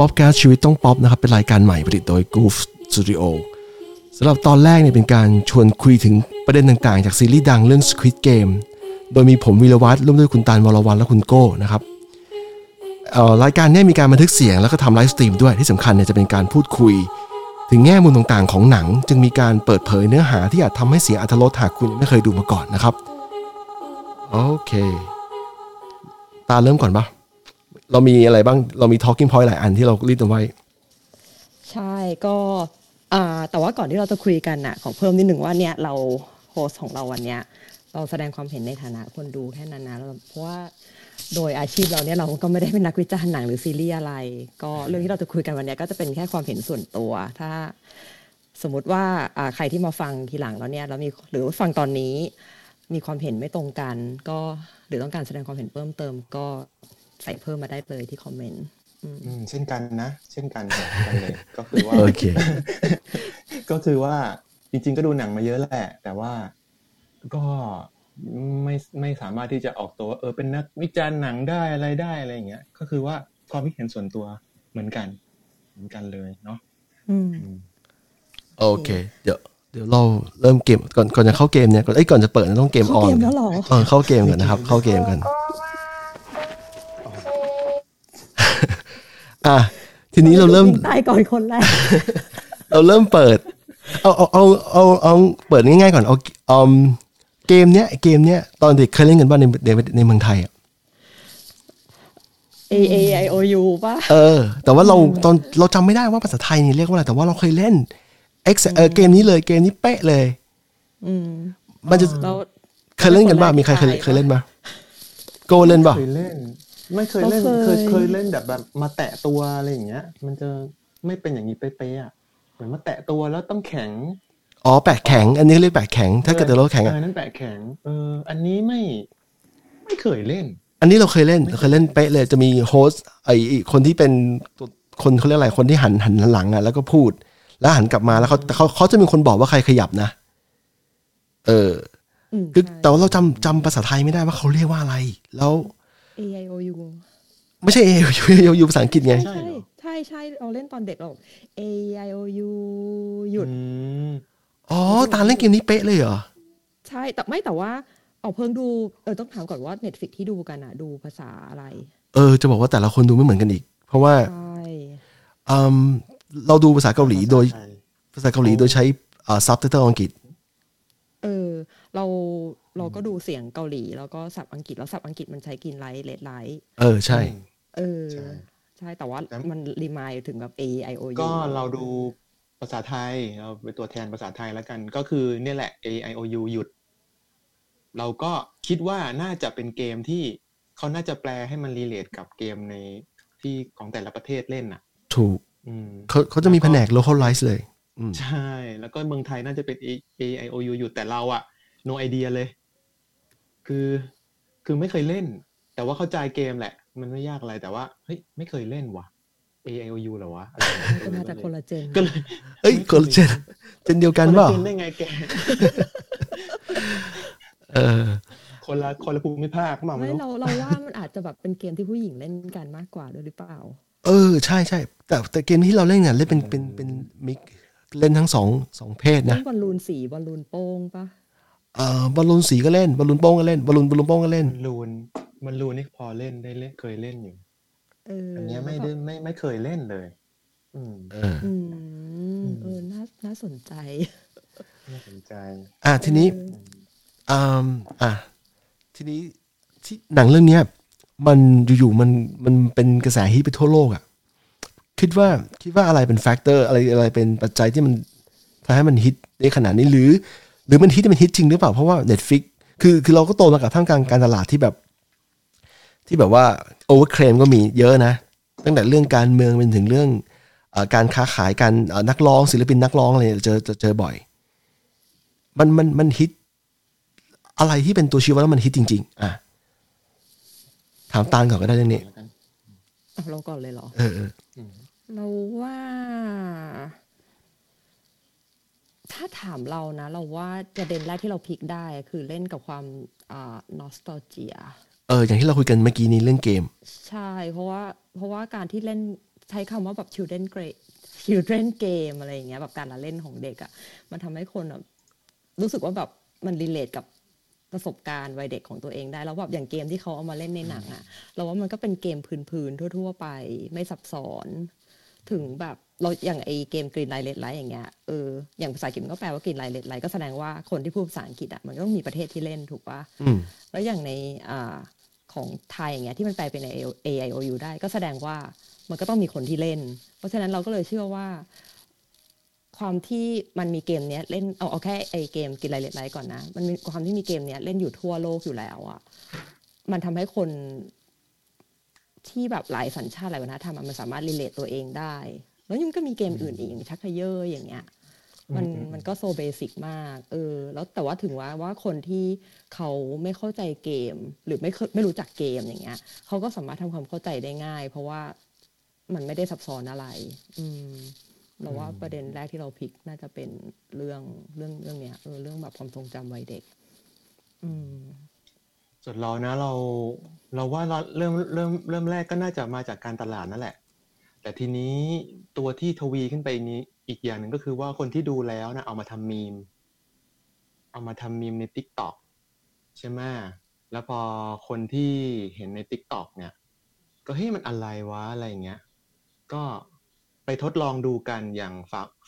ป๊อปแคสชีวิตต้องป๊อปนะครับเป็นรายการใหม่ผลิตโดย GROOV Studio สำหรับตอนแรกเนี่ยเป็นการชวนคุยถึงประเด็นต่างๆจากซีรีส์ดังเรื่อง Squid Game โดยมีผมวีรวัฒน์ร่วมด้วยคุณตาลวรวรรณและคุณโก้นะครับรายการนี้มีการบันทึกเสียงแล้วก็ทำไลฟ์สตรีมด้วยที่สำคัญเนี่ยจะเป็นการพูดคุยถึงแง่มุมต่างๆของหนังจึงมีการเปิดเผยเนื้อหาที่อาจทำให้เสียอรรถรสหากคุณไม่เคยดูมาก่อนนะครับโอเคตาเริ่มก่อนป่ะเรามีอะไรบ้างเรามี talking point หลายอันที่เราลิสต์เอาไว้ใช่ก็แต่ว่าก่อนที่เราจะคุยกันน่ะขอเพิ่มนิดนึงว่าเนี่ยเราโฮสต์ของเราวันเนี้ยเราแสดงความเห็นในฐานะคนดูแค่นั้นนะเพราะว่าโดยอาชีพเราเนี่ยเราก็ไม่ได้เป็นนักวิจารณ์หนังหรือซีรีส์อะไรก็เรื่องที่เราจะคุยกันวันนี้ก็จะเป็นแค่ความเห็นส่วนตัวถ้าสมมติว่าใครที่มาฟังทีหลังแล้วเนี่ยเรามีหรือฟังตอนนี้มีความเห็นไม่ตรงกันก็หรือต้องการแสดงความเห็นเพิ่มเติมก็ใส่เพิ่มมาได้เลยที่คอมเมนต์เช่นกันนะเช่นกันกันเลยก็คือว่าก็คือว่าจริงๆก็ดูหนังมาเยอะแหละแต่ว่าก็ไม่สามารถที่จะออกตัวเป็นนักวิจารณ์หนังได้อะไรได้อะไรอย่างเงี้ยก็คือว่าความคิดเห็นส่วนตัวเหมือนกันเลยเนาะโอเคเดี๋ยวเราเริ่มเกมก่อนจะเข้าเกมเนี่ยก่อนจะเปิดต้องเกมออนเข้าเกมก่อนนะครับเข้าเกมกันทีนี้เราเริ่มตายก่อนคนแรกเราเริ่มเปิดเอาเปิดง่ายๆก่อนเอาเกมเนี้ยตอนเด็กเคยเล่นกันบ้างในเมืองไทยอ่ะ AAIOU ป่ะแต่ว่าเราตอนเราจำไม่ได้ว่าภาษาไทยนี่เรียกว่าอะไรแต่ว่าเราเคยเล่นเกมนี้เลยเกมนี้เป๊ะเลยมันจะเคยเล่นกันบ้างมีใครเคยเล่นป่ะโกเล่นป่ะไม่เคยเล่นเคยเล่นแบบมาแตะตัวอะไรอย่างเงี้ยมันจะไม่เป็นอย่างนี้เป๊ะๆอ่ะเหมือนมาแตะตัวแล้วต้องแข็งอ๋อแปะแข็งอันนี้เรียกแปะแข็งถ้าเกิดเราแข็งอ่ะอันนั้นแปะแข็งอันนี้ไม่เคยเล่นอันนี้เราเคยเล่นเป๊ะเลยจะมีโฮสต์ไอ้คนที่เป็นคนเค้าเรียกอะไรคนที่หันหลังอ่ะแล้วก็พูดแล้วหันกลับมาแล้วเค้าจะมีคนบอกว่าใครขยับนะแต่เราจำภาษาไทยไม่ได้ว่าเค้าเรียกว่าอะไรแล้วAIOU ไม่ใช่ AIOU ภาษาอังกฤษไงใช่เราเล่นตอนเด็กเรา AIOU หยุดอ๋อตาเล่นเกมนี้เป๊ะเลยเหรอใช่แต่ไม่แต่ว่าเอาเพิ่งดูต้องถามก่อนว่า Netflix ที่ดูกันน่ะดูภาษาอะไรจะบอกว่าแต่ละคนดูไม่เหมือนกันอีกเพราะว่าเราดูภาษาเกาหลีโดยภาษาเกาหลีโดยใช้ซับไตเติ้ลอังกฤษเราก็ดูเสียงเกาหลีแล้วก็ศัพท์อังกฤษแล้วศัพท์อังกฤษมันใช้กินไลท์เลดไลท์ใช่ใช่แต่ว่ามันรีมายถึงแบบ AIOU ก็เราดูภาษาไทยเราเป็นตัวแทนภาษาไทยแล้วกันก็คือเนี่ยแหละ AIOU หยุดเราก็คิดว่าน่าจะเป็นเกมที่เขาน่าจะแปลให้มันรีเลทกับเกมในที่ของแต่ละประเทศเล่นน่ะถูกเขาจะมีแผนก localize เลยใช่แล้วก็เมืองไทยน่าจะเป็น AIOU หยุดแต่เราอะno idea เลยคือไม่เคยเล่นแต่ว่าเข้าใจเกมแหละมันไม่ยากอะไรแต่ว่าเฮ้ยไม่เคยเล่นว่ะ AIOU เหรอวะอะไรก็มาจากคนละเจนก็เลยเอ้ยคนละเจนเดียวกันป่ะเป็นได้ไงแกคนละภูมิภาคมั้งไม่เราว่ามันอาจจะแบบเป็นเกมที่ผู้หญิงเล่นกันมากกว่าด้วยหรือเปล่าใช่ๆแต่เกมที่เราเล่นเนี่ยเล่นเป็นมิกเล่นทั้ง2เพศนะบอลลูนสีบอลลูนโป้งป่ะบอลลูนสีก็เล่นบอลลูนโป้งก็เล่นบอลลูนโป้งก็เล่นบอลลูนนี่พอเล่นได้เล่นเคยเล่นอยู่อันนี้ไม่เคยเล่นเลยน่าสนใจทีนี้ที่หนังเรื่องนี้มันอยู่ๆมันเป็นกระแสฮิตไปทั่วโลกอ่ะคิดว่าอะไรเป็นแฟกเตอร์อะไรเป็นปัจจัยที่มันทำให้มันฮิตได้ขนาดนี้หรือมันฮิตจริงหรือเปล่าเพราะว่า Netflix คือเราก็โตมากับท่ามกลางการตลาดที่แบบว่าโอเวอร์เคลมก็มีเยอะนะตั้งแต่เรื่องการเมืองเป็นถึงเรื่องการค้าขายการนักร้องศิลปินนักร้องอะไรเจอบ่อยมันฮิตอะไรที่เป็นตัวชี้วัดว่ามันฮิตจริงๆถามตาลก่อนก็ได้เรื่องนี้เราก่อนเลยเหรอเราว่าถ้าถามเรานะเราว่าประเด็นแรกที่เราพิกได้คือเล่นกับความนอสตัลเจียอย่างที่เราคุยกันเมื่อกี้นี้เรื่องเกมใช่เพราะว่าการที่เล่น ใช้คำว่าแบบ children game อะไรอย่างเงี้ยแบบการละเล่นของเด็กอ่ะมันทำให้คนแบบรู้สึกว่าแบบมันรีเลทกับประสบการณ์วัยเด็กของตัวเองได้แล้วแบบอย่างเกมที่เขาเอามาเล่นในหนังอ่ะเราว่ามันก็เป็นเกมพื้นๆทั่วๆไปไม่ซับซ้อนถึงแบบเราอย่างไอเกม Green Light Red Light อย่างเงี้ยอย่างภาษาอังกฤษก็แปลว่า Green Light Red Light ก็แสดงว่าคนที่พูดภาษาอังกฤษอ่ะมันก็ต้องมีประเทศที่เล่นถูกป่ะแล้วอย่างในของไทยอย่างเงี้ยที่มันแปลเป็น A I O U ได้ก็แสดงว่ามันก็ต้องมีคนที่เล่นเพราะฉะนั้นเราก็เลยเชื่อว่าความที่มันมีเกมเนี้ยเล่นเอาแค่ไอเกม Green Light Red Light ก่อนนะมันมีความที่มีเกมเนี้ยเล่นอยู่ทั่วโลกอยู่แล้วอ่ะมันทำให้คนที่แบบหลายสัญชาติหลายวัฒนธรรมมันสามารถรีเลทตัวเองได้แล้วยังก็มีเกมอื่นอีกอย่างชักเขย่ออย่างเงี้ยมันก็โซเบสิกมากแล้วแต่ว่าถึงว่าคนที่เขาไม่เข้าใจเกมหรือไม่รู้จักเกมอย่างเงี้ยเขาก็สามารถทำความเข้าใจได้ง่ายเพราะว่ามันไม่ได้ซับซ้อนอะไรเราว่าประเด็นแรกที่เราพิกน่าจะเป็นเรื่องเนี้ยเรื่องแบบความทรงจำวัยเด็กส่วนเรานะเราว่าเริ่มแรกก็น่าจะมาจากการตลาดนั่นแหละแต่ทีนี้ตัวที่ทวีขึ้นไปนี้อีกอย่างหนึ่งก็คือว่าคนที่ดูแล้วนะเอามาทำมีมใน TikTok ใช่ไหมแล้วพอคนที่เห็นใน TikTok เนี่ยก็เฮ้ยมันอะไรวะอะไรเงี้ยก็ไปทดลองดูกันอย่าง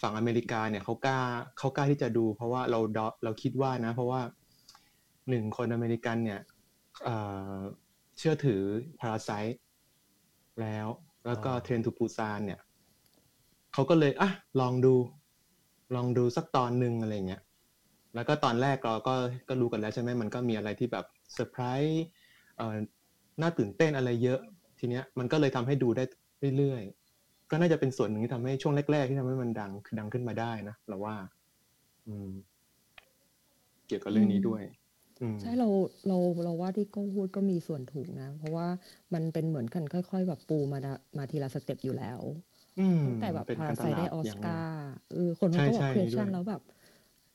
ฝั่งอเมริกาเนี่ยเขากล้าที่จะดูเพราะว่าเราคิดว่านะเพราะว่าหนึ่งคนอเมริกันเนี่ยเชื่อถือ Parasite แล้วก็เทรนทูปูซานเนี่ยเขาก็เลยลองดูสักตอนนึงอะไรเงี้ยแล้วก็ตอนแรกเราก็รู้กันแล้วใช่ไหมมันก็มีอะไรที่แบบเซอร์ไพรส์น่าตื่นเต้นอะไรเยอะทีเนี้ยมันก็เลยทำให้ดูได้เรื่อยๆก็น่าจะเป็นส่วนหนึ่งที่ทำให้ช่วงแรกๆที่ทำให้มันดังขึ้นมาได้นะเราว่าเกี่ยวกับเรื่องนี้ด้วยใช่เราว่าที่ก้องพูดก็มีส่วนถูกนะเพราะว่ามันเป็นเหมือนกันค่อยๆแบบปูมาทีละสเต็ปอยู่แล้วตั้งแต่แบบพาไปได้ออสการ์คนเขาก็บอกเครียดชั่นแล้วแบบ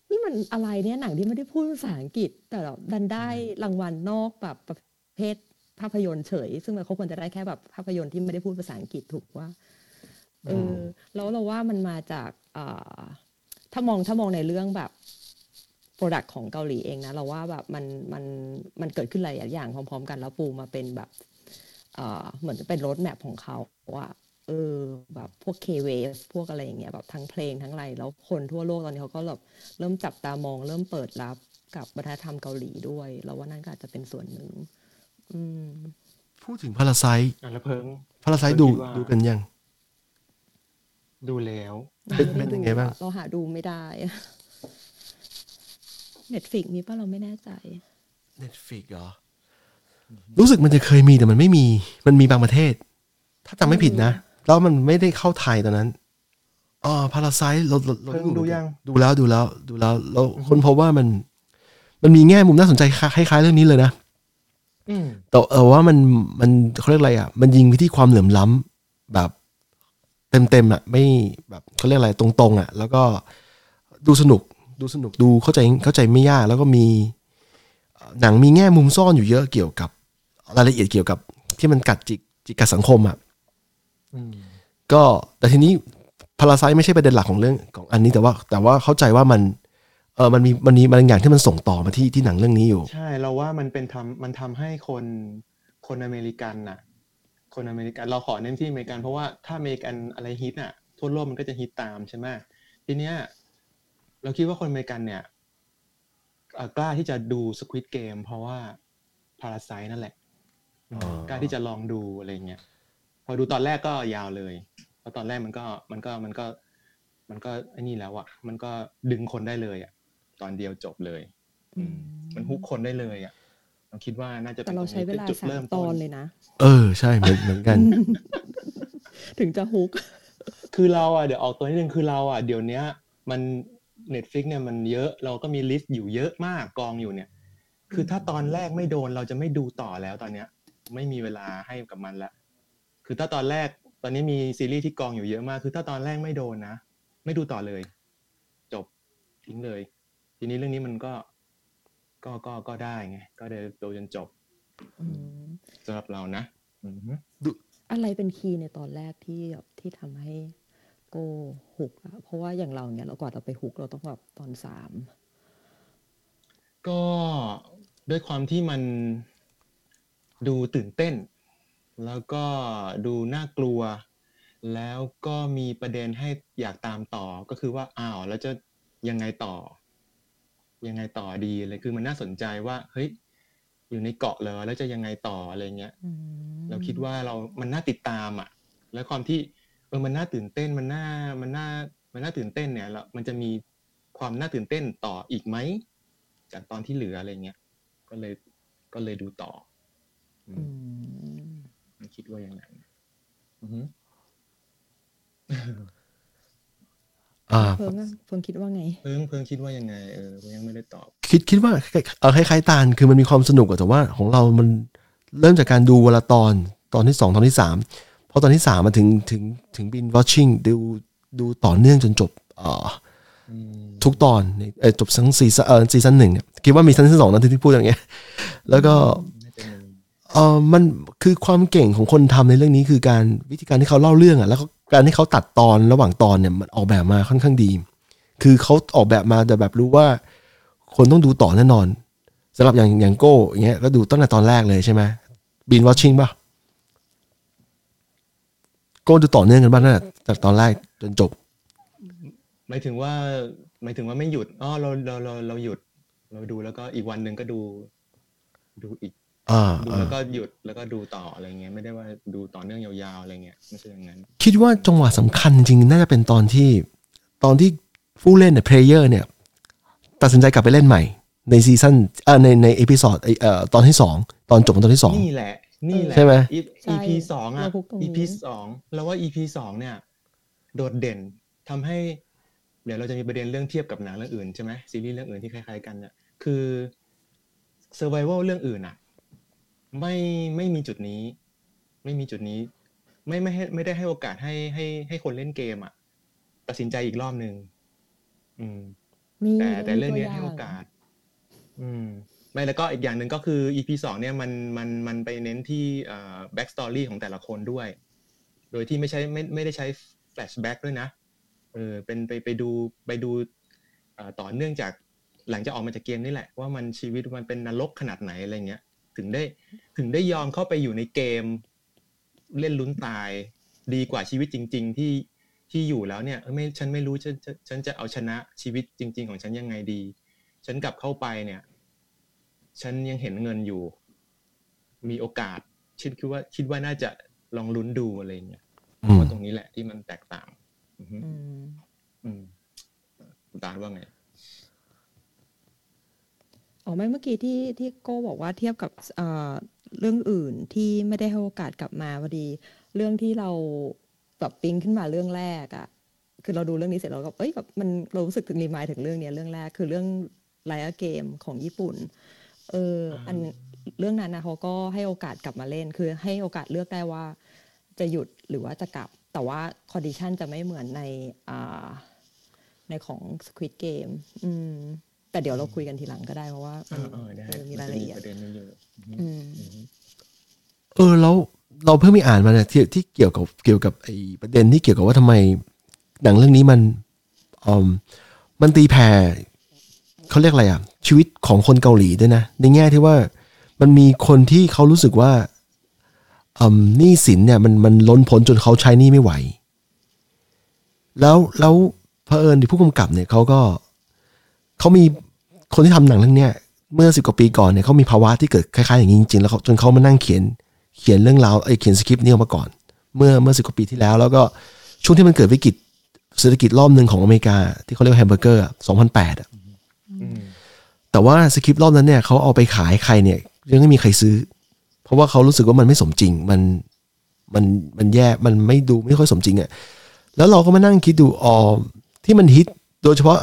นี่มันอะไรเนี่ยหนังที่ไม่ได้พูดภาษาอังกฤษแต่เราดันได้รางวัลนอกแบบประเภทภาพยนตร์เฉยซึ่งมันเขาควรจะได้แค่แบบภาพยนตร์ที่ไม่ได้พูดภาษาอังกฤษถูกว่าแล้วเราว่ามันมาจากถ้ามองในเรื่องแบบproduct ของเกาหลีเองนะเราว่าแบบมันเกิดขึ้นหลายอย่างพร้อมๆกันแล้วปูมาเป็นแบบเหมือนเป็นโรดแมพของเขาว่าแบบพวก K-Wave พวกอะไรอย่างเงี้ยแบบทั้งเพลงทั้งอะไรแล้วคนทั่วโลกตอนนี้เขาก็แบบเริ่มจับตามองเริ่มเปิดรับกับวัฒนธรรมเกาหลีด้วยเราว่านั่นก็อาจจะเป็นส่วนหนึ่งพูดถึง Parasite แล้วเพิ่ง Parasite ดูกันยังดูแล้วเป็นยังไงบ้างเราหาดูไม่ได้Netflix มีป่ะเราไม่แน่ใจ Netflix เหรอรู้สึกมันจะเคยมีแต่มันไม่มีมันมีบางประเทศถ้าจำไม่ผิดนะแล้วมันไม่ได้เข้าไทยตอนนั้นParasite เราดูแล้วเราคนพบว่ามันมีแง่มุมน่าสนใจคล้ายๆเรื่องนี้เลยนะแต่ว่ามันเขาเรียกอะไรอ่ะมันยิงไปที่ความเหลื่อมล้ำแบบเต็มๆอ่ะไม่แบบเขาเรียกอะไรตรงๆอ่ะแล้วก็ดูสนุกดูเข้าใจไม่ยากแล้วก็มีหนังมีแง่มุมซ่อนอยู่เยอะเกี่ยวกับรายละเอียดเกี่ยวกับที่มันกัดจิกกับสังคมอ่ะก็แต่ทีนี้พาราไซต์ไม่ใช่ประเด็นหลักของเรื่องของอันนี้แต่ว่าเข้าใจว่ามันมีบางอย่างที่มันส่งต่อมาที่หนังเรื่องนี้อยู่ใช่เราว่ามันทำให้คนอเมริกันน่ะคนอเมริกันเราขอเน้นที่อเมริกันเพราะว่าถ้าอเมริกันอะไรฮิตน่ะทั่วโลกมันก็จะฮิตตามใช่ไหมทีเนี้ยเราคิดว่าคนอเมริกันเนี่ยกล้าที่จะดู Squid Game เพราะว่า Parasite นั่นแหละกล้าที่จะลองดูอะไรเงี้ยพอดูตอนแรกก็ยาวเลยเพราะตอนแรกมันก็ไอ้นี่แล้วอ่ะมันก็ดึงคนได้เลยอ่ะตอนเดียวจบเลยมันฮุกคนได้เลยอ่ะเราคิดว่าน่าจะเป็นจุดเริ่มต้นเลยนะใช่เหมือนกันถึงจะฮุกคือเราอ่ะเดี๋ยวออกตัวนิดนึงคือเราอ่ะเดี๋ยวนี้มันNetflix เนี่ยมันเยอะเราก็มีลิสต์อยู่เยอะมากกองอยู่เนี่ยคือถ้าตอนแรกไม่โดนเราจะไม่ดูต่อแล้วตอนเนี้ยไม่มีเวลาให้กับมันละคือถ้าตอนแรกตอนนี้มีซีรีส์ที่กองอยู่เยอะมากคือถ้าตอนแรกไม่โดนนะไม่ดูต่อเลยจบทิ้งเลยทีนี้เรื่องนี้มันก็ได้ไงก็ได้ดูจนจบสำหรับเรานะ อะไรเป็นคีย์ในตอนแรกที่ทำให้โกฮุกอะเพราะว่าอย่างเราเนี่ยเรากว่าจะไปฮุกเราต้องแบบตอน3ก็ด้วยความที่มันดูตื่นเต้นแล้วก็ดูน่ากลัวแล้วก็มีประเด็นให้อยากตามต่อก็คือว่าอ้าวแล้วจะยังไงต่อดีเลยคือมันน่าสนใจว่าเฮ้ยอยู่ในเกาะเหรอแล้วจะยังไงต่ออะไรเงี้ยเราคิดว่ามันน่าติดตามอ่ะแล้วความที่มันน่าตื่นเต้นมันน่าตื่นเต้นเนี่ยแล้วมันจะมีความน่าตื่นเต้นต่ออีกไหมจากตอนที่เหลืออะไรเงี้ยก็เลยดูต่อคิดว่าอย่างนั้นเพิ่งคิดว่าไงเพิ่งคิดว่ายังไงยังไม่ได้ตอบคิดว่าคล้ายๆตาลคือมันมีความสนุกแต่ว่าของเรามันเริ่มจากการดูวันละตอนที่2ตอนที่3พอตอนที่3มาถึงบินวอชชิ่งดูต่อเนื่องจนจบทุกตอนจบทั้งซีซั่น1เนี่ยคิดว่ามีซีซั่น2นะที่พูดอย่างเงี้ยแล้วก็มันคือความเก่งของคนทำในเรื่องนี้คือการวิธีการที่เขาเล่าเรื่องอ่ะแล้วการที่เขาตัดตอนระหว่างตอนเนี่ยมันออกแบบมาค่อนข้างดีคือเขาออกแบบมาแต่แบบรู้ว่าคนต้องดูต่อแน่นอนสำหรับอย่างโก้อย่างเงี้ยก็ดูตั้งแต่ตอนแรกเลยใช่ไหมบินวอชชิ่งป่ะโก้ดูต่อเนื่องกันบ้างนะจากตอนแรกจนจบหมายถึงว่าไม่หยุดอ๋อเราหยุดเราดูแล้วก็อีกวันนึงก็ดูอีกดูแล้วก็หยุดแล้วก็ดูต่ออะไรเงี้ยไม่ได้ว่าดูต่อเนื่องยาวๆอะไรเงี้ยไม่ใช่อย่างนั้นคิดว่าจังหวะสำคัญจริงน่าจะเป็นตอนที่ผู้เล่นเนี่ยเพลเยอร์เนี่ยตัดสินใจกลับไปเล่นใหม่ในซีซั่นในเอพิโซดตอนที่2ตอนจบของตอนที่2นี่แหละใช่มั้ย EP 2อ่ะ EP 2แล้วว่า EP 2เนี่ยโดดเด่นทำให้เดี๋ยวเราจะมีประเด็นเรื่องเทียบกับหนังเรื่องอื่นใช่มั้ยซีรีส์เรื่องอื่นที่คล้ายๆกันเนี่ยคือ survival เรื่องอื่นอ่ะไม่มีจุดนี้ไม่ได้ให้โอกาสให้คนเล่นเกมอ่ะตัดสินใจอีกรอบนึงแต่เรื่องนี้ให้โอกาสไม่แล้วก็อีกอย่างนึงก็คือ EP 2เนี่ยมันไปเน้นที่back story ของแต่ละคนด้วยโดยที่ไม่ได้ใช้ flashback ด้วยนะเป็นไปดูต่อเนื่องจากหลังจากออกมาจากเกมนี่แหละว่ามันชีวิตมันเป็นนรกขนาดไหนอะไรเงี้ยถึงได้ยอมเข้าไปอยู่ในเกมเล่นลุ้นตายดีกว่าชีวิตจริงๆที่อยู่แล้วเนี่ยฉันไม่รู้ฉันจะเอาชนะชีวิตจริงๆของฉันยังไงดีฉันกลับเข้าไปเนี่ยฉันยังเห็นเงินอยู่มีโอกาสคิดว่าน่าจะลองลุ้นดูอะไรอย่างเงี้ยว่าตรงนี้แหละที่มันแตกต่างต่างว่าไงอ๋อเมื่อกี้ที่โก้บอกว่าเทียบกับเรื่องอื่นที่ไม่ได้ให้โอกาสกลับมาพอดีเรื่องที่เราแบบปิ๊งขึ้นมาเรื่องแรกอ่ะคือเราดูเรื่องนี้เสร็จเราก็แบบมันเรารู้สึกถึงรีมายถึงเรื่องนี้เรื่องแรกคือเรื่องไลอาเกมของญี่ปุ่นอันเรื่องนั้นนะเขาก็ให้โอกาสกลับมาเล่นคือให้โอกาสเลือกได้ว่าจะหยุดหรือว่าจะกลับแต่ว่าคอนดิชันจะไม่เหมือนในของ Squid Game แต่เดี๋ยวเราคุยกันทีหลังก็ได้เพราะว่ามีรายละเอียดแล้วเราเพิ่งมีอ่านมาเนี่ยที่เกี่ยวกับไอ้ประเด็นที่เกี่ยวกับว่าทำไมหนังเรื่องนี้มันตีแผ่เขาเรียกอะไรอ่ะชีวิตของคนเกาหลีด้วยนะในแง่ที่ว่ามันมีคนที่เขารู้สึกว่าหนี้สินเนี่ยมันล้นพ้นจนเขาใช้หนี้ไม่ไหวแล้วเผอิญผู้กำกับเนี่ยเขามีคนที่ทำหนังเรื่องนี้เมื่อ10 กว่าปีก่อนเนี่ยเขามีภาวะที่เกิดคล้ายๆอย่างนี้จริงๆแล้วจนเขามานั่งเขียนเรื่องราวเขียนสคริปต์นี้ออกมาก่อนเมื่อ10 กว่าปีที่แล้วแล้วก็ช่วงที่มันเกิดวิกฤตเศรษฐกิจรอบนึงของอเมริกาที่เขาเรียกว่าแฮมเบอร์เกอร์2008แต่ว่าสคริปต์รอบนั้นเนี่ยเขาเอาไปขายใครเนี่ยยังไม่มีใครซื้อเพราะว่าเขารู้สึกว่ามันไม่สมจริงมันแย่มันไม่ดูไม่ค่อยสมจริงอ่ะแล้วเราก็มานั่งคิดดูที่มันฮิตโดยเฉพาะ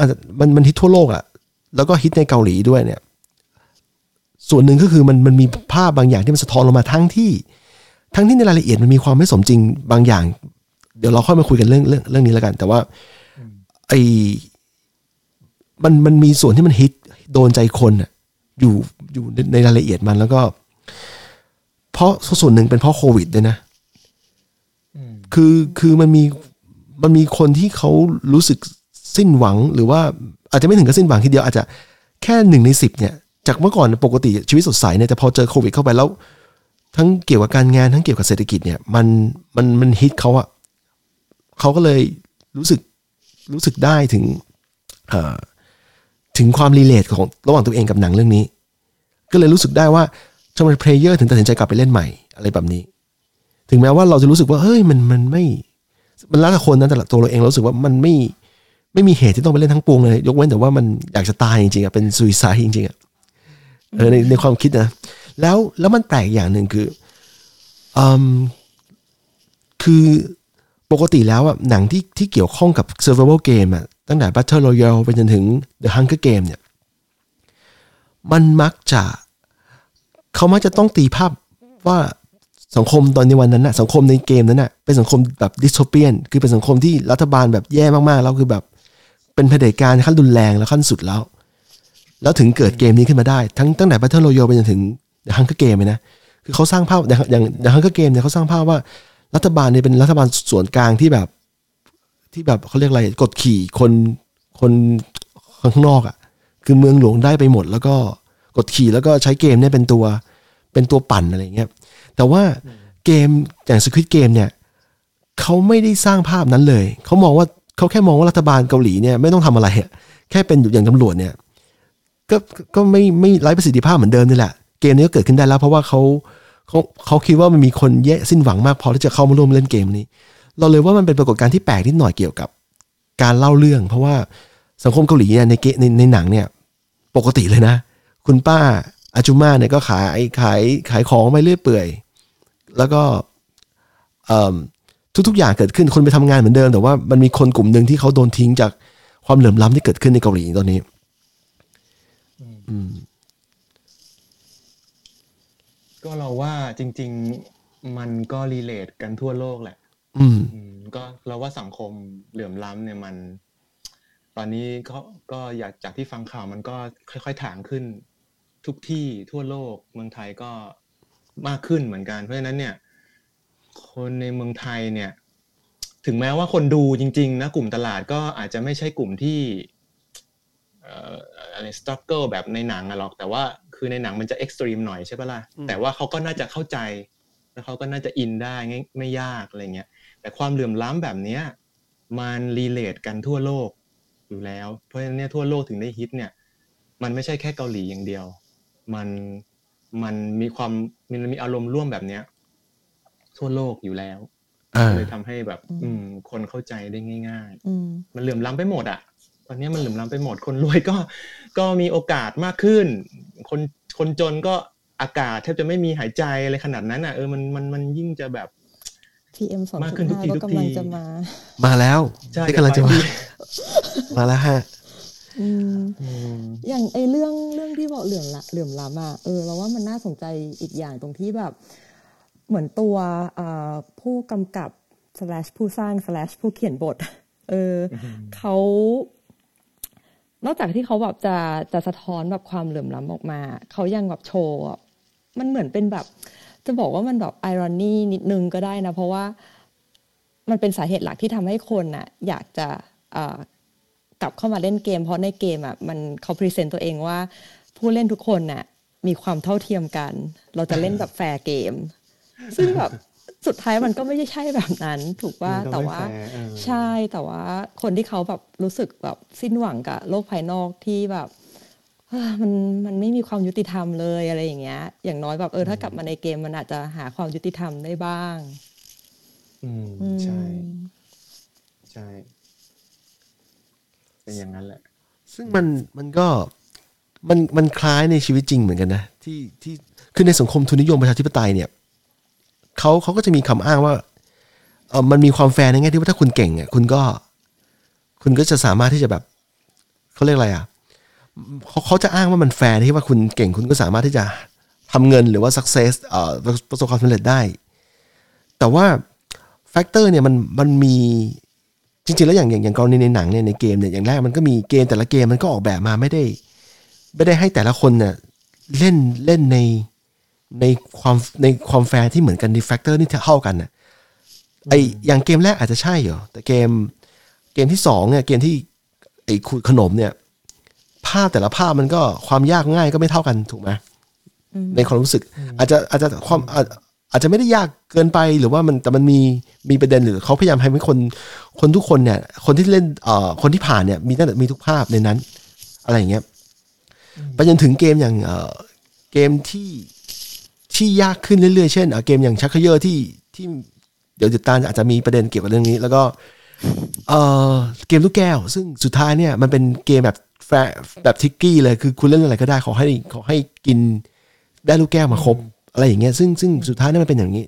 มันฮิตทั่วโลกอ่ะแล้วก็ฮิตในเกาหลีด้วยเนี่ยส่วนหนึ่งก็คือมันมีภาพบางอย่างที่มันสะท้อนลงมาทั้งที่ในรายละเอียดมันมีความไม่สมจริงบางอย่างเดี๋ยวเราค่อยมาคุยกันเรื่องนี้แล้วกันแต่ว่าไอ้มันมีส่วนที่มันฮิตโดนใจคนอ่ะอยู่ในรายละเอียดมันแล้วก็เพราะส่วนหนึ่งเป็นเพราะโควิดด้วยนะ คือมันมีคนที่เขารู้สึกสิ้นหวังหรือว่าอาจจะไม่ถึงกับสิ้นหวังทีเดียวอาจจะแค่1ใน10เนี่ยจากเมื่อก่อนปกติชีวิตสดใสเนี่ยแต่พอเจอโควิดเข้าไปแล้วทั้งเกี่ยวกับการงานทั้งเกี่ยวกับเศรษฐกิจเนี่ยมันฮิตเขาอะเขาก็เลยรู้สึกได้ถึงความรีเลทของระหว่างตัวเองกับหนังเรื่องนี้ก็เลยรู้สึกได้ว่าทำไมเพลเยอร์ถึงตัดสินใจกลับไปเล่นใหม่อะไรแบบนี้ถึงแม้ว่าเราจะรู้สึกว่าเฮ้ยมันไม่มันรักกับคนนั้นแต่ตัวเราเองรู้สึกว่ามันไม่มีเหตุที่ต้องไปเล่นทั้งปวงเลยยกเว้นแต่ว่ามันอยากจะตายจริงๆอ่ะเป็นซูไซด์จริงๆอ่ะในความคิดนะแล้วมันแปลกอย่างนึงคือคือปกติแล้วอ่ะหนังที่เกี่ยวข้องกับ survival game อ่ะตั้งแต่ Battle Royale ไปจนถึง The Hunger Game เนี่ยมันเขามักจะต้องตีภาพว่าสังคมตอนในวันนั้นน่ะสังคมในเกมนั้นน่ะเป็นสังคมแบบดิสโทเปียนคือเป็นสังคมที่รัฐบาลแบบแย่มากๆแล้วคือแบบเป็นเผด็จการขั้นรุนแรงแล้วขั้นสุดแล้วถึงเกิดเกมนี้ขึ้นมาได้ทั้งตั้งแต่ Battle Royale ไปจนถึง The Hunger Game เลยนะคือเขาสร้างภาพอย่าง The Hunger Game เนี่ยเขาสร้างภาพว่ารัฐบาลเนี่ยเป็นรัฐบาลส่วนกลางที่แบบเขาเรียกอะไรกดขี่คนข้างนอกอ่ะคือเมืองหลวงได้ไปหมดแล้วก็กดขี่แล้วก็ใช้เกมเนี่ยเป็นตัวปั่นอะไรอย่างเงี้ยแต่ว่าเกมอย่าง Squid Game เนี่ยเขาไม่ได้สร้างภาพนั้นเลยเขาแค่มองว่ารัฐบาลเกาหลีเนี่ยไม่ต้องทำอะไรแค่เป็นอยู่อย่างตำรวจเนี่ยก็ไม่ไร้ประสิทธิภาพเหมือนเดิมนี่แหละเกมนี้ก็เกิดขึ้นได้แล้วเพราะว่าเขาคิดว่ามันมีคนแย่สิ้นหวังมากพอที่จะเข้ามาร่วมเล่นเกมนี้เราเลยว่ามันเป็นปรากฏการณ์ที่แปลกนิดหน่อยเกี่ยวกับการเล่าเรื่องเพราะว่าสังคมเกาหลีเนี่ยในหนังเนี่ยปกติเลยนะคุณป้าอาจุม่าเนี่ยก็ขายของไปเรื่อยเปื่อยแล้วก็ทุกอย่างเกิดขึ้นคนไปทำงานเหมือนเดิมแต่ว่ามันมีคนกลุ่มนึงที่เขาโดนทิ้งจากความเหลื่อมล้ำที่เกิดขึ้นในเกาหลีตอนนี้ก็เราว่าจริงๆมันก็รีเลทกันทั่วโลกแหละก็เราว่าสังคมเหลื่อมล้ำเนี่ยมันตอนนี้ก็อยากจากที่ฟังข่าวมันก็ค่อยๆถ่างขึ้นทุกที่ทั่วโลกเมืองไทยก็มากขึ้นเหมือนกันเพราะฉะนั้นเนี่ยคนในเมืองไทยเนี่ยถึงแม้ว่าคนดูจริงๆนะกลุ่มตลาดก็อาจจะไม่ใช่กลุ่มที่อะไรสตรักเกิลแบบในหนังอะหรอกแต่ว่าคือในหนังมันจะเอ็กซ์ตรีมหน่อยใช่ปะล่ะแต่ว่าเขาก็น่าจะเข้าใจแล้วเขาก็น่าจะอินได้ไม่ยากอะไรเงี้ยแต่ความเหลื่อมล้ำแบบเนี้ยมันรีเลทกันทั่วโลกอยู่แล้วเพราะฉะนั้นเนี่ยทั่วโลกถึงได้ฮิตเนี่ยมันไม่ใช่แค่เกาหลีอย่างเดียวมันมีความมันมีอารมณ์ร่วมแบบเนี้ยทั่วโลกอยู่แล้วเลยทำให้แบบคนเข้าใจได้ง่ายๆมันเหลื่อมล้ำไปหมดอ่ะตอนนี้มันเหลื่อมล้ำไปหมดคนรวยก็มีโอกาสมากขึ้นคนจนก็อากาศแทบจะไม่มีหายใจอะไรขนาดนั้นอ่ะมันยิ่งจะแบบ PM 2.5 มากขึ้นทุกทีกำลังจะมาแล้วใช่กำลังจะมาแล้วฮะอย่างไอ้เรื่องที่บอกเหลื่อมล้ำอ่ะเราว่ามันน่าสนใจอีกอย่างตรงที่แบบเหมือนตัวผู้กำกับ/ผู้สร้าง/ผู้เขียนบทเขานอกจากที่เขาแบบจะสะท้อนแบบความเหลื่อมล้ำออกมาเขายังแบบโชว์มันเหมือนเป็นแบบจะบอกว่ามันแบบไอรอนีนิดนึงก็ได้นะเพราะว่ามันเป็นสาเหตุหลักที่ทำให้คนน่ะอยากจะกลับเข้ามาเล่นเกมเพราะในเกมอ่ะมันเขาพรีเซนต์ตัวเองว่าผู้เล่นทุกคนน่ะมีความเท่าเทียมกันเราจะเล่นแบบแฟร์เกมซึ่งแบบสุดท้ายมันก็ไม่ใช่แบบนั้นถูกป่ะแต่ว่าใช่แต่ว่าคนที่เขาแบบรู้สึกแบบสิ้นหวังกับโลกภายนอกที่แบบมันไม่มีความยุติธรรมเลยอะไรอย่างเงี้ยอย่างน้อยแบบถ้ากลับมาในเกมมันอาจจะหาความยุติธรรมได้บ้างใช่ใช่เป็นอย่างนั้นแหละซึ่งมันก็คล้ายในชีวิตจริงเหมือนกันนะที่คือในสังคมทุนนิยมประชาธิปไตยเนี่ยเขาก็จะมีคำอ้างว่ามันมีความแฟร์ในแง่ที่ว่าถ้าคุณเก่งอ่ะคุณก็จะสามารถที่จะแบบเขาเรียกอะไรอ่ะเขาจะอ้างว่ามันแฟร์ที่ว่าคุณเก่งคุณก็สามารถที่จะทำเงินหรือว่า success ประสบความสำเร็จได้แต่ว่าแฟกเตอร์เนี่ยมันมีจริงๆแล้วอย่างกรณีในหนังเนี่ยในเกมเนี่ยอย่างแรกมันก็มีเกมแต่ละเกมมันก็ออกแบบมาไม่ได้ให้แต่ละคนเนี่ยเล่นในความแฟร์ที่เหมือนกันในแฟกเตอร์นี่เท่ากันน่ะ ไออย่างเกมแรกอาจจะใช่เหรอแต่เกมที่2เนี่ยเกมที่ไอขนมเนี่ยภาพแต่ละภาพมันก็ความยากง่ายก็ไม่เท่ากันถูกไหมในความรู้สึกอาจจะความอาจจะไม่ได้ยากเกินไปหรือว่ามันแต่มันมีประเด็นหรือเขาพยายามให้คนทุกคนเนี่ยคนที่เล่นคนที่ผ่านเนี่ยมีทุกภาพในนั้นอะไรอย่างเงี้ยไปจนถึงเกมอย่างเกมที่ยากขึ้นเรื่อยๆเช่นเกมอย่างชักเขย่อที่เดี๋ยวติดตามอาจจะมีประเด็นเกี่ยวกับเรื่องนี้แล้วก็เกมลูกแก้วซึ่งสุดท้ายเนี่ยมันเป็นเกมแบบทิกกี้เลยคือคุณเล่นอะไรก็ได้ขอให้กินได้ลูกแก้วมาครบอะไรอย่างเงี้ยซึ่งสุดท้ายเนี่ยมันเป็นอย่างนี้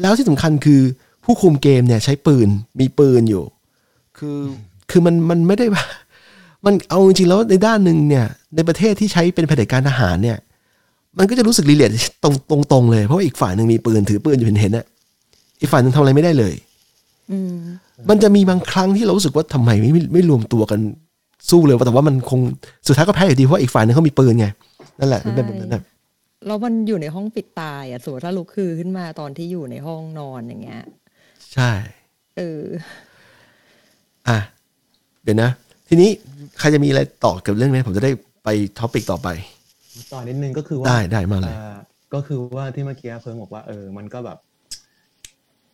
แล้วที่สำคัญคือผู้คุมเกมเนี่ยใช้ปืนมีปืนอยู่คือมันไม่ได้มันเอาจริงๆแล้วในด้านนึงเนี่ยในประเทศที่ใช้เป็นเผด็จการทหารเนี่ยมันก็จะรู้สึกรีเลทตรงๆเลยเพราะอีกฝ่ายนึงมีปืนถือปืนอยู่เห็นๆน่ะอีกฝ่ายนึงทำอะไรไม่ได้เลยมันจะมีบางครั้งที่เรารู้สึกว่าทำไมไม่รวมตัวกันสู้เลยแต่ว่ามันคงสุดท้ายก็แพ้อยู่ดีเพราะอีกฝ่ายนึงเขามีปืนไงนั่นแหละเป็นแบบนั้นน่ะแล้วมันอยู่ในห้องปิดตายอ่ะสมมุติถ้าลุกคือขึ้นมาตอนที่อยู่ในห้องนอนอย่างเงี้ยใช่อ่ะเดี๋ยวนะทีนี้ใครจะมีอะไรต่อกับเรื่องนี้ผมจะได้ไปท็อปิกต่อไปต่อนิดนึงก็คือว่าได้มาเลยก็คือว่าที่เมื่อกี้เพิ่งบอกว่ามันก็แบบ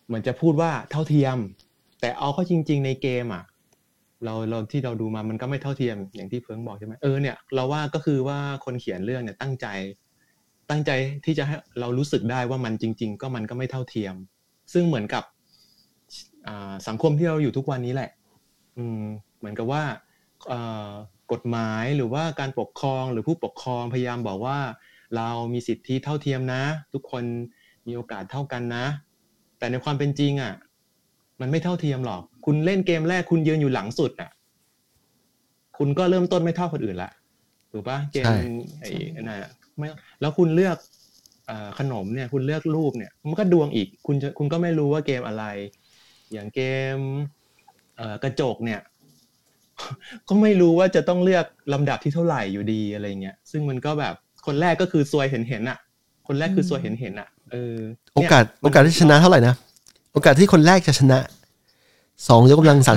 เหมือนจะพูดว่าเท่าเทียมแต่เอาเข้าจริงๆในเกมอ่ะเราที่เราดูมามันก็ไม่เท่าเทียมอย่างที่เพิ่งบอกใช่ไหมเนี่ยเราว่าก็คือว่าคนเขียนเรื่องเนี่ยตั้งใจที่จะให้เรารู้สึกได้ว่ามันจริงๆก็มันก็ไม่เท่าเทียมซึ่งเหมือนกับสังคมที่เราอยู่ทุกวันนี้แหละเหมือนกับว่ากฎหมายหรือว่าการปกครองหรือผู้ปกครองพยายามบอกว่าเรามีสิทธิเท่าเทียมนะทุกคนมีโอกาสเท่ากันนะแต่ในความเป็นจริงอ่ะมันไม่เท่าเทียมหรอกคุณเล่นเกมแรกคุณยืนอยู่หลังสุดอ่ะคุณก็เริ่มต้นไม่เท่าคนอื่นละถูกปะเกมไอ้นั่นอ่ะแล้วคุณเลือกขนมเนี่ยคุณเลือกรูปเนี่ยมันก็ดวงอีกคุณก็ไม่รู้ว่าเกมอะไรอย่างเกมกระจกเนี่ยก็ไม่รู้ว่าจะต้องเลือกลำดับที่เท่าไหร่อยู่ดีอะไรเงี้ยซึ่งมันก็แบบคนแรกก็คือซวยเห็นอ่ะคนแรกคือซวยเห็นอ่ะโอกาสที่ชนะเท่าไหร่นะโอกาสที่คนแรกจะชนะ2 ยกกำลัง 32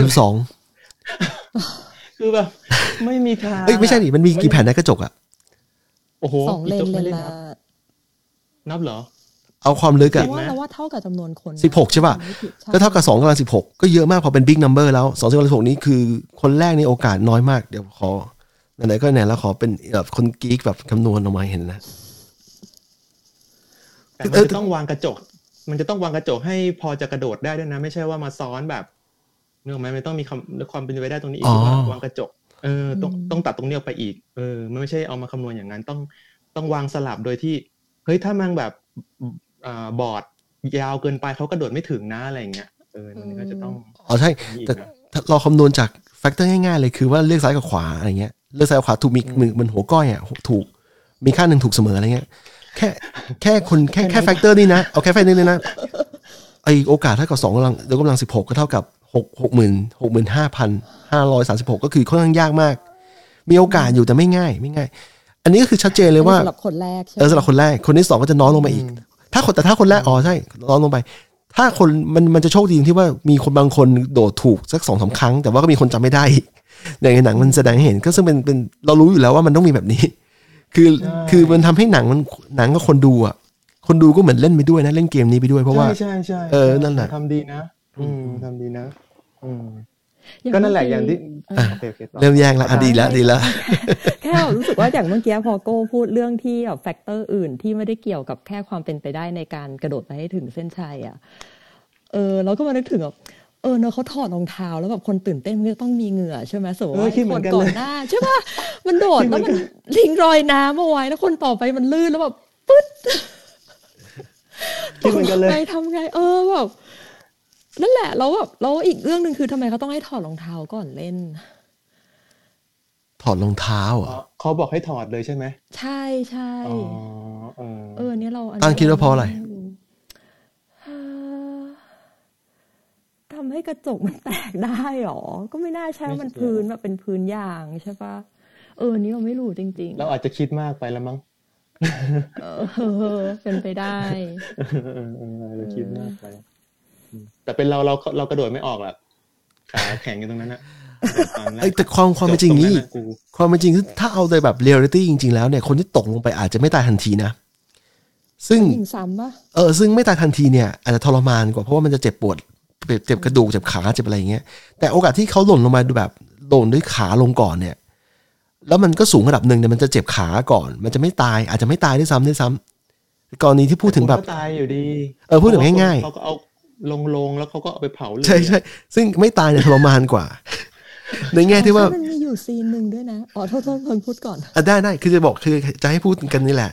คือแบบไม่มีทางไม่ใช่ดิมันมีกี่แผ่นในกระจกอ่ะโอ้โหอีกจบไม่ได้นับเหรอเอาความลึกอะว่าเท่ากับจำนวนคน16ใช่ป่ะก็เท่ากับ2 กำลัง 16ก็เยอะมากพอเป็นบิ๊กนัมเบอร์แล้ว2 กำลัง 16นี้คือคนแรกในโอกาสน้อยมากเดี๋ยวขอไหนๆก็ไหนแล้วขอเป็นแบบคนกี๊กแบบคำนวณออกมาเห็นนะแต่มันจะต้องวางกระจกให้พอจะกระโดดได้ด้วยนะไม่ใช่ว่ามาซ้อนแบบนึกออกมั้ยมันต้องมีความเป็นไปได้ตรงนี้อีกว่าวางกระจกต้องตัดตรงนี้ออกไปอีกมันไม่ใช่เอามาคำนวณอย่างนั้นต้องวางสลับโดยที่เฮ้ยถ้ามันแบบบอร์ดยาวเกินไปเขากระโดดไม่ถึงนะอะไรอย่างเงี้ยมันก็จะต้องใช่แต่เราคำนวณจากแฟกเตอร์ง่ายๆเลยคือว่าเลือกซ้ายกับขวาอะไรเงี้ยเลือกซ้ายกับขวาถูกมือมันหัวก้อยอ่ะถูกมีค่าหนึ่งถูกเสมออะไรเงี้ยแค่คนแค่แฟกเตอร์นี่นะเอาแค่แฟกเตอร์นี่นะไอโอกาสเท่ากับ2 กำลัง 16ก็เท่ากับ65,536ก็คือค่อนข้างยากมากมีโอกาสอยู่แต่ไม่ง่ายอันนี้ก็คือชัดเจนเลยว่าสำหรับคนแรกสำหรับคนแรกคนที่2ก็จะน้อยลงมาอีกถ้าคนแรกอ๋อใช่น้อยลงไปถ้าคนมันจะโชคดีที่ว่ามีคนบางคนโดดถูกสัก 2-3 ครั้งแต่ว่าก็มีคนจำไม่ได้ในหนังมันแสดงให้เห็นก็ซึ่งเป็นเรารู้อยู่แล้วว่ามันต้องมีแบบนี้คือมันทำให้หนังกับคนดูอ่ะคนดูก็เหมือนเล่นไปด้วยนะเล่นเกมนี้ไปด้วยเพราะว่าใช่นั่นแหละทำดีนะทำดีนะก็นั่นแหละอย่างที่เริ่มแย่งละดีละแค่รู้สึกว่าอย่างเมื่อกี้พอโก้พูดเรื่องที่แบบแฟกเตอร์อื่นที่ไม่ได้เกี่ยวกับแค่ความเป็นไปได้ในการกระโดดไปให้ถึงเส้นชัยอ่ะเราก็มานึกถึงแบบเนอะเขาถอดรองเท้าแล้วแบบคนตื่นเต้นมันก็ต้องมีเหงื่อใช่ไหมสมมติว่าคนก่อนหน้าใช่ป่ะมันโดดแล้วมันทิ้งรอยน้ำเอาไว้แล้วคนต่อไปมันลื่นแล้วแบบปึ๊ดไปทำไงแบบนั่นแหละแล้วแบบแล้วอีกเรื่องนึงคือทำไมเขาต้องให้ถอดรองเท้าก่อนเล่นถอดรองเท้าอ่ะเขาบอกให้ถอดเลยใช่ไหมใช่ใช่เนี่ยเราตั้งคิดว่าเพราะอะไรทำให้กระจกมันแตกได้หรอก็ไม่น่าใช่มันพื้นแบบเป็นพื้นยางใช่ปะนี่เราไม่รู้จริงๆเราอาจจะคิดมากไปแล้วมั้งเป็นไปได้เราคิดมากไป แต่เป็นเรากระโดดไม่ออกแบบขาแข็งอยู่ตรงนั้นนะไอ้แต่ความเป็นจริงนี่ความเป็นจริงถ้าเอาในแบบเรียลลิตี้จริงๆแล้วเนี่ยคนที่ตกลงไปอาจจะไม่ตายทันทีนะซึ่งไม่ตายทันทีเนี่ยอาจจะทรมานกว่าเพราะว่ามันจะเจ็บปวดเจ็บกระดูกเจ็บขาเจ็บอะไรอย่างเงี้ยแต่โอกาสที่เขาหล่นลงมาแบบหล่นด้วยขาลงก่อนเนี่ยแล้วมันก็สูงระดับนึงเนี่ยมันจะเจ็บขาก่อนมันจะไม่ตายอาจจะไม่ตายด้วยซ้ำกรณีที่พูดถึงแบบตายอยู่ดีพูดถึงง่ายๆเขาก็เอาลงๆแล้วเขาก็เอาไปเผาเลยใช่ๆซึ่งไม่ตายเนี่ยทรมานกว่าในแง่ที่ว่ามันมีอยู่ซีนนึงด้วยนะอ๋อโทษเพิ่งพูดก่อนอ่ะได้ๆคือจะบอกคือจะให้พูดกันนี่แหละ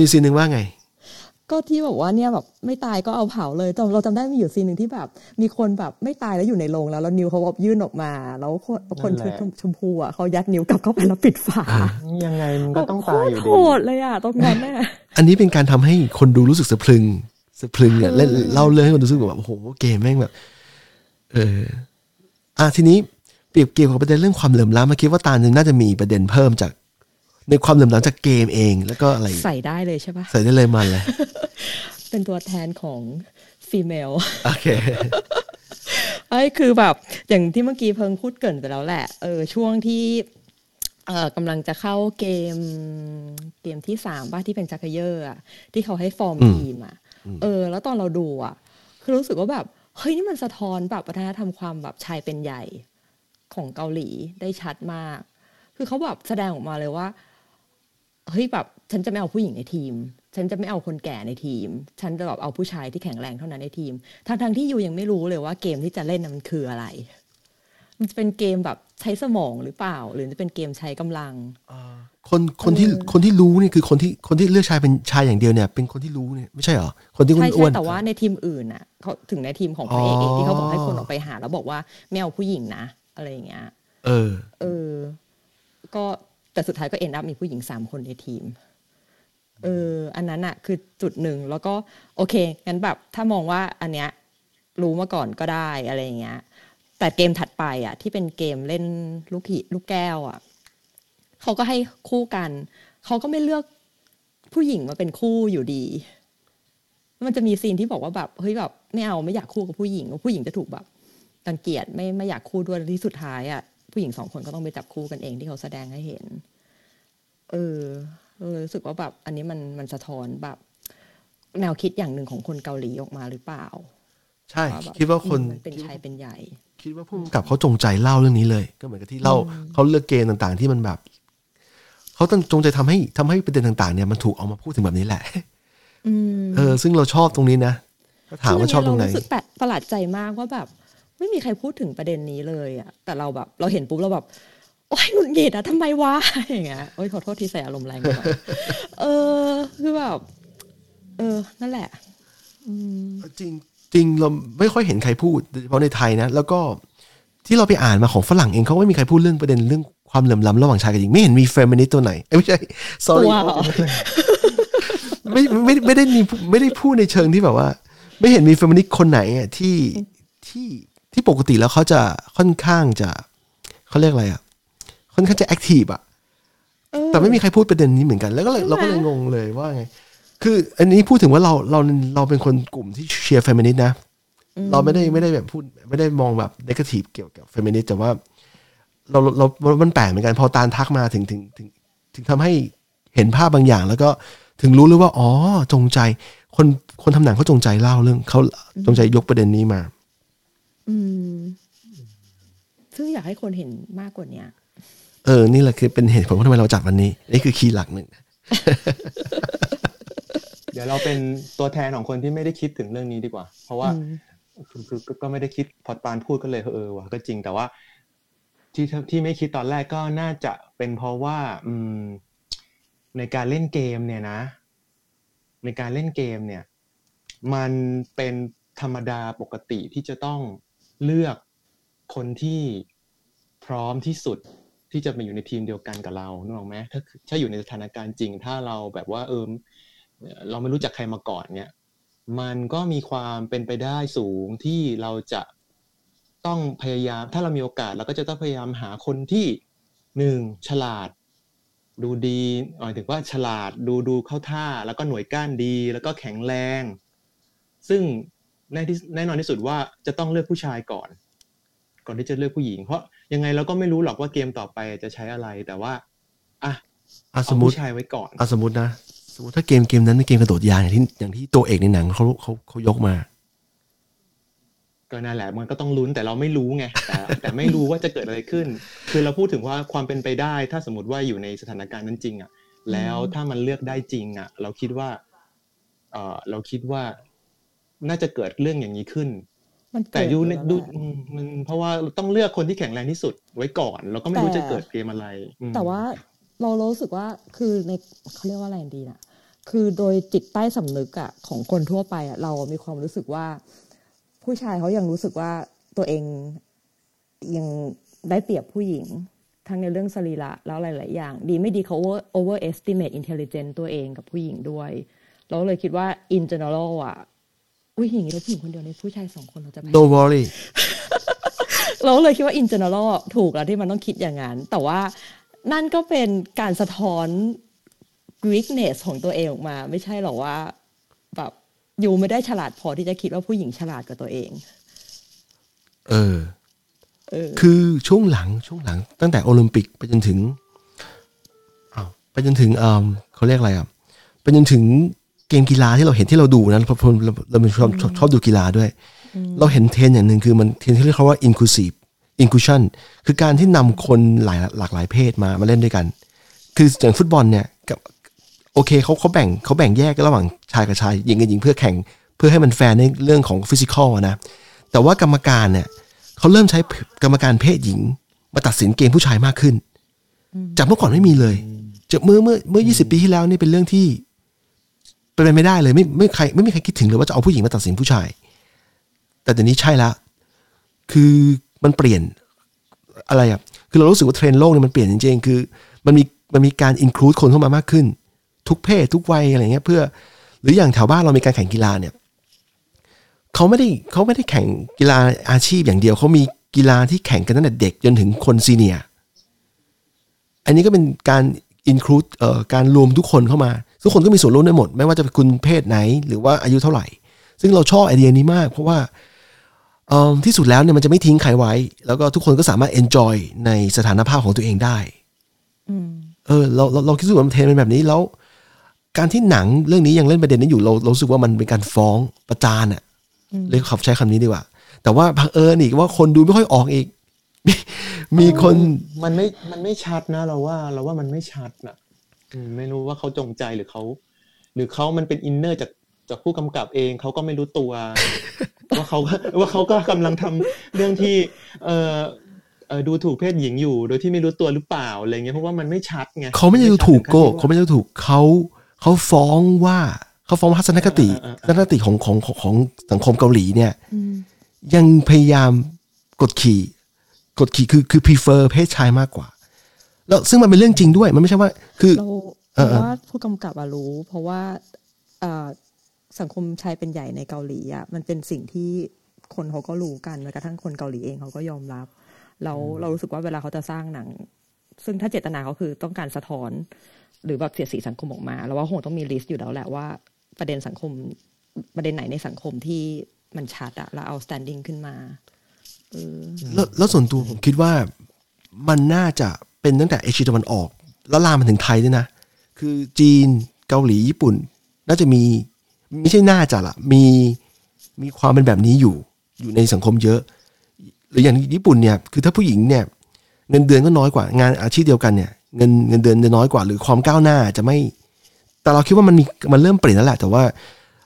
มีซีนนึงว่าไงก็ที่บอกว่าเนี่ยแบบไม่ตายก็เอาเผาเลยเราจำได้มีอยู่ซีนนึงที่แบบมีคนแบบไม่ตายแล้วอยู่ในโรงแล้วนิ้วเขาแบบยื่นออกมาแล้วคนชุดชมพูอ่ะเขายัดนิ้วกลับเข้าไปแล้วปิดฝายังไงมันก็ต้องตายอยู่ดีโคตรโหดเลยอ่ะตรงนั้นน่ะอันนี้เป็นการทำให้คนดูรู้สึกสะพรึงเนี่ยเล่าเรื่องให้คนดูรู้สึกแบบโอ้โหเกมแม่งแบบทีนี้เปรียบเกี่ยวกับประเด็นเรื่องความเหลื่อมล้ำเมื่อกี้ว่าตานึงน่าจะมีประเด็นเพิ่มจากในความเหลื่อมล้ำจากเกมเองแล้วก็อะไรใส่ได้เลยใช่ปะใส่ได้เลยมันเลยเป็นตัวแทนของ female โอเคคือแบบอย่างที่เมื่อกี้เพิ่งพูดเกริ่นไปแล้วแหละช่วงที่กำลังจะเข้าเกมที่3ป่ะที่เป็นจักรเยอร์อ่ะที่เขาให้ฟอร์มทีมอ่ะแล้วตอนเราดูอ่ะคือรู้สึกว่าแบบเฮ้ยนี่มันสะท้อนแบบวัฒนธรรมความแบบชายเป็นใหญ่ของเกาหลีได้ชัดมากคือเขาแบบแสดงออกมาเลยว่าเฮ้ยแบบฉันจะไม่เอาผู้หญิงในทีมฉันจะไม่เอาคนแก่ในทีมฉันจะแบบเอาผู้ชายที่แข็งแรงเท่านั้นในทีมทั้งที่ยูยังไม่รู้เลยว่าเกมที่จะเล่นมันคืออะไรมันจะเป็นเกมแบบใช้สมองหรือเปล่าหรือจะเป็นเกมใช้กำลังคนที่รู้เนี่ยคือคนที่เลือกชายเป็นชายอย่างเดียวเนี่ยเป็นคนที่รู้เนี่ยไม่ใช่หรอคนที่อ้วนแต่ว่าในทีมอื่นน่ะเขาถึงในทีมของพระเอกเองที่เขาบอกให้คนออกไปหาแล้วบอกว่าไม่เอาผู้หญิงนะอะไรอย่างเงี้ยก็แต่สุดท้ายก็เอ็นอัพมีผู้หญิง3คนในทีมอันนั้นอะคือจุดหนึ่งแล้วก็โอเคงั้นแบบถ้ามองว่าอันเนี้ยรู้มาก่อนก็ได้อะไรอย่างเงี้ยแต่เกมถัดไปอะที่เป็นเกมเล่นลูกแก้วอะเขาก็ให้คู่กันเขาก็ไม่เลือกผู้หญิงมาเป็นคู่อยู่ดีมันจะมีซีนที่บอกว่าแบบเฮ้ยแบบไม่เอาไม่อยากคู่กับผู้หญิงผู้หญิงจะถูกแบบรังเกียจไม่อยากคู่ด้วยที่สุดท้ายอะผู้หญิง2คนก็ต้องไปจับคู่กันเองที่เขาแสดงให้เห็นรู้สึกว่าแบบอันนี้มันสะท้อนแบบแนวคิดอย่างหนึ่งของคนเกาหลีออกมาหรือเปล่าใช่คิดว่าคนเป็นชายเป็นใหญ่คิดว่าผู้กำกับเขาจงใจเล่าเรื่องนี้เลยก็เหมือนกับที่เล่าเขาเลือกเกณฑ์ต่างๆที่มันแบบเขาตั้งจงใจทำให้ประเด็นต่างๆเนี่ยมันถูกเอามาพูดถึงแบบนี้แหละซึ่งเราชอบตรงนี้นะก็ถามว่าชอบตรงไหนรู้สึกประหลาดใจมากว่าแบบไม่มีใครพูดถึงประเด็นนี้เลยอ่ะแต่เราแบบเราเห็นปุ๊บเราแบบโอ๊ยหงุดหงิดอะทำไมวะอย่างเงี้ยโอ๊ยขอโทษที่ใส่อารมณ์แรงไปคือแบบนั่นแหละจริงเราไม่ค่อยเห็นใครพูดโดยเฉพาะในไทยนะแล้วก็ที่เราไปอ่านมาของฝรั่งเองเขาไม่มีใครพูดเรื่องประเด็นเรื่องความเหลื่อมล้ำระหว่างชายกับหญิงไม่เห็นมีเฟมินิสต์ตัวไหนไม่ใช่ sorry ไม่ได้พูดในเชิงที่แบบว่าไม่เห็นมีเฟมินิสต์คนไหนอ่ะที่ปกติแล้วเขาจะค่อนข้างจะเขาเรียกอะไรอ่ะค่อนข้างจะแอคทีฟอ่ะแต่ไม่มีใครพูดประเด็นนี้เหมือนกันแล้วก็เลยเราก็เลยงงเลยว่าไงคืออันนี้พูดถึงว่าเราเป็นคนกลุ่มที่เชียร์เฟมินิสต์นะเราไม่ได้แบบพูดไม่ได้มองแบบเนกาทีฟเกี่ยวกับเฟมินิสต์แต่ว่าเรามันแปลกเหมือนกันพอตาลทักมาถึงทำให้เห็นภาพบางอย่างแล้วก็ถึงรู้เลยว่าอ๋อจงใจคนทำหนังเขาจงใจเล่าเรื่องเขาจงใจยกประเด็นนี้มาซึ่งอยากให้คนเห็นมากกว่านี้นี่แหละคือเป็นเหตุผลว่าทำไมเราจัดวันนี้นี่คือคีย์หลักหนึ่ง เดี๋ยวเราเป็นตัวแทนของคนที่ไม่ได้คิดถึงเรื่องนี้ดีกว่าเพราะว่าคือก็ไม่ได้คิดพอตาลพูดก็เลยว่ะก็จริงแต่ว่าที่ไม่คิดตอนแรกก็น่าจะเป็นเพราะว่าในการเล่นเกมเนี่ยนะในการเล่นเกมเนี่ยมันเป็นธรรมดาปกติที่จะต้องเลือกคนที่พร้อมที่สุดที่จะมาอยู่ในทีมเดียวกันกับเรานึกออกไหมถ้าอยู่ในสถานการณ์จริงถ้าเราแบบว่าเราไม่รู้จักใครมาก่อนเนี่ยมันก็มีความเป็นไปได้สูงที่เราจะต้องพยายามถ้าเรามีโอกาสเราก็จะต้องพยายามหาคนที่1ฉลาดดูดีหมายถึงว่าฉลาดดูเข้าท่าแล้วก็หน่วยก้านดีแล้วก็แข็งแรงซึ่ง แน่นอนที่สุดว่าจะต้องเลือกผู้ชายก่อนที่จะเลือกผู้หญิงเพราะยังไงเราก็ไม่รู้หรอกว่าเกมต่อไปจะใช้อะไรแต่ว่าเอาผู้ชายไว้ก่อนสมมุตินะสมมุติถ้าเกมนั้นเป็นเกมกระโดดยางอย่างที่ตัวเอกในหนังเขายกมาก็น่าแหละมันก็ต้องลุ้นแต่เราไม่รู้ไงแต่ไม่รู้ว่าจะเกิดอะไรขึ้นคือเราพูดถึงว่าความเป็นไปได้ถ้าสมมติว่าอยู่ในสถานการณ์นั้นจริงอ่ะแล้วถ้ามันเลือกได้จริงอ่ะเราคิดว่าน่าจะเกิดเรื่องอย่างนี้ขึ้นแต่ดูมันเพราะว่าต้องเลือกคนที่แข็งแรงที่สุดไว้ก่อนเราก็ไม่รู้จะเกิดเกมอะไรแต่ว่าเรารู้สึกว่าคือในเขาเรียกว่าอะไรดีนะคือโดยจิตใต้สำนึกอ่ะของคนทั่วไปอ่ะเรามีความรู้สึกว่าผู้ชายเขายังรู้สึกว่าตัวเองยังได้เปรียบผู้หญิงทั้งในเรื่องสรีระแล้วหลายๆอย่างดีไม่ดีเขา overestimate intelligence ตัวเองกับผู้หญิงด้วยเราเลยคิดว่า in general อ่ะอุ้ยอย่างนี้เราผู้หญิงคนเดียวในผู้ชายสองคนเราจะไม่ Don't worry เราเลยคิดว่า in general ถูกแล้วที่มันต้องคิดอย่างนั้นแต่ว่านั่นก็เป็นการสะท้อน weakness ของตัวเองออกมาไม่ใช่หรอกว่าแบบอยู่ไม่ได้ฉลาดพอที่จะคิดว่าผู้หญิงฉลาดกว่าตัวเองคือช่วงหลังตั้งแต่โอลิมปิกไปจนถึงเขาเรียกอะไรอ่ะไปจนถึงเกมกีฬาที่เราเห็นที่เราดูนะเราเป็นชอบดูกีฬาด้วยเราเห็นเทรนอย่างนึงคือมันเทรนที่เรียกว่า inclusion คือการที่นำคนหลากหลายเพศมาเล่นด้วยกันคืออย่างฟุตบอลเนี่ยกับโอเคเขาแบ่งแยกระหว่างชายกับชายหญิงกับหญิงเพื่อแข่งเพื่อให้มันแฟร์ในเรื่องของฟิสิกอลนะแต่ว่ากรรมการเนี่ยเขาเริ่มใช้กรรมการเพศหญิงมาตัดสินเกมผู้ชายมากขึ้นจากเมื่อก่อนไม่มีเลยจากเมื่อ20 ปีที่แล้วนี่เป็นเรื่องที่เป็นไปไม่ได้เลยไม่มีใครคิดถึงเลยว่าจะเอาผู้หญิงมาตัดสินผู้ชายแต่เดี๋ยวนี้ใช่ละคือมันเปลี่ยนอะไรอ่ะคือเรารู้สึกว่าเทรนด์โลกเนี่ยมันเปลี่ยนจริงๆคือมันมีการอินคลูดคนเข้ามามากขึ้นทุกเพศทุกวัยอะไรเงี้ยเพื่อหรืออย่างแถวบ้านเรามีการแข่งกีฬาเนี่ยเขาไม่ได้แข่งกีฬาอาชีพอย่างเดียวเขามีกีฬาที่แข่งกันตั้งแต่เด็กจนถึงคนซีเนียร์อันนี้ก็เป็นการอินคลูดการรวมทุกคนเข้ามาทุกคนก็มีส่วนร่วมได้หมดไม่ว่าจะเป็นคุณเพศไหนหรือว่าอายุเท่าไหร่ซึ่งเราชอบไอเดียนี้มากเพราะว่าที่สุดแล้วเนี่ยมันจะไม่ทิ้งใครไว้แล้วก็ทุกคนก็สามารถ enjoy ในสถานภาพของตัวเองได้เราคิดว่ามันเทรนเป็นแบบนี้แล้วการที่หนังเรื่องนี้ยังเล่นประเด็นนี้อยู่เรารู้สึกว่ามันเป็นการฟ้องประจานอะเลยขอใช้คำนี้ดีกว่าแต่ว่าบังเอิญอีกว่าคนดูไม่ค่อยออกอีก มีคนมันไม่ชัดนะเราว่ามันไม่ชัดนะไม่รู้ว่าเขาจงใจหรือเขามันเป็นอินเนอร์จากผู้กำกับเองเขาก็ไม่รู้ตัว ว่าเขาก็กำลังทำเรื่องที่ดูถูกเพศหญิงอยู่โดยที่ไม่รู้ตัวหรือเปล่าอะไรเงี้ยเพราะว่ามันไม่ชัดไงเขาไม่ได้ดูถูกโก้เขาไม่ได้ดูถูกเขาฟ้องว่าเขาฟ้องทัศนคติของสังคมเกาหลีเนี่ยยังพยายามกดขี่คือ prefer เพศชายมากกว่าแล้วซึ่งมันเป็นเรื่องจริงด้วยมันไม่ใช่ว่าคือเราว่าผู้กำกับรู้เพราะว่าสังคมชายเป็นใหญ่ในเกาหลีอ่ะมันเป็นสิ่งที่คนเขาก็รู้กันแม้กระทั่งคนเกาหลีเองเขาก็ยอมรับเรารู้สึกว่าเวลาเขาจะสร้างหนังซึ่งถ้าเจตนาเขาคือต้องการสะท้อนหรือแบบเสียดสีสังคมออกมาเราว่าคงต้องมีลิสต์อยู่แล้วแหละว่าประเด็นสังคมประเด็นไหนในสังคมที่มันชัดอะแล้วเอา standing ขึ้นมาแล้วส่วนตัวผมคิดว่ามันน่าจะเป็นตั้งแต่เอเชียตะวันออกแล้วลามมาถึงไทยด้วยนะคือจีนเกาหลีญี่ปุ่นน่าจะมีไม่ใช่น่าจะละมีความเป็นแบบนี้อยู่ในสังคมเยอะหรืออย่างญี่ปุ่นเนี่ยคือถ้าผู้หญิงเนี่ยเงินเดือนก็น้อยกว่างานอาชีพเดียวกันเนี่ยเงินเดือนจะน้อยกว่าหรือความก้าวหน้าจะไม่แต่เราคิดว่ามันเริ่มเปลี่ยนแล้วแหละแต่ว่า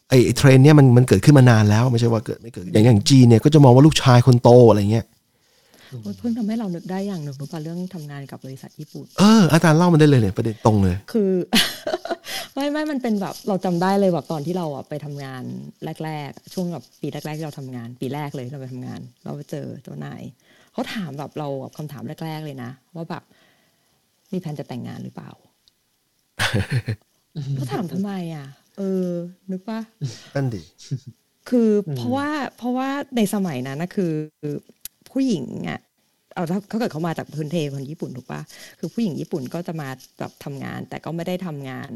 ไอ้เทรนด์เนี่ยมันเกิดขึ้นมานานแล้วไม่ใช่ว่าเกิดไม่เกิดอย่างจีนเนี่ยก็จะมองว่าลูกชายคนโตอะไรเงี้ยเพิ่งทำให้เรานึกได้อย่างหนึ่งรู้ป่ะเรื่องทำงานกับบริษัทญี่ปุ่นอาจารย์เล่ามันได้เลยเนี่ยประเด็นตรงเลยคือ ไม่มันเป็นแบบเราจำได้เลยแบบตอนที่เราไปทำงานแรกๆช่วงแบบปีแรกๆที่เราทำงานปีแรกเลยเราไปทำงานเราไปเจอเจ้านายเขาถามแบบเราแบบคำถามแรกๆเลยนะว่าแบบมีแผนจะแต่งงานหรือเปล่าเขาถามทำไมอ่ะนึกว่านั่นดิคือเพราะว่าในสมัยนั้นนะคือผู้หญิงอ่ะเขาเกิดเขามาจากพื้นเพคนญี่ปุ่นถูกป่ะคือผู้หญิงญี่ปุ่นก็จะมาแบบทำงานแต่ก็ไม่ได้ทำงาน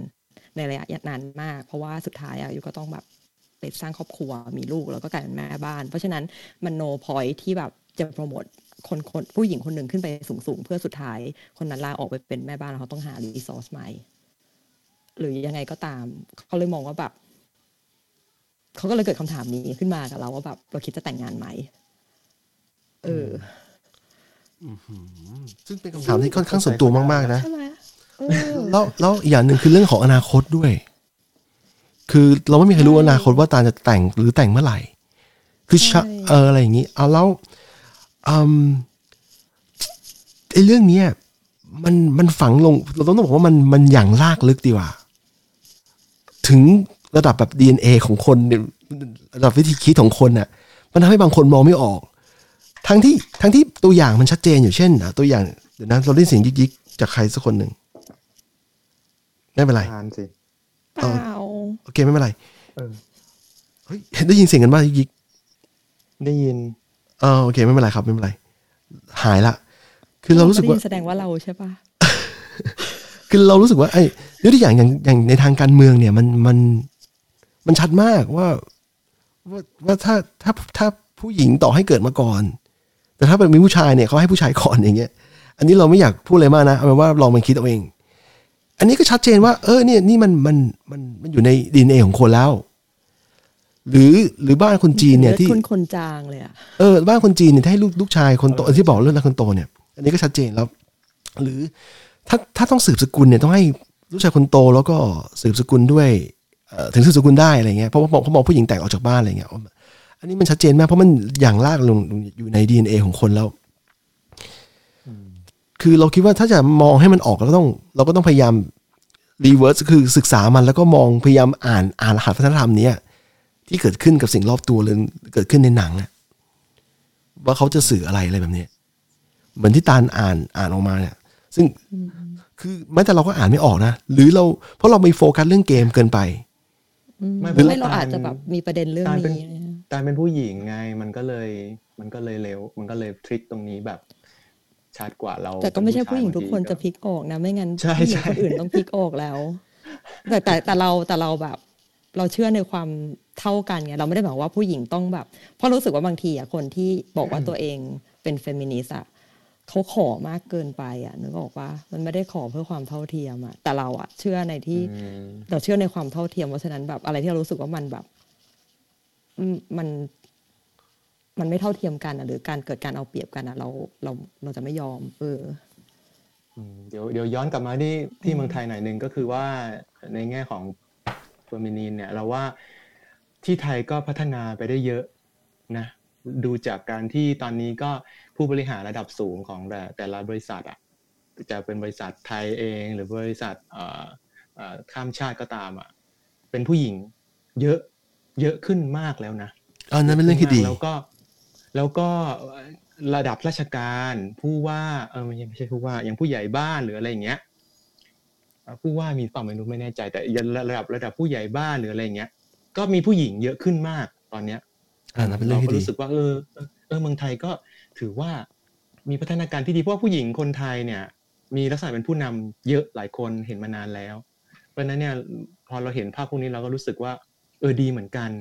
ในระยะนานมากเพราะว่าสุดท้ายอ่ะอยู่ก็ต้องแบบ สสร้างครอบครัวมีลูกแล้วก็กลายเป็นแม่บ้านเพราะฉะนั้นมันโนพอยท์ที่แบบจะโปรโมทคนผู้หญิงคนหนึ่งขึ้นไปสูงๆเพื่อสุดท้ายคนนั้นลาออกไปเป็นแม่บ้านแล้วเขาต้องหารีซอร์สใหม่หรือยังไงก็ตามเขาเลยมองว่าแบบเขาก็เลยเกิดคำถามนี้ขึ้นมากับเราว่าแบบเราคิดจะแต่งงานไหมซึ่งเป็นคำถามที่ค่อนข้างส่วนตัวมากๆนะแล้วอย่างหนึ่งคือเรื่องของอนาคตด้วยคือเราไม่มีใครรู้อนาคตว่าตาจะแต่งหรือแต่งเมื่อไหร่คืออะไรอย่างนี้เอาแล้วไอ้เรื่องนี้มันฝังลงเราต้องบอกว่ามันอย่างลากลึกดีกว่าถึงระดับแบบ DNA ของคนระดับวิธีคิดของคนน่ะมันทำให้บางคนมองไม่ออกทั้งที่ตัวอย่างมันชัดเจนอยู่เช่นตัวอย่างเดี๋ยวนะเราได้เสียงยิกๆจากใครสักคนหนึ่งไม่เป็นไรเปล่าโอเคไม่เป็นไรเฮ้ยได้ยินเสียงกันบ้างยิกได้ยินโอเคไม่เป็นไรครับไม่เป็นไรหายละคือเรารู้สึกว่าแสดงว่าเราใช่ป่ะ คือเรารู้สึกว่าไอ้ยกตัวอย่างอย่างในทางการเมืองเนี่ยมันชัดมากว่าถ้าผู้หญิงต่อให้เกิดมาก่อนแต่ถ้าเป็นมีผู้ชายเนี่ยเขาให้ผู้ชายก่อนอย่างเงี้ยอันนี้เราไม่อยากพูดอะไรมากนะเอาเป็นว่าลองมันคิดเอาเองอันนี้ก็ชัดเจนว่าเนี่ยนี่มันอยู่ใน DNA ของคนแล้วหรือบ้านคนจีนเนี่ยที่คนจางเลยอ่ะบ้านคนจีนเนี่ยให้ลูกชายคนโตที่บอกเรื่องคนโตเนี่ยอันนี้ก็ชัดเจนแล้วหรือถ้าต้องสืบสกุลเนี่ยต้องให้ลูกชายคนโตแล้วก็สืบสกุลด้วยถึงสืบสกุลได้อะไรเงี้ยเพราะว่าเขาบอกผู้หญิงแต่งออกจากบ้านอะไรเงี้ยอันนี้มันชัดเจนมากเพราะมันอย่างลากลงอยู่ใน DNA ของคนแล้วคือเราคิดว่าถ้าจะมองให้มันออกเราก็ต้องพยายามรีเวิร์สคือศึกษามันแล้วก็มองพยายามอ่านรหัสวัฒนธรรมนี้ที่เกิดขึ้นกับสิ่งรอบตัวหรือเกิดขึ้นในหนังอะว่าเขาจะสื่ออะไรแบบนี้เหมือนที่ตาลอ่านออกมาเนี่ยซึ่งคือแม้แต่เราก็อ่านไม่ออกนะหรือเราเพราะเราไปโฟกัสเรื่องเกมเกินไปไม่เราอาจจะแบบมีประเด็นเรื่องนี้ตาลเป็นผู้หญิงไงมันก็เลยเร็วมันก็เลยทริคตรงนี้แบบชัดกว่าเราแต่ก็ไม่ใช่ผู้หญิงทุกคนจะพลิกออกนะไม่งั้นผู้หญิงคนอื่นต้องพลิกออกแล้วแต่เราแบบเราเชื่อในความเท่ากันไงเราไม่ได้บอกว่าผู้หญิงต้องแบบเพราะรู้สึกว่าบางทีอ่ะคนที่บอกว่าตัวเองเป็นเฟมินิสต์อ่ะเขาขอมากเกินไปอ่ะนึกออกว่ามันไม่ได้ขอเพื่อความเท่าเทียมอ่ะแต่เราอ่ะเชื่อในที่เราเชื่อในความเท่าเทียมเพราะฉะนั้นแบบอะไรที่เรารู้สึกว่ามันแบบมันไม่เท่าเทียมกันอ่ะหรือการเกิดการเอาเปรียบกันอ่ะเราจะไม่ยอมเดี๋ยวย้อนกลับมาที่เมืองไทยหน่อยนึงก็คือว่าในแง่ของเฟมินินเนี่ยเราว่าที่ไทยก็พัฒนาไปได้เยอะนะดูจากการที่ตอนนี้ก็ผู้บริหารระดับสูงของแต่ละบริษัทอ่ะจะเป็นบริษัทไทยเองหรือบริษัทข้ามชาติก็ตามอ่ะเป็นผู้หญิงเยอะเยอะขึ้นมากแล้วนะนั่นเป็นเรื่องที่ดีแล้วก็ระดับราชการผู้ว่าไม่ใช่ผู้ว่าอย่างผู้ใหญ่บ้านหรืออะไรอย่างเงี้ยผู้ว่ามีความไม่แน่ใจแต่ระดับผู้ใหญ่บ้านหรืออะไรอย่างเงี้ยก็มีผู้หญิงเยอะขึ้นมากตอนเนี้ยเราก็รู้สึกว่าเมืองไทยก็ถือว่ามีพัฒนาการที่ดีเพราะผู้หญิงคนไทยเนี่ยมีลักษณะเป็นผู้นำเยอะหลายคนเห็นมานานแล้วเพราะฉะนั้นเนี่ยพอเราเห็นภาพพวกนี้เราก็รู้สึกว่าดีเหมือนกัน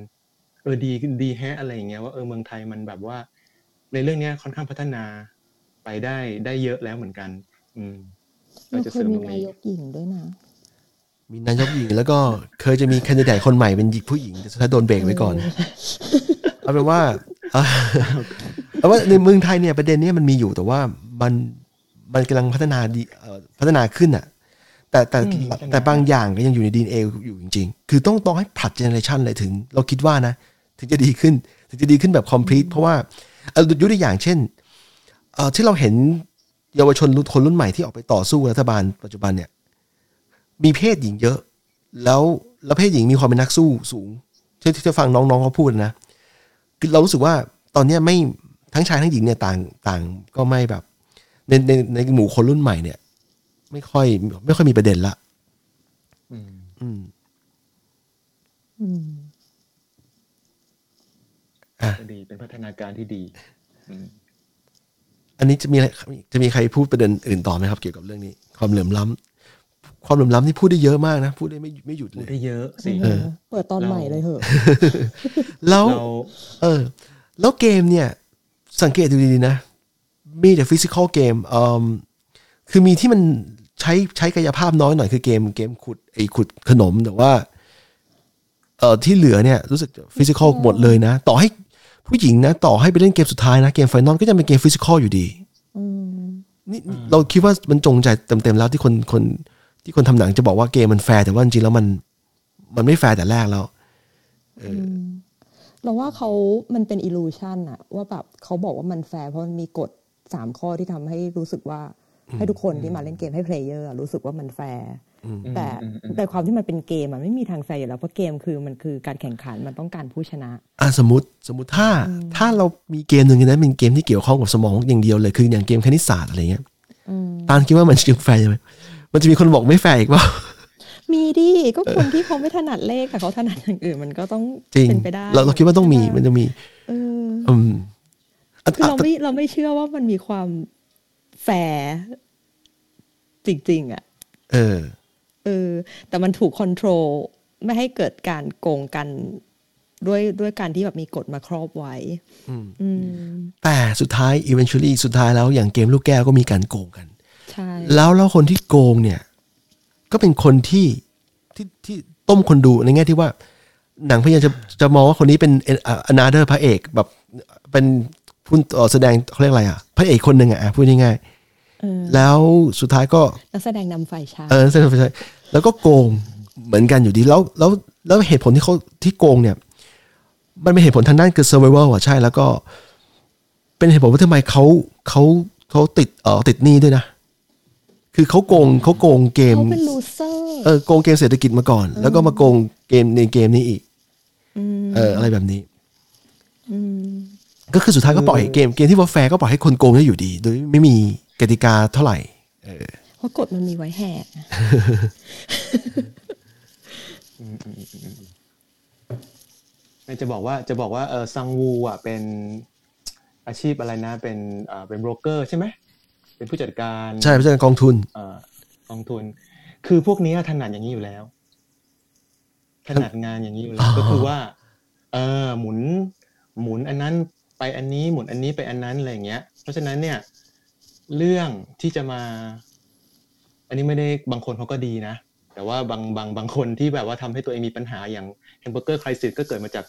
ดีแฮะอะไรอย่างเงี้ยว่าเมืองไทยมันแบบว่าในเรื่องเนี้ยค่อนข้างพัฒนาไปได้เยอะแล้วเหมือนกันเราจะเสริมตรงนี้มีนายกหญิงด้วยนะมีนายกหญิงแล้วก็เคยจะมีแคนดิเดตคนใหม่เป็นหญิงผู้หญิงแต่ถ้าโดนเบรกไว้ก่อนเอาเป็นว่าในเมืองไทยเนี่ยประเด็นนี้มันมีอยู่แต่ว่ามันกำลังพัฒนาดีพัฒนาขึ้นอ่ะแต่บางอย่างก็ยังอยู่ใน DNA อยู่จริงๆคือต้องให้ผลัดเจเนอเรชันเลยถึงเราคิดว่านะถึงจะดีขึ้นแบบคอมพลีทเพราะว่ายุคตัวอย่างเช่นที่เราเห็นเยาวชนคนรุ่นใหม่ที่ออกไปต่อสู้รัฐบาลปัจจุบันเนี่ยมีเพศหญิงเยอะแล้วเพศหญิงมีความเป็นนักสู้สูงที่จะฟังน้องๆเขาพูดนะคือเรารู้สึกว่าตอนนี้ไม่ทั้งชายทั้งหญิงเนี่ยต่างก็ไม่แบบในหมู่คนรุ่นใหม่เนี่ยไม่ค่อยมีประเด็นละดีเป็นพัฒนาการที่ดีอันนี้จะมีใครพูดประเด็นอื่นต่อไหมครับเกี่ยวกับเรื่องนี้ความเหลื่อมล้ำ ความเหลื่อมล้ำนี่พูดได้เยอะมากนะพูดได้ไม่หยุดเลยพูดได้เยอะสิเปิดตอนใหม่เลยเหอะแล้วแล้วเกมเนี่ยสังเกตดูดีๆนะมีแต่ฟิสิคอลเกมคือมีที่มันใช้กายภาพน้อยหน่อยคือเกมขุดขนมแต่ว่าที่เหลือเนี่ยรู้สึกฟิสิคอลหมดเลยนะต่อให้ผู้หญิงนะต่อให้ไปเล่นเกมสุดท้ายนะเกมไฟนอลก็จะเป็นเกมฟิสิคอลอยู่ดีนี่เราคิดว่ามันจงใจเต็มๆแล้วที่คนทำหนังจะบอกว่าเกมมันแฟร์แต่ว่าจริงๆแล้วมันไม่แฟร์แต่แรกแล้วเราว่ามันเป็นอิลูชันอะว่าแบบเขาบอกว่ามันแฟร์เพราะมันมีกฎ3ข้อที่ทำให้รู้สึกว่าให้ทุกคนที่มาเล่นเกมให้เพลเยอร์รู้สึกว่ามันแฟร์แต่ในความที่มันเป็นเกมอะไม่มีทางแฟร์อยู่แล้วเพราะเกมมันคือการแข่งขันมันต้องการผู้ชนะสมมติถ้าเรามีเกมนึงนะเป็นเกมที่เกี่ยวข้องกับสมองอย่างเดียวเลยคืออย่างเกมคณิตศาสตร์อะไรเงี้ยตานคิดว่ามันจะแฟร์ไหมมันจะมีคนบอกไม่แฟร์อีกว่ามีดิก็คนที่เขาไม่ถนัดเลขแต่เขาถนัดอย่างอื่นมันก็ต้องเป็นไปได้เราคิดว่าต้องมีมันจะมีคือเราไม่เชื่อว่ามันมีความแฟร์จริงๆอ่ะแต่มันถูกคอนโทรลไม่ให้เกิดการโกงกันด้วยการที่แบบมีกฎมาครอบไว้แต่สุดท้าย eventually สุดท้ายแล้วอย่างเกมลูกแก้วก็มีการโกงกันใช่แล้วคนที่โกงเนี่ยก็เป็นคนที่ต้มคนดูในแง่ที่ว่าหนังพยายามจะมองว่าคนนี้เป็นanother พระเอกแบบเป็นผู้แสดงเขาเรียกอะไรอ่ะพระเอกคนหนึ่งอ่ะพูดง่ายๆแล้วสุดท้ายก็แสดงนำฝ่ายชายแสดงฝ่ายชายแล้วก็โกงเหมือนกันอยู่ดีแล้วเหตุผลที่เขาที่โกงเนี่ยมันเป็นเหตุผลทางด้านคือ survival อ่ะใช่แล้วก็เป็นเหตุผลว่าทำไมเขาติดหนี้ด้วยนะคือเขาโกงเกมเขาเป็นลูเซอร์โกงเกมเศรษฐกิจมาก่อนแล้วก็มาโกงเกมในเกมนี้อีกอะไรแบบนี้ก็คือสุดท้ายก็ปล่อยเกมที่ว่าแฟร์ก็ปล่อยให้คนโกงได้อยู่ดีโดยไม่มีกติกาเท่าไหร่เพราะกฎมันมีไว้แหก จะบอกว่าซังวูอ่ะเป็นอาชีพอะไรนะเป็นโบรกเกอร์ใช่ไหมเป็นผู้จัดการใช่ผู้จัดการกองทุนคือพวกนี้ถนัดอย่างนี้อยู่แล้วถนัดงานอย่างนี้อยู่แล้วก็คือว่าหมุนอันนั้นไปอันนี้หมุนอันนี้ไปอันนั้นอะไรอย่างเงี้ยเพราะฉะนั้นเนี่ยเรื่องที่จะมาอันนี้ไม่ได้บางคนเขาก็ดีนะแต่ว่าบางคนที่แบบว่าทำให้ตัวเองมีปัญหาอย่างแฮมเบอร์เกอร์ไครซิสก็เกิดมาจาก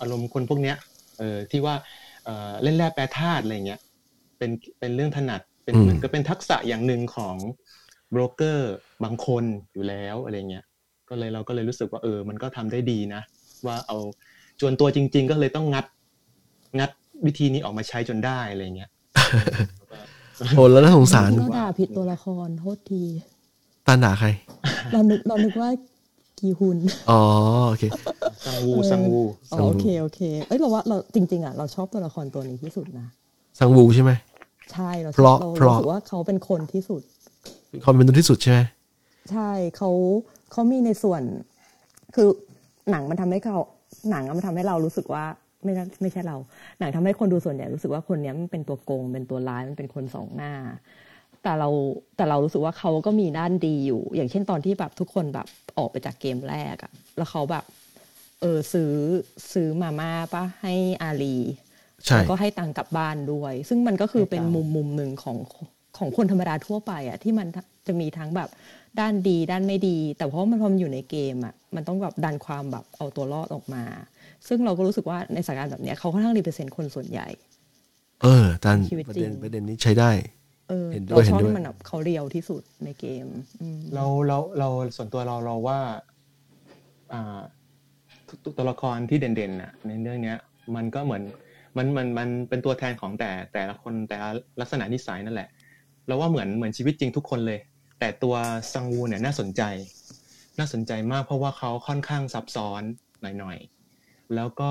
อารมณ์คนพวกเนี้ยที่ว่าเล่นแร่แปรธาตุอะไรอย่างเงี้ยเป็นเรื่องถนัดเป็นเหมือนก็เป็นทักษะอย่างหนึ่งของโบรกเกอร์บางคนอยู่แล้วอะไรเงี้ยก็เลยเราก็เลยรู้สึกว่ามันก็ทำได้ดีนะว่าเอาจวนตัวจริงๆก็เลยต้องงัดวิธีนี้ออกมาใช้จนได้อะไรเงี้ยโหแล้วน่าสงสารก็ด่าผิดตัวละครโทษทีตาหนาใครเรานึกว่ากีฮุนอ๋อโอเคซังวูโอเคเอ้ยเราว่าเราจริงๆอ่ะเราชอบตัวละครตัวนี้ที่สุดนะซังวูใช่ไหมใช่เราถือว่าเขาเป็นคนที่สุดเขาเป็นคนที่สุดใช่ไหมใช่เขามีในส่วนคือหนังมันทำให้เรารู้สึกว่าไม่ใช่เราหนังทำให้คนดูส่วนใหญ่รู้สึกว่าคนนี้มันเป็นตัวโกงเป็นตัวร้ายมันเป็นคนสองหน้าแต่เรารู้สึกว่าเขาก็มีด้านดีอยู่อย่างเช่นตอนที่แบบทุกคนแบบออกไปจากเกมแรกอะแล้วเขาแบบซื้อมาม่าป่ะให้อาลีแล้วก็ให้ตังกลับบ้านด้วยซึ่งมันก็คือเป็นมุมหนึ่งของคนธรรมดาทั่วไปอ่ะที่มันจะมีทั้งแบบด้านดีด้านไม่ดีแต่เพราะมันพออยู่ในเกมอ่ะมันต้องแบบดันความแบบเอาตัวรอดออกมาซึ่งเราก็รู้สึกว่าในสถานการณ์แบบเนี้ยเขาค่อนข้างรีเปอร์เซ็นต์คนส่วนใหญ่ด้านประเด็นนี้ใช้ได้เราชอบมันแบบเขาเรียวที่สุดในเกมเราส่วนตัวเราว่าตัวละครที่เด่นๆอ่ะในเรื่องเนี้ยมันก็เหมือนมันเป็นตัวแทนของแต่ละคนแต่ละลักษณะนิสัยนั่นแหละเราว่าเหมือนชีวิตจริงทุกคนเลยแต่ตัวซังวูเนี่ยน่าสนใจมากเพราะว่าเขาค่อนข้างซับซ้อนหน่อยๆแล้วก็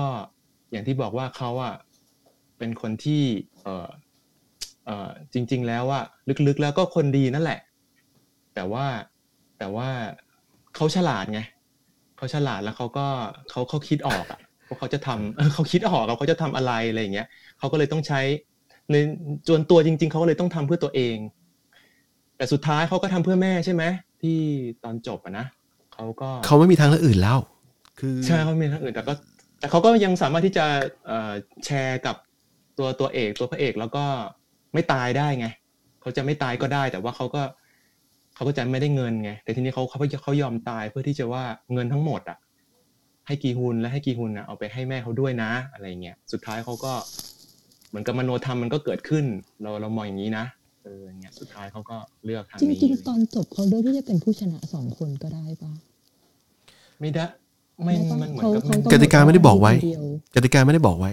อย่างที่บอกว่าเขาอ่ะเป็นคนที่จริงๆแล้วอ่ะลึกๆแล้วก็คนดีนั่นแหละแต่ว่าเขาฉลาดไงเขาฉลาดแล้วเขาก็เขาคิดออกอ่ะเขาจะทำเขาคิดออกเขาจะทำอะไรอะไรอย่างเงี้ยเขาก็เลยต้องใช้ในจวนตัวจริงๆเขาก็เลยต้องทำเพื่อตัวเอง แต่สุดท้ายเขาก็ทำเพื่อแม่ใช่ไหมที่ตอนจบอะนะเขาไม่มีทางเลือกอื่นแล้วคือใช่เขาไม่มีทางอื่นแต่เขาก็ยังสามารถที่จะแชร์กับตัวเอกตัวพระเอกแล้วก็ไม่ตายได้ไงเขาจะไม่ตายก็ได้แต่ว่าเขาก็จะไม่ได้เงินไงแต่ทีนี้เขายอมตายเพื่อที่จะว่าเงินทั้งหมดอ่ะให้กีฮุนและให้กีฮุนนะเอาไปให้แม่เขาด้วยนะอะไรเงี้ยสุดท้ายเขาก็เหมือนกับมโนธรรมมันก็เกิดขึ้นเรามองอย่างนี้นะอย่างเงี้ยสุดท้ายเขาก็เลือกทางนี้จริงๆตอนจบเขาเลือกที่จะเป็นผู้ชนะสองคนก็ได้ป่ะไม่ได้ไม่มันเหมือนกับกติกาไม่ได้บอกไว้กติกาไม่ได้บอกไว้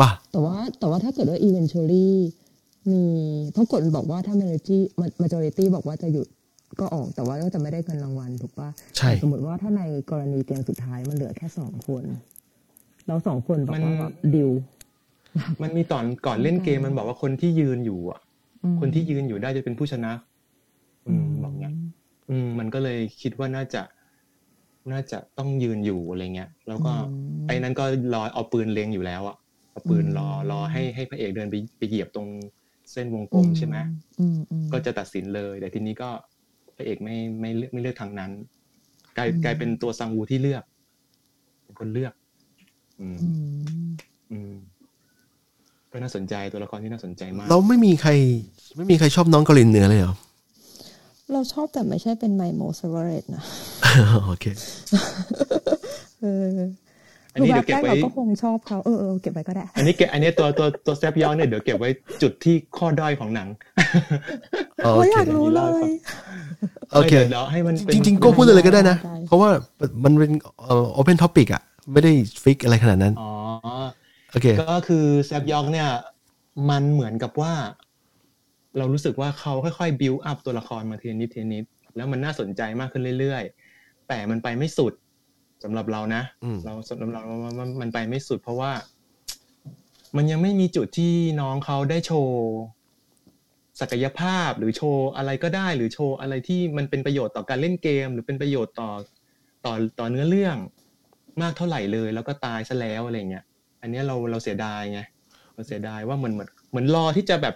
ป่ะแต่ว่าถ้าเกิดว่า eventuallyมีเพราะกฎบอกว่าถ้า majority บอกว่าจะหยุดก็ออกแต่ว่าก็จะไม่ได้เงินรางวัลถูกป่ะสมมติว่าถ้าในกรณีเกมสุดท้ายมันเหลือแค่2คนแล้ว2คนบอกว่าดิวมันมีตอนก่อนเล่นเกมมันบอกว่าคนที่ยืนอยู่อ่ะคนที่ยืนอยู่ได้จะเป็นผู้ชนะบอกงั้นมันก็เลยคิดว่าน่าจะต้องยืนอยู่อะไรเงี้ยแล้วก็ไอ้นั้นก็รอเอาปืนเล็งอยู่แล้วอ่ะเอาปืนรอให้พระเอกเดินไปเหยียบตรงเส้นวงกลมใช่ไหมก็จะตัดสินเลยแต่ทีนี้ก็พระเอกไม่เลือกทางนั้นกลายเป็นตัวซังวูที่เลือกเป็นคนเลือกก็น่าสนใจตัวละครที่น่าสนใจมากเราไม่มีใครชอบน้องเกาหลีเหนือเลยเหรอเราชอบแต่ไม่ใช่เป็นไมโมเซเวเรตนะโอเคอันนี้เดี๋ยวเก็บไว้ก็คงชอบเขาเออเก็บไว้ก็ได้อันนี้ตัวแซบย้อนเนี่ยเดี๋ยวเก็บไว้จุดที่ข้อด้อยของหนังไม่อยากรู้เลยโอเคแล้วให้มันจริงๆก็พูดอะไรก็ได้นะเพราะว่ามันเป็นopen topic อ่ะไม่ได้ฟิกอะไรขนาดนั้นอ๋อโอเคก็คือแซบย้อนเนี่ยมันเหมือนกับว่าเรารู้สึกว่าเขาค่อยๆ build up ตัวละครมาทีนิดแล้วมันน่าสนใจมากขึ้นเรื่อยๆแต่มันไปไม่สุดสำหรับเรานะเราสำหรับเรามันไปไม่สุดเพราะว่ามันยังไม่มีจุดที่น้องเขาได้โชว์ศักยภาพหรือโชว์อะไรก็ได้หรือโชว์อะไรที่มันเป็นประโยชน์ต่อการเล่นเกมหรือเป็นประโยชน์ต่อเนื้อเรื่องมากเท่าไหร่เลยแล้วก็ตายซะแล้วอะไรเงี้ยอันนี้เราเสียดายไงเราเสียดายว่าเหมือนรอที่จะแบบ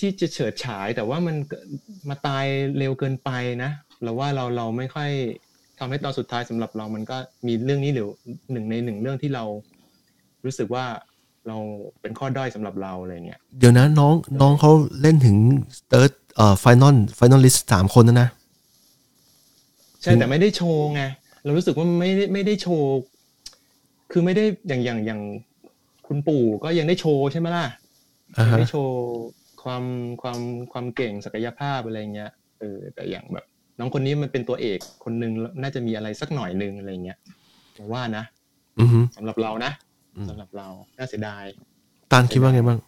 ที่จะเฉิดฉายแต่ว่ามันมาตายเร็วเกินไปนะเราว่าเราไม่ค่อยทำให้ตอนสุดท้ายสำหรับเรามันก็มีเรื่องนี้หรือ1 ใน 1เรื่องที่เรารู้สึกว่าเราเป็นข้อด้อยสำหรับเราอะไรเงี้ยเดี๋ยวนะน้องเขาเล่นถึง third finalist 3 คนแล้วนะใช่แต่ไม่ได้โชว์ไงเรารู้สึกว่าไม่ได้โชว์คือไม่ได้อย่างคุณปู่ก็ยังได้โชว์ใช่ไหมล่ะได้โชว์ความเก่งศักยภาพอะไรเงี้ยแต่อย่างแบบน้องคนนี้มันเป็นตัวเอกคนนึงน่าจะมีอะไรสักหน่อยนึงอะไรเงี้ยแต่ว่านะสำหรับเรานะสำหรับเราน่าเสียดายตาลคิดว่าไงบ้าง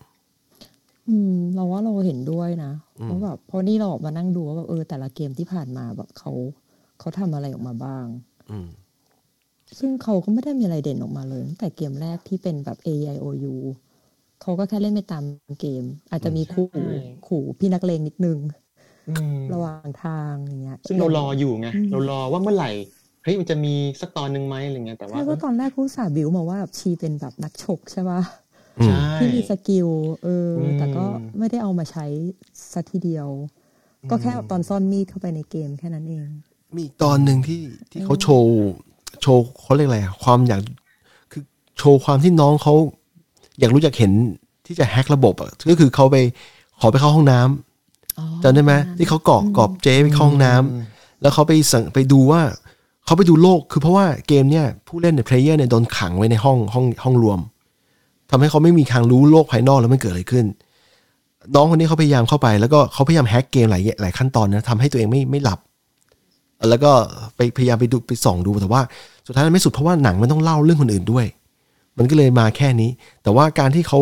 เราว่าเราเห็นด้วยนะเพราะแบบพอนี่เราออกมานั่งดูว่าแบบแต่ละเกมที่ผ่านมาแบบเขาทำอะไรออกมาบ้างซึ่งเขาก็ไม่ได้มีอะไรเด่นออกมาเลยตั้งแต่เกมแรกที่เป็นแบบ AIOU เขาก็แค่เล่นไปตามเกมอาจจะมีขู่พี่นักเลงนิดนึงระหว่างทางอย่างเงี้ยซึ่งเรารออยู่ไงเรารอว่าเมื่อไหร่เฮ้ยมันจะมีสักตอนนึงไหมอะไรเงี้ยแต่ว่าตอนแรกคุณสาบิวมาว่าแบบชีเป็นแบบนักฉกใช่ป่ะใช่ที่มีสกิลแต่ก็ไม่ได้เอามาใช้ซะทีเดียวก็แค่ตอนซ่อนมีดเข้าไปในเกมแค่นั้นเองมีตอนนึงที่เขาโชว์เขาเรียกอะไรความอยากคือโชว์ความที่น้องเขาอยากรู้อยากเห็นที่จะแฮกระบบอ่ะก็คือเขาไปขอไปเข้าห้องน้ำจำได้ไหมที่เขากรอบเจ๊ไปคลองน้ำแล้วเขาไปดูว่าเขาไปดูโลกคือเพราะว่าเกมเนี่ยผู้เล่นเนี่ยเพลเยอร์เนี่ยโดนขังไว้ในห้องรวมทำให้เขาไม่มีทางรู้โลกภายนอกแล้วมันเกิดอะไรขึ้นน้องคนนี้เขาพยายามเข้าไปแล้วก็เขาพยายามแฮกเกมหลายขั้นตอนนะทำให้ตัวเองไม่หลับแล้วก็ไปพยายามไปดูไปส่องดูแต่ว่าสุดท้ายมันไม่สุดเพราะว่าหนังมันต้องเล่าเรื่องคนอื่นด้วยมันก็เลยมาแค่นี้แต่ว่าการที่เขา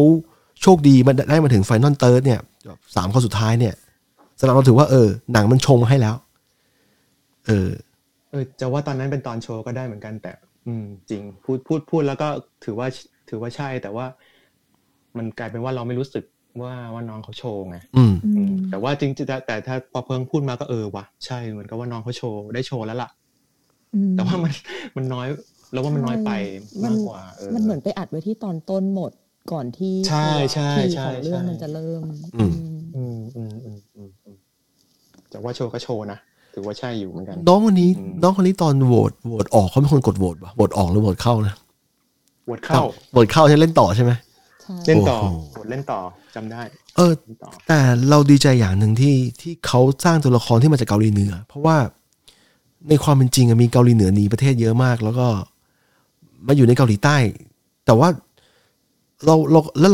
โชคดีมันได้มาถึงไฟนอลเติร์ดเนี่ย3ข้อสุดท้ายเนี่ยสำหรับเราถือว่าหนังมันชงให้แล้วจะว่าตอนนั้นเป็นตอนโชว์ก็ได้เหมือนกันแต่จริงพูดแล้วก็ถือว่าใช่แต่ว่ามันกลายเป็นว่าเราไม่รู้สึกว่าน้องเขาโชว์ไงแต่ว่าจริงแต่ถ้าพอเพิ่งพูดมาก็ว่ะใช่เหมือนกับว่าน้องเขาโชว์ได้โชว์แล้วล่ะแต่ว่ามันน้อยแล้วว่ามันน้อยไปมากกว่ามันเหมือนไปอัดไว้ที่ตอนต้นหมดก่อนที่ของเรื่องมันจะเริ่ม แต่ว่าโชว์ก็โชว์นะถือว่าใช่อยู่เหมือนกันน้องคนนี้ตอนโหวตออกเขาเป็นคนกดโหวตป่ะโหวตออกหรือโหวตเข้านะโหวตเข้าใช่เล่นต่อใช่ไหมเล่นต่อโหวตเล่นต่อจำได้แต่เราดีใจอย่างหนึ่งที่เขาสร้างตัวละครที่มาจากเกาหลีเหนือเพราะว่าในความเป็นจริงมีเกาหลีเหนือหนีประเทศเยอะมากแล้วก็มาอยู่ในเกาหลีใต้แต่ว่าเร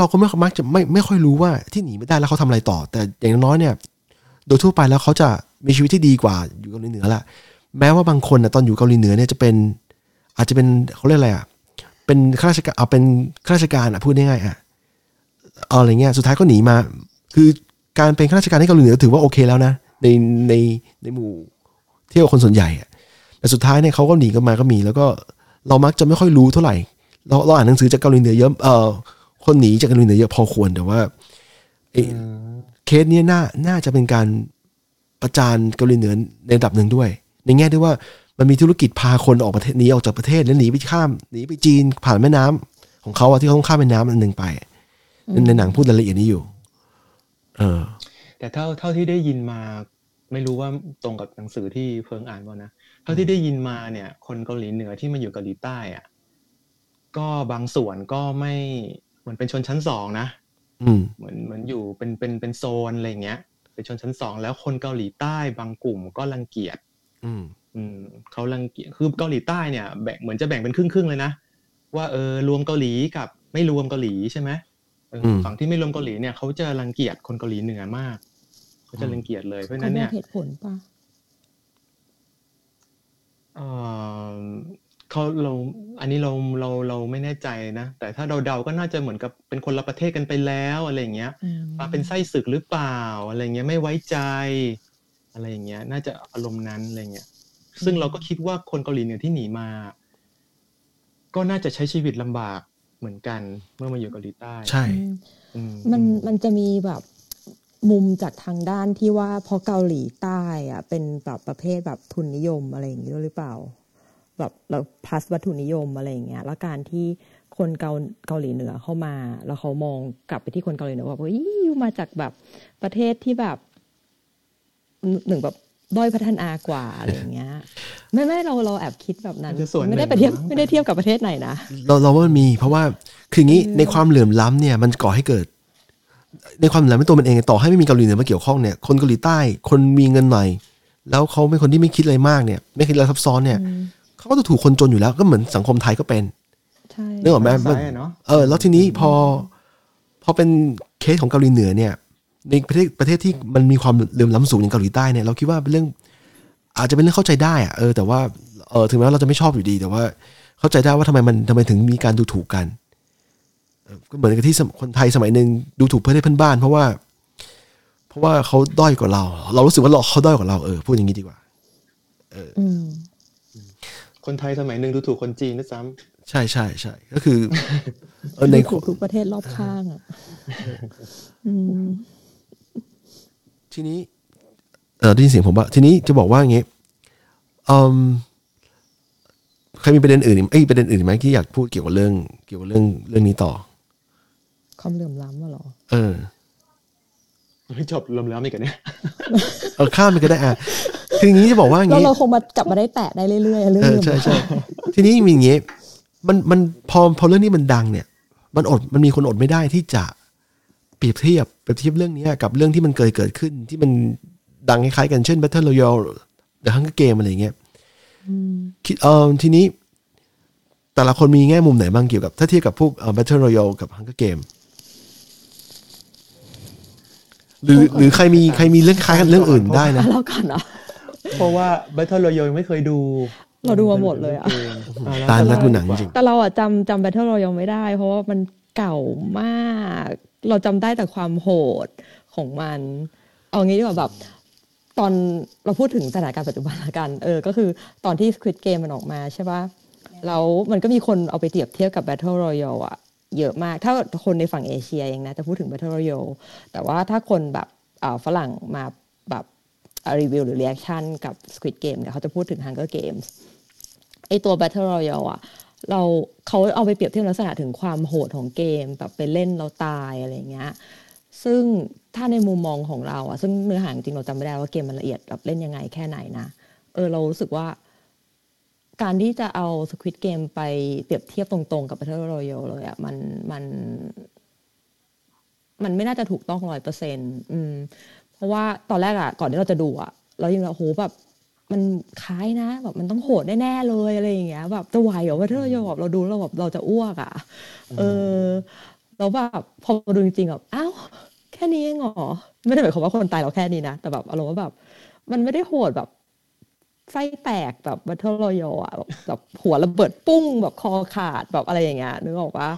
าก็ไม่มักจะไม่ค่อยรู้ว่าที่หนีไม่ได้แล้วเขาทำอะไรต่อแต่อย่างน้อยเนี่ยโดยทั่วไปแล้วเขาจะมีชีวิตที่ดีกว่าอยู่เกาหลีเหนือละแม้ว่าบางคนนะตอนอยู่เกาหลีเหนือเนี่ยจะเป็นอาจจะเป็นเขาเรียกอะไรอ่ะเป็นข้าราชการเป็นข้าราชการอ่ะพูดง่ายๆอ่ะอะไรเงี้ยสุดท้ายก็หนีมาคือการเป็นข้าราชการที่เกาหลีเหนือถือว่าโอเคแล้วนะในหมู่เที่ยวคนส่วนใหญ่อ่ะแต่สุดท้ายเนี่ยเขาก็หนีกันมาก็มีแล้วก็เรามักจะไม่ค่อยรู้เท่าไหร่เราอ่านหนังสือจากเกาหลีเหนือเยอะคนหนีจากเกาหลีเหนือเยอะพอควรแต่ว่าเคสนี้น่าจะเป็นการประจานเกาหลีเหนือในระดับหนึ่งด้วยในแง่ที่ว่ามันมีธุรกิจพาคนออกประเทศหนีออกจากประเทศแล้วหนีไปจีนผ่านแม่น้ำของเขาที่เขาต้องข้ามแม่น้ำอันหนึ่งไปในหนังพูดรายละเอียดนี้อยู่แต่เท่าที่ได้ยินมาไม่รู้ว่าตรงกับหนังสือที่เพิ่งอ่านมานะเท่าที่ได้ยินมาเนี่ยคนเกาหลีเหนือที่มาอยู่เกาหลีใต้อ่ะก็บางส่วนก็ไม่เหมือนเป็นชนชั้นสองนะเหมือนอยู่เป็นโซนอะไรเงี้ยเป็นชนชั้นสองแล้วคนเกาหลีใต้บางกลุ่มก็รังเกียจเขารังเกียจคือเกาหลีใต้เนี่ยแบ่งเหมือนจะแบ่งเป็นครึ่งๆเลยนะว่ารวมเกาหลีกับไม่รวมเกาหลีใช่ไหมฝั่งที่ไม่รวมเกาหลีเนี่ยเขาจะรังเกียจคนเกาหลีเหนือมากเขาจะรังเกียจเลยเพราะนั้นเนี่ยเหตุผลป่ะเราไม่แน่ใจนะแต่ถ้าเดาก็น่าจะเหมือนกับเป็นคนละประเทศกันไปแล้วอะไรอย่างเงี้ยมาเป็นไส้ศึกหรือเปล่าอะไรเงี้ยไม่ไว้ใจอะไรอย่างเงี้ยน่าจะอารมณ์นั้นอะไรเงี้ยซึ่งเราก็คิดว่าคนเกาหลีเหนือที่หนีมาก็น่าจะใช้ชีวิตลำบากเหมือนกันเมื่อมาอยู่เกาหลีใต้ใช่มันจะมีแบบมุมจากทางด้านที่ว่าพอเกาหลีใต้อะเป็นแบบประเภทแบบทุนนิยมอะไรอย่างงี้หรือเปล่าแบบเราพลัสวัตถุนิยมอะไรอย่างเงี้ยแล้วการที่คนเกาหลีเหนือเข้ามาแล้วเขามองกลับไปที่คนเกาหลีเหนือว่าเฮ้ยมาจากแบบประเทศที่แบบหนึ่งแบบด้อยพัฒนากว่าอะไรอย่างเงี้ยไม่เราแอบคิดแบบนั้นไม่ได้ไปเทียบไม่ได้เทียบกับประเทศไหนนะเราว่ามันมีเพราะว่าคืองี้ในความเหลื่อมล้ำเนี่ยมันก่อให้เกิดในความเหลื่อมล้ำตัวมันเองต่อให้ไม่มีเกาหลีเหนือมาเกี่ยวข้องเนี่ยคนเกาหลีใต้คนมีเงินหน่อยแล้วเขาเป็นคนที่ไม่คิดอะไรมากเนี่ยไม่คิดอะไรซับซ้อนเนี่ยเขาก็จะถูกคนจนอยู่แล้วก็เหมือนสังคมไทยก็เป็นเรื่องของแม่แล้วทีนี้พอเป็นเคสของเกาหลีเหนือเนี่ยในประเทศที่มันมีความเหลื่อมล้ำสูงอย่างเกาหลีใต้เนี่ยเราคิดว่าเป็นเรื่องอาจจะเป็นเรื่องเข้าใจได้อะแต่ว่าถึงแม้ว่าเราจะไม่ชอบอยู่ดีแต่ว่าเข้าใจได้ว่าทำไมถึงมีการดูถูกกันก็เหมือนกับที่คนไทยสมัยนึงดูถูกเพื่อนบ้านเพราะว่าเขาด้อยกว่าเรารู้สึกว่าเขาด้อยกว่าเราพูดอย่างนี้ดีกว่าคนไทยสมัยนึงดูถูกคนจีนนะซ้ำใช่ใช่ใช่ก็คือในทุกประเทศรอบข้างอ่ะทีนี้ได้ยินเสียงผมว่าทีนี้จะบอกว่าอย่างงี้ใครมีประเด็นอื่นประเด็นอื่นไหมที่อยากพูดเกี่ยวกับเรื่องนี้ต่อความเหลื่อมล้ำเหรอไม่จบเหลื่อมล้ำอีกกันเนี่ยข้ามไปก็ได้อ่ะคืออย่างนี้จะบอกว่าอย่างนี้เราคงมากลับมาได้แตะได้เรื่อยๆใช่ใช่ทีนี้มีอย่างนี้มันพอเรื่องนี้มันดังเนี่ยมันมีคนอดไม่ได้ที่จะเปรียบเทียบเรื่องนี้กับเรื่องที่มันเคยเกิดขึ้นที่มันดังคล้ายๆกันเช่น Battle Royale The Hunger Games อะไรอย่างเงี้ยทีนี้แต่ละคนมีแง่มุมไหนบ้างเกี่ยวกับถ้าเทียบกับพวกBattle Royale กับ Hunger Games หรือใครมีเรื่องคล้ายกันเรื่องอื่นได้นะแล้วกันนะเพราะว่า Battle Royale ไม่เคยดูเราดูมาหมดเลยอ่ะตามแล้วดูหนังจริงแต่เราอ่ะจำ Battle Royale ไม่ได้เพราะว่ามันเก่ามากเราจำได้แต่ความโหดของมันเอางี้ดีกว่าแบบตอนเราพูดถึงสถานการณ์ปัจจุบันละกันก็คือตอนที่ Squid Game มันออกมาใช่ป่ะแล้วมันก็มีคนเอาไปเปรียบเทียบกับ Battle Royale อ่ะเยอะมากถ้าคนในฝั่งเอเชียเองนะจะพูดถึง Battle Royale แต่ว่าถ้าคนแบบฝรั่งมาแบบรีวิวหรือรีแอคชั่นกับ Squid Game เนี่ยเขาจะพูดถึง Hunger Games ไอตัว Battle Royale อ่ะเขาเอาไปเปรียบเทียบลักษณะถึงความโหดของเกมแบบไปเล่นแล้วตายอะไรเงี้ย ซึ่งถ้าในมุมมองของเราอะซึ่งเนื้อหาจริงเราจำไม่ได้ว่าเกมมันละเอียดแบบเล่นยังไงแค่ไหนนะเรารู้สึกว่าการที่จะเอา Squid Game ไปเปรียบเทียบตรงๆกับ Battle Royale เลยอะมันไม่น่าจะถูกต้อง 100% เพราะว่าตอนแรกอะก่อนที่เราจะดูอะเรายังแบบโหแบบมันคล้ายนะแบบมันต้องโหดแน่ๆเลยอะไรอย่างเงี้ยแบบจะไหวเหรอ Battle Royale แบบเราดูแล้วแบบเราจะอ้วกอะแล้วแบบพอดูจริงๆแบบอ้าวแค่นี้เองเหรอไม่ได้หมายความว่าคนตายเราแค่นี้นะแต่แบบอารมณ์ว่าแบบมันไม่ได้โหดแบบไส้แตกแบบ Battle Royale อ่ะแบบหัวระเบิดปุ้งแบบคอขาดแบบอะไรอย่างเงี้ยนึกออกปะ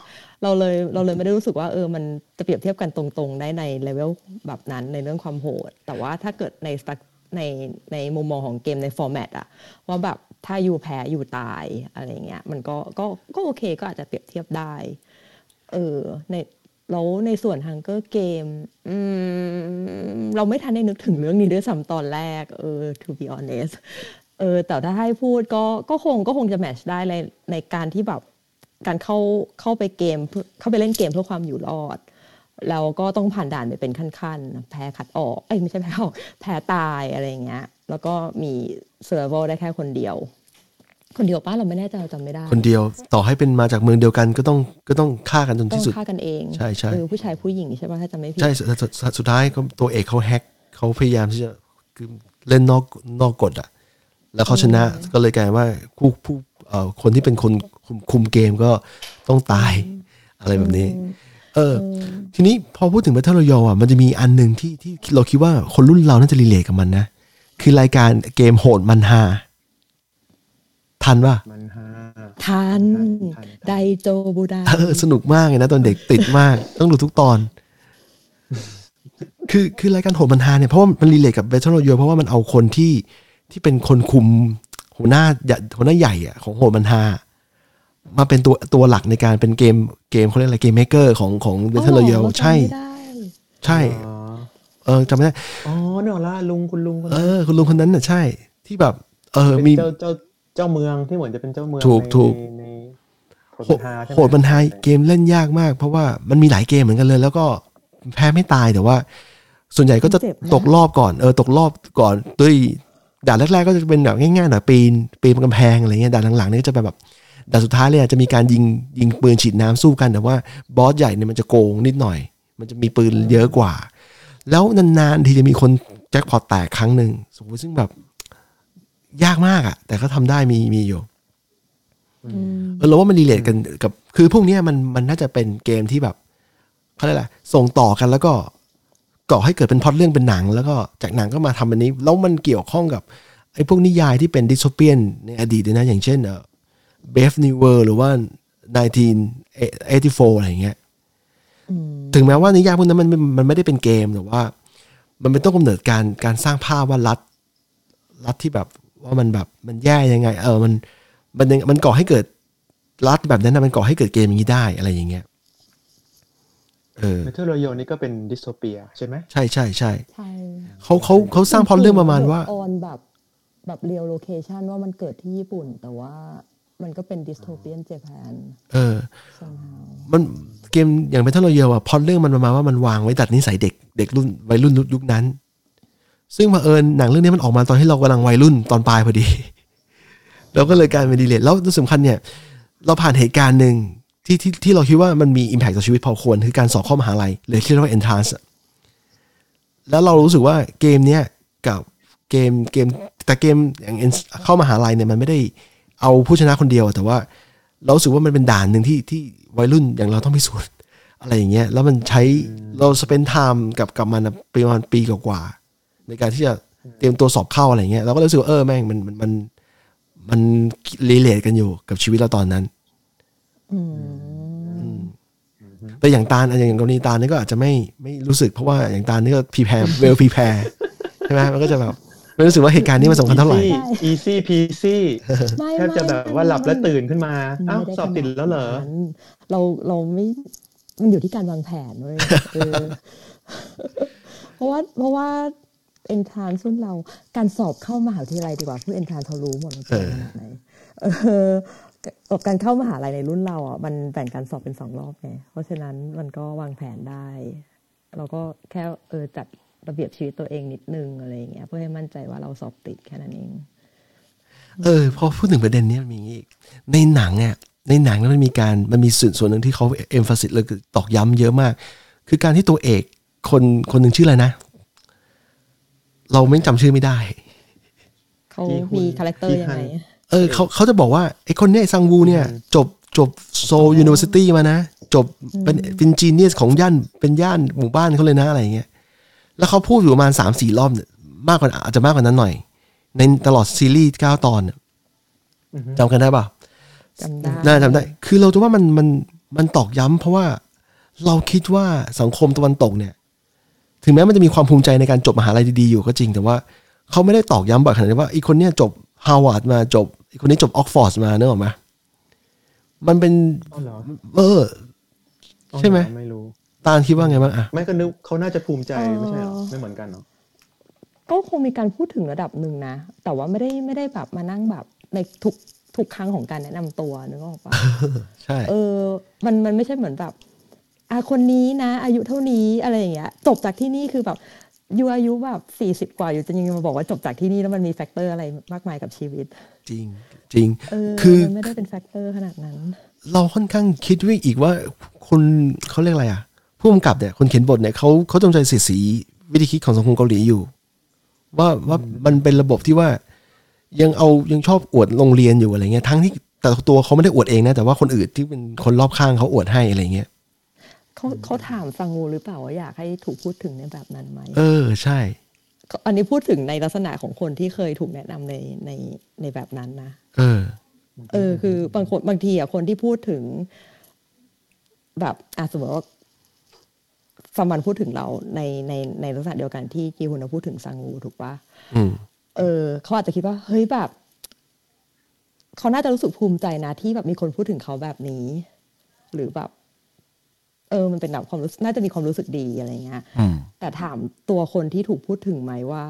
เราเลยไม่ได้รู้สึกว่ามันจะเปรียบเทียบกันตรงๆได้ในเลเวลแบบนั้นในเรื่องความโหดแต่ว่าถ้าเกิดในมุมมองของเกมในฟอร์แมตอ่ะว่าแบบถ้าอยู่แพ้อยู่ตายอะไรเงี้ยมันก็โอเคก็อาจจะเปรียบเทียบได้ในส่วน Hunger Game เราไม่ทันได้นึกถึงเรื่องนี้ด้วยซ้ำตอนแรกto be honest แต่ถ้าให้พูดก็คงจะแมทช์ได้ในการที่แบบการเข้าไปเกมเข้าไปเล่นเกมเพื่อความอยู่รอดแล้วก็ต้องผ่านด่านไปเป็นขั้นๆแพ้ขัดออกไม่ใช่แพ้ออกแพ้ตายอะไรอย่างเงี้ยแล้วก็มี survival ได้แค่คนเดียวป้าเราไม่แน่ใจเราจำไม่ได้คนเดียวต่อให้เป็นมาจากเมืองเดียวกันก็ต้องฆ่ากันจนที่สุดต้องฆ่ากันเองใช่ใช่ผู้ชายผู้หญิงใช่ป่ะถ้าจำไม่ผิดใช่สุดท้ายก็ตัวเอกเขาแฮกเขาพยายามที่จะเล่นนอกกฎอ่ะแล้วเขาชนะก็เลยกลายว่าผู้คนที่เป็นคนคุมเกมก็ต้องตายอะไรแบบนี้ทีนี้พอพูดถึง Battle Royale อ่ะมันจะมีอันนึงที่เราคิดว่าคนรุ่นเราน่าจะรีเลทกับมันนะคือรายการเกมโหดมันฮาทันป่ะทันไดโจบูดาสนุกมากเลยนะตอนเด็กติดมากต้องดูทุกตอนคือรายการโหดมันฮาเนี่ยเพราะว่ามันรีเลทกับ Battle Royale เพราะว่ามันเอาคนที่เป็นคนคุมหัวหน้าใหญ่อะของโหดมันฮามาเป็นตัวหลักในการเป็นเกมเขาเรียกอะไรเกมเมเกอร์ของ Battle Royale ใช่จำไม่ได้อ๋อเนาะละคุณลุงคนนั้นคุณลุงคนนั้นน่ะใช่ที่แบบมีเจ้าเมืองที่เหมือนจะเป็นเจ้าเมืองในโหดมันฮาเกมเล่นยากมากเพราะว่ามันมีหลายเกมเหมือนกันเลยแล้วก็แพ้ไม่ตายแต่ว่าส่วนใหญ่ก็จะตกรอบก่อนตกรอบก่อนด้วยด่านแรกๆก็จะเป็นแบบง่ายๆหน่อยปีนกำแพงอะไรเงี้ยด่านหลังๆนี่จะแบบด่านสุดท้ายเลยจะมีการยิงปืนฉีดน้ำสู้กันแต่ว่าบอสใหญ่เนี่ยมันจะโกงนิดหน่อยมันจะมีปืนเยอะกว่าแล้วนานๆทีจะมีคนแจ็คพอตแตกครั้งนึงสมมติซึ่งแบบยากมากอ่ะแต่เขาทำได้มีอยู่เราว่ามันรีเลทกันกับคือพวกนี้มันน่าจะเป็นเกมที่แบบเขาเรียกอะไรส่งต่อกันแล้วก็ก่อให้เกิดเป็นพล็อตเรื่องเป็นหนังแล้วก็จากหนังก็มาทำอันนี้แล้วมันเกี่ยวข้องกับไอ้พวกนิยายที่เป็นดิสโทเปียนในอดีตด้วยนะอย่างเช่นBrave New World หรือว่า1984อะไรอย่างเงี้ยถึงแม้ว่านิยายพวกนั้นมันไม่ได้เป็นเกมแต่ว่ามันเป็นต้นกำเนิดการสร้างภาพว่ารัฐที่แบบว่ามันแบบมันแย่ยังไงมันก่อให้เกิดรัฐแบบนั้นนะมันก่อให้เกิดเกมอย่างนี้ได้อะไรอย่างเงี้ยBattle Royale นี่ก็เป็นดิสโทเปียใช่ไหมใช่เขาสร้างพล็อตเรื่องประมาณว่าออนแบบเรียลโลเคชั่นว่ามันเกิดที่ญี่ปุ่นแต่ว่ามันก็เป็นดิสโทเปียนเจแปนมันเกมอย่าง Battle Royale อ่ะพล็อตเรื่องมันประมาณว่ามันวางไว้ดัดนิสัยเด็กรุ่นวัยรุ่นยุคนั้นซึ่งบังเอิญหนังเรื่องนี้มันออกมาตอนที่เรากำลังวัยรุ่นตอนปลายพอดีเราก็เลยกลายเป็นดีเลทแล้วที่สำคัญเนี่ยเราผ่านเหตุการณ์หนึ่งที่เราคิดว่ามันมี impact ต่อชีวิตพอควรคือการสอบเข้ามหาลัยหรือที่เรียกว่า entrance แล้วเรารู้สึกว่าเกมเนี้ยกับเกมแต่เกมอย่างเข้ามหาลัยเนี่ยมันไม่ได้เอาผู้ชนะคนเดียวแต่ว่าเรารู้สึกว่ามันเป็นด่านหนึ่งที่วัยรุ่นอย่างเราต้องพิสูจน์อะไรอย่างเงี้ยแล้วมันใช้เรา spend time กับมันปีกว่าในการที่จะเตรียมตัวสอบเข้าอะไรเงี้ยเราก็รู้สึกว่าแม่งมันรีเลทกันอยู่กับชีวิตเราตอนนั้นแต่อย่างตาลอย่างกรณีตาลนี่ก็อาจจะไม่รู้สึกเพราะว่าอย่างตาลนี่ก็พรีแพร์well prepared ใช่ไหมมันก็จะแบบไม่รู้สึกว่าเหตุการณ์นี้มันสำคัญเท่าไหร่ easy peasy แค่จะแบบว่าหลับแล้วตื่นขึ้นมาอ้าวสอบติดแล้วเหรอเราไม่มันอยู่ที่การวางแผนเลยเพราะว่าเอนทรานซ์รุ่นเราการสอบเข้ามหาวิทยาลัยดีกว่าผู้เอนทรานซ์เขารู้หมดว่าเป็นขนาดไหนการเข้ามหาวิทยาลัยในรุ่นเราอ่ะมันแบ่งการสอบเป็น2รอบไงเพราะฉะนั้นมันก็วางแผนได้ เราก็แค่จัดระเบียบชีวิตตัวเองนิดนึงอะไรอย่างเงี้ยเพื่อให้มั่นใจว่าเราสอบติดแค่นั้นเองพอพูดถึงประเด็นนี้มันมีอีกในหนังอ่ะในหนังนั้นมันมีการมันมีส่วนหนึ่งที่เขาเอมฟาซิสเลยตอกย้ำเยอะมากคือการที่ตัวเอกคนหนึ่งชื่ออะไรนะเราไม่จำชื่อไม่ได้เขามีคาแรคเตอร์ยังไงเขาจะบอกว่าไอ้คนเนี้ยซังวูเนี่ยจบโซลยูนิเวอร์ซิตี้มานะจบเป็นจีเนียสของย่านเป็นย่านหมู่บ้านเขาเลยนะอะไรอย่างเงี้ยแล้วเขาพูดอยู่ประมาณ 3-4 รอบมากกว่าอาจจะมากกว่านั้นหน่อยในตลอดซีรีส์9 ตอนจำกันได้ป่ะจำได้คือเราจะว่ามันตอกย้ำเพราะว่าเราคิดว่าสังคมตะวันตกเนี่ยถึงแม้มันจะมีความภูมิใจในการจบมหาลัยดีๆอยู่ก็จริงแต่ว่าเขาไม่ได้ตอกย้ำบ่อยขนาดนี้ว่าอีกคนเนี่ยจบฮาร์วาร์ดมาจบอีกคนนี้จบออกฟอร์ดมาเนอะหรอไหมมันเป็นใช่ไหมไม่รู้ตาลคิดว่าไงบ้างอ่ะไม่ก็นึกเขาน่าจะภูมิใจไม่ใช่หรอไม่เหมือนกันเนาะก็คงมีการพูดถึงระดับหนึ่งนะแต่ว่าไม่ได้แบบมานั่งแบบในทุกครั้งของการแนะนำตัวนึกออกป่ะ ใช่มันไม่ใช่เหมือนแบบคนนี้นะอายุเท่านี้อะไรอย่างเงี้ยจบจากที่นี่คือแบบอยู่อายุแบบ40กว่าอยู่จะยังมาบอกว่าจบจากที่นี่แล้วมันมีแฟกเตอร์อะไรมากมายกับชีวิตจริงจริงคือมันไม่ได้เป็นแฟกเตอร์ขนาดนั้นเราค่อนข้างคิดไว้อีกว่าคนเขาเรียกอะไรอ่ะผู้กำกับเนี่ยคนเขียนบทเนี่ยเขาจงใจเสียสีวิธีคิดของสังคมเกาหลีอยู่ว่ามันเป็นระบบที่ว่ายังชอบอวดโรงเรียนอยู่อะไรเงี้ยทั้งที่แต่ตัวเขาไม่ได้อวดเองนะแต่ว่าคนอื่นที่เป็นคนรอบข้างเขาอวดให้อะไรเงี้ยเขาถามซังวูหรือเปล่าว่าอยากให้ถูกพูดถึงในแบบนั้นไหมใช่อันนี้พูดถึงในลักษณะของคนที่เคยถูกแนะนำในแบบนั้นนะคือบางคนบางทีอ่ะคนที่พูดถึงแบบสมมติว่าซัมบันพูดถึงเราในลักษณะเดียวกันที่กีฮุนพูดถึงซังวูถูกป่ะเขาอาจจะคิดว่าเฮ้ยแบบเขาน่าจะรู้สึกภูมิใจนะที่แบบมีคนพูดถึงเขาแบบนี้หรือแบบมันเป็นแบบความรู้สึกน่าจะมีความรู้สึกดีอะไรเงี้ยแต่ถามตัวคนที่ถูกพูดถึงไหมว่า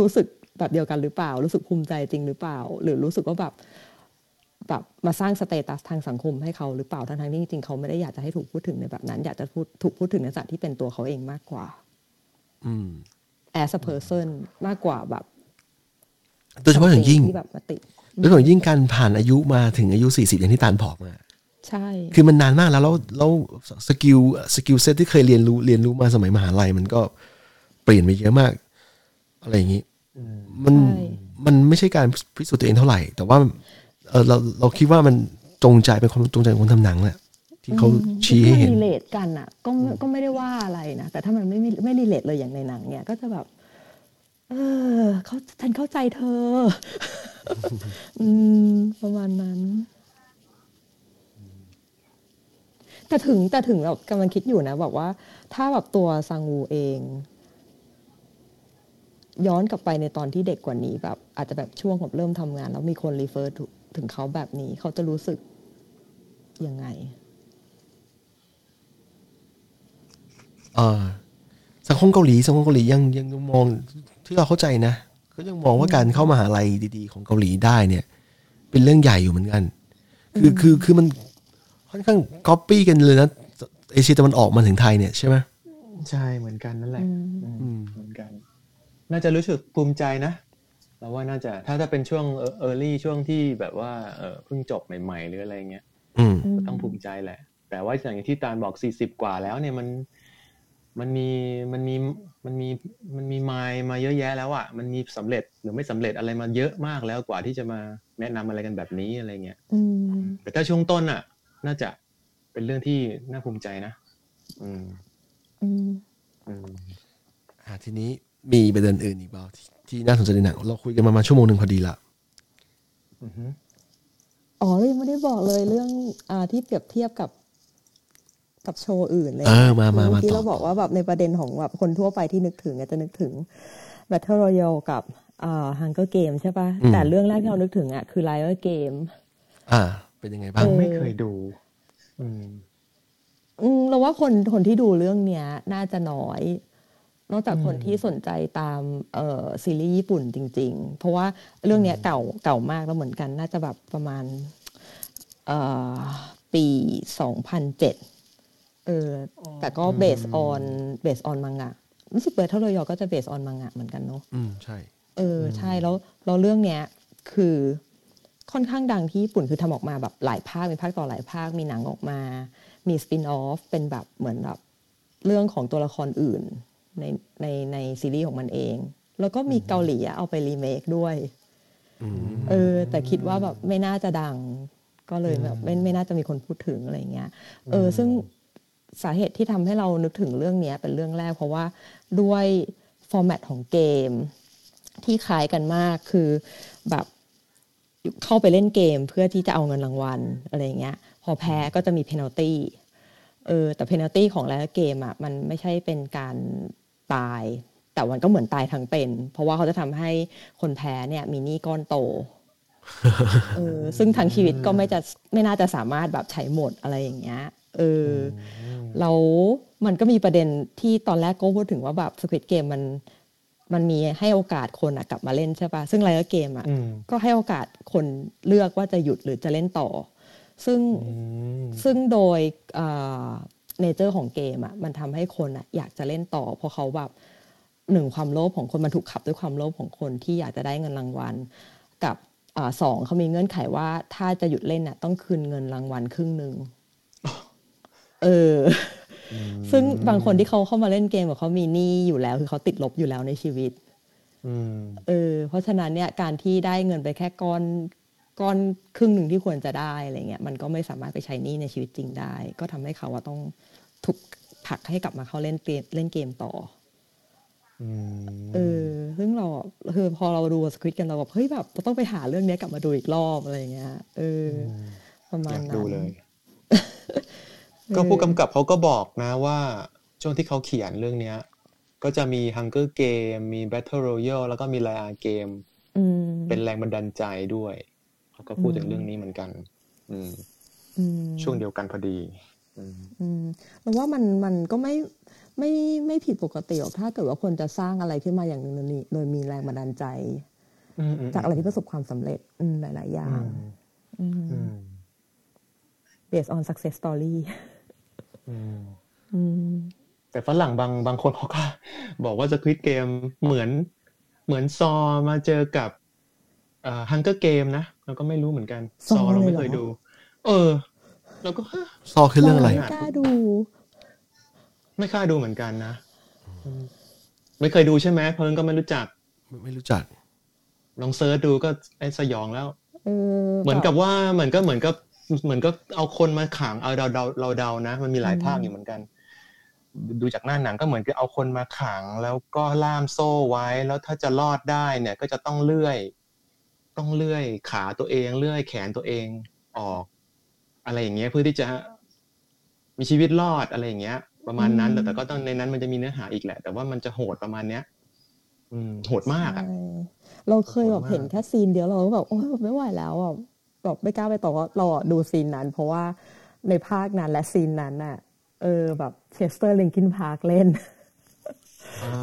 รู้สึกแบบเดียวกันหรือเปล่ารู้สึกภูมิใจจริงหรือเปล่าหรือรู้สึกว่าแบบมาสร้างสเตตัสทางสังคมให้เขาหรือเปล่าทั้งที่จริงๆเขาไม่ได้อยากจะให้ถูกพูดถึงในแบบนั้นอยากจะถูกพูดถึงในสถานที่เป็นตัวเขาเองมากกว่าas a person มากกว่าแบบโดยเฉพาะอย่างยิ่งโดยเฉพาะอย่างยิ่งการผ่านอายุมาถึงอายุ40อย่างที่ตาลบอกมาใช่คือมันนานมากแล้วสกิลเซตที่เคยเรียนรู้มาสมัยมหาลัยมันก็เปลี่ยนไปเยอะมากอะไรอย่างงี้มันไม่ใช่การพิสูจน์ตัวเองเท่าไหร่แต่ว่าเราคิดว่ามันจงใจเป็นความจงใจของคนทำหนังแหละที่เขาชี้ให้เห็นมันรีเลทกันอ่ะก็ไม่ได้ว่าอะไรนะแต่ถ้ามันไม่รีเลทเลยอย่างในหนังเนี่ยก็จะแบบฉันเข้าใจเธอ ประมาณนั้นแต่ถึงเรากำลังคิดอยู่นะบอกว่าถ้าแบบตัวซังวูเองย้อนกลับไปในตอนที่เด็กกว่านี้แบบอาจจะแบบช่วงแบบเริ่มทำงานแล้วมีคนรีเฟอร์ถึงเขาแบบนี้เขาจะรู้สึกยังไงสังคมเกาหลียังมองที่เราเข้าใจนะก็ยังมองว่าการเข้ามหาลัยดีๆของเกาหลีได้เนี่ยเป็นเรื่องใหญ่อยู่เหมือนกันคือมันค่อนข้างก๊อปปี้กันเลยนะเอเชียตะวันออกมาถึงไทยเนี่ยใช่ไหมใช่เหมือนกันนั่นแหละเหมือนกันน่าจะรู้สึกภูมิใจนะเราว่าน่าจะถ้าเป็นช่วง early ช่วงที่แบบว่าเพิ่งจบใหม่ๆหรืออะไรเงี้ยก็ต้องภูมิใจแหละแต่ว่าอย่างที่ตาลบอก40กว่าแล้วเนี่ยมันมีไมล์มาเยอะแยะแล้วอ่ะมันมีสำเร็จหรือไม่สำเร็จอะไรมาเยอะมากแล้วกว่าที่จะมาแนะนำอะไรกันแบบนี้อะไรเงี้ยแต่ถ้าช่วงต้นอ่ะน่าจะเป็นเรื่องที่น่าภูมิใจนะทีนี้มีประเด็นอื่นอีกเปล่าที่น่าสนใจในหนังเราคุยกันมาชั่วโมงนึงพอดีละอ๋อยังไม่ได้บอกเลยเรื่องที่เปรียบเทียบกับโชว์อื่นเลยมาที่เราบอกว่าแบบในประเด็นของแบบคนทั่วไปที่นึกถึงจะนึกถึง Battle Royale กับ Hunger Games ใช่ป่ะแต่เรื่องแรกที่เรานึกถึงอ่ะคือ Hunger Game เป็นยังไงบ้างไม่เคยดูเราว่าคนที่ดูเรื่องเนี้ยน่าจะน้อยนอกจากคนที่สนใจตามซีรีส์ญี่ปุ่นจริงๆเพราะว่าเรื่องเนี้ยเก่ามากแล้วเหมือนกันน่าจะแบบประมาณปี2007 แต่ก็เบสออนมังงะรู้สึกBattle Royaleก็จะเบสออนมังงะเหมือนกันเนาะใช่ใช่แล้วเราเรื่องเนี้ยคือค่อนข้างดังที่ญี่ปุ่นคือทำออกมาแบบหลายภาคมีภาคต่อหลายภาคมีหนังออกมามีสปินออฟเป็นแบบเหมือนแบบเรื่องของตัวละครอื่นในซีรีส์ของมันเองแล้วก็มีเกาหลีเอาไปรีเมคด้วยแต่คิดว่าแบบไม่น่าจะดังก็เลยแบบไม่น่าจะมีคนพูดถึงอะไรเงี้ยซึ่งสาเหตุที่ทำให้เรานึกถึงเรื่องนี้เป็นเรื่องแรกเพราะว่าด้วยฟอร์แมตของเกมที่คล้ายกันมากคือแบบเข้าไปเล่นเกมเพื่อที่จะเอาเงินรางวัลอะไรเงี้ยพอแพ้ก็จะมีเพนัลตี้แต่เพนัลตี้ของแต่ละเกมอ่ะมันไม่ใช่เป็นการตายแต่มันก็เหมือนตายทั้งเป็นเพราะว่าเขาจะทำให้คนแพ้เนี่ยมีหนี้ก้อนโตซึ่งทั้งชีวิตก็ไม่น่าจะสามารถแบบใช้หมดอะไรอย่างเงี้ยแล้วมันก็มีประเด็นที่ตอนแรกก็พูดถึงว่าแบบ Squid Game มันมีให้โอกาสคนกลับมาเล่นใช่ป่ะซึ่งไลฟ์เกมอ่ะก็ให้โอกาสคนเลือกว่าจะหยุดหรือจะเล่นต่อซึ่งโดยเนเจอร์ของเกมอ่ะมันทำให้คนอยากจะเล่นต่อเพราะเขาแบบหนึ่งความโลภของคนมันถูกขับด้วยความโลภของคนที่อยากจะได้เงินรางวัลกับสองเขามีเงื่อนไขว่าถ้าจะหยุดเล่นน่ะต้องคืนเงินรางวัลครึ่งนึงซึ่งบางคนที่เขาเข้ามาเล่นเกมแบบเขามีหนี้อยู่แล้วคือเขาติดลบอยู่แล้วในชีวิตเพราะฉะนั้นเนี่ยการที่ได้เงินไปแค่ก้อนครึ่งนึงที่ควรจะได้อะไรเงี้ยมันก็ไม่สามารถไปใช้หนี้ในชีวิตจริงได้ก็ทำให้เขาต้องถูกผลักให้กลับมาเข้าเล่นเกมต่อซึ่งเราคือพอเราดูสควิดกันเราแบบเฮ้ยแบบเราต้องไปหาเรื่องนี้กลับมาดูอีกรอบอะไรเงี้ยประมาณนั้นอยากดูเลย ก็ผู้กำกับเขาก็บอกนะว่าช่วงที่เขาเขียนเรื่องนี้ก็จะมี Hunger Game มี Battle Royale แล้วก็มี VR Game เป็นแรงบันดาลใจด้วยเขาก็พูดถึงเรื่องนี้เหมือนกันช่วงเดียวกันพอดีแล้วว่ามันก็ไม่ผิดปกติหรอกถ้าเกิดว่าคนจะสร้างอะไรขึ้นมาอย่างนึงโดยมีแรงบันดาลใจจากอะไรที่ประสบความสำเร็จหลายๆอย่างbased on success story แต่ฝรั่งบางคนเขาก็บอกว่า Squid Game เหมือนซอมาเจอกับHunger Game นะเราก็ไม่รู้เหมือนกันซอเราไม่เคยดูเราก็ซอคือเรื่องอะไรไม่กล้าดูเหมือนกันนะไม่เคยดูใช่ไหมเพิ่งก็ไม่รู้จักลองเซิร์ชดูก็ไอ้สยองแล้วเหมือนก็เอาคนมาขังเอาเดานะมันมีหลายภาคอยู่เหมือนกันดูจากหน้าหนังก็เหมือนกับเอาคนมาขังแล้วก็ล่ามโซ่ไว้แล้วถ้าจะรอดได้เนี่ยก็จะต้องเลื่อยขาตัวเองเลื่อยแขนตัวเองออกอะไรอย่างเงี้ยเพื่อที่จะมีชีวิตรอดอะไรอย่างเงี้ยประมาณนั้นแต่ก็ตอนในนั้นมันจะมีเนื้อหาอีกแหละแต่ว่ามันจะโหดประมาณเนี้ยโหดมากอ่ะเราเคยแบบเห็นแค่ซีนเดียวเราก็แบบโอ๊ยไม่ไหวแล้วอ่ะแบบไม่กล้าไปต่อว่าเราดูซีนนั้นเพราะว่าในภาคนั้นและซีนนั้นน่ะแบบเชสเตอร์ลิงคินพาร์คเล่น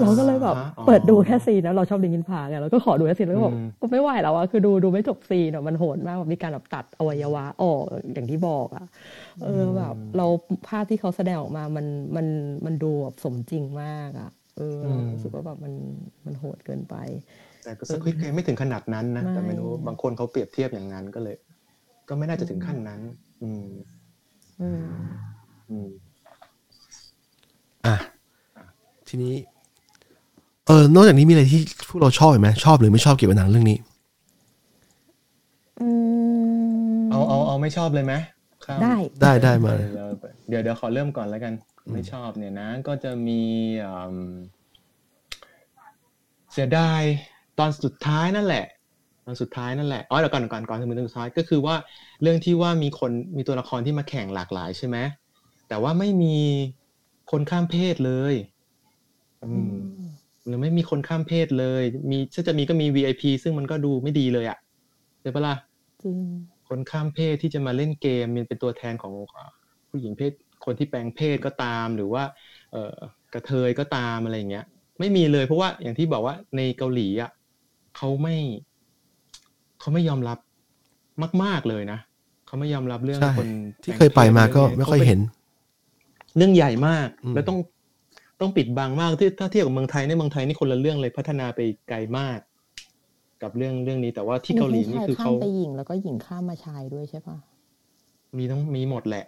เราก็เลยแบบเปิดดูแค่ซีนแล้วเราชอบลิงคินพาร์คไงเราก็ขอดูแค่ซีนแล้วก็บอกไม่ไหวแล้วอ่ะคือดูไม่จบซีนอ่ะมันโหดมากแบบมีการแบบตัดอวัยวะออกอย่างที่บอกอ่ะแบบเราภาพที่เขาแสดงออกมามันดูแบบสมจริงมากอ่ะรู้สึกว่าแบบมันโหดเกินไปแต่ก็สควิดเกมไม่ถึงขนาดนั้นนะแต่ไม่รู้บางคนเขาเปรียบเทียบอย่างนั้นก็เลยก็ไม่น่าจะถึงขั้นนั้นทีนี้นอกจากนี้มีอะไรที่พวกเราชอบไหมชอบหรือไม่ชอบเกี่ยวกับหนังเรื่องนี้เอาไม่ชอบเลยไหมได้มาเดี๋ยวขอเริ่มก่อนแล้วกันไม่ชอบเนี่ยนะก็จะมีเสียดายตอนสุดท้ายนั่นแหละอ๋อเดี๋ยวก่อนถึงตอนสุดท้ายก็คือว่าเรื่องที่ว่ามีตัวละครที่มาแข่งหลากหลายใช่ไหมแต่ว่าไม่มีคนข้ามเพศเลยหรือไม่มีคนข้ามเพศเลยมีถ้าจะมีก็มี VIP ซึ่งมันก็ดูไม่ดีเลยอ่ะใช่ปะล่ะคนข้ามเพศที่จะมาเล่นเกมมันเป็นตัวแทนของผู้หญิงเพศคนที่แปลงเพศก็ตามหรือว่ากระเทยก็ตามอะไรอย่างเงี้ยไม่มีเลยเพราะว่าอย่างที่บอกว่าในเกาหลีอ่ะเขาไม่ยอมรับมากๆเลยนะเขาไม่ยอมรับเรื่องคนที่เคยไปมาก็ไม่ค่อยเห็น เรื่องใหญ่มากแล้วต้องปิดบังมากที่ถ้าเทียบกับเมืองไทยในเมืองไทยนี่คนละเรื่องเลยพัฒนาไปไกลมากกับเรื่องนี้แต่ว่าที่เกาหลีนี่คือเขาไปหญิงแล้วก็หญิงข้ามมาชายด้วยใช่ป่ะมีทั้งมีหมดแหละ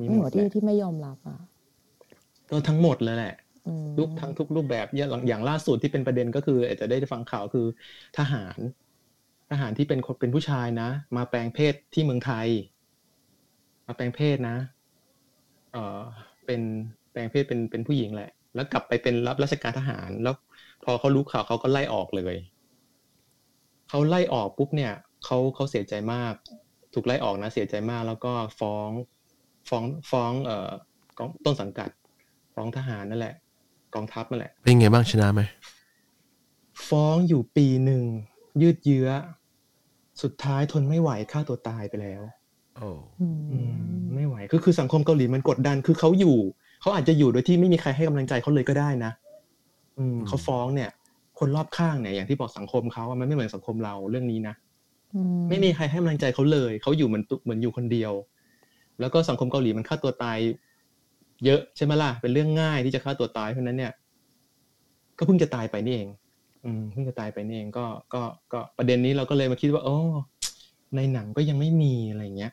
มีหมดที่ไม่ยอมรับอ่ะก็ทั้งหมดเลยแหละรูปทั้งทุกรูปแบบอย่างล่าสุดที่เป็นประเด็นก็คืออาจจะได้ฟังข่าวคือทหารที่เป็นผู้ชายนะมาแปลงเพศที่เมืองไทยมาแปลงเพศนะเป็นแปลงเพศเป็นผู้หญิงแหละแล้วกลับไปเป็นรับราชการทหารแล้วพอเขารู้ข่าวเขาก็ไล่ออกเลยเขาไล่ออกปุ๊บเนี่ยเขาเสียใจมากถูกไล่ออกนะเสียใจมากแล้วก็ฟ้องต้นสังกัดฟ้องทหารนั่นแหละกองทัพนั่นแหละเป็นไงบ้างชนะไหมฟ้องอยู่ปีหนึ่งยืดเยื้อสุดท้ายทนไม่ไหวฆ่าตัวตายไปแล้วโอ้ไม่ไหวคือสังคมเกาหลีมันกดดันคือเขาอยู่เขาอาจจะอยู่โดยที่ไม่มีใครให้กำลังใจเขาเลยก็ได้นะเขาฟ้องเนี่ยคนรอบข้างเนี่ยอย่างที่บอกสังคมเขามันไม่เหมือนสังคมเราเรื่องนี้นะไม่มีใครให้กำลังใจเขาเลยเขาอยู่เหมือนอยู่คนเดียวแล้วก็สังคมเกาหลีมันฆ่าตัวตายเยอะใช่ไหมล่ะเป็นเรื่องง่ายที่จะฆ่าตัวตายเพราะนั้นเนี่ยก็เพิ่งจะตายไปนี่เองเพิ่งจะตายไปนี่เองก็ประเด็นนี้เราก็เลยมาคิดว่าโอ้ในหนังก็ยังไม่มีอะไรเงี้ย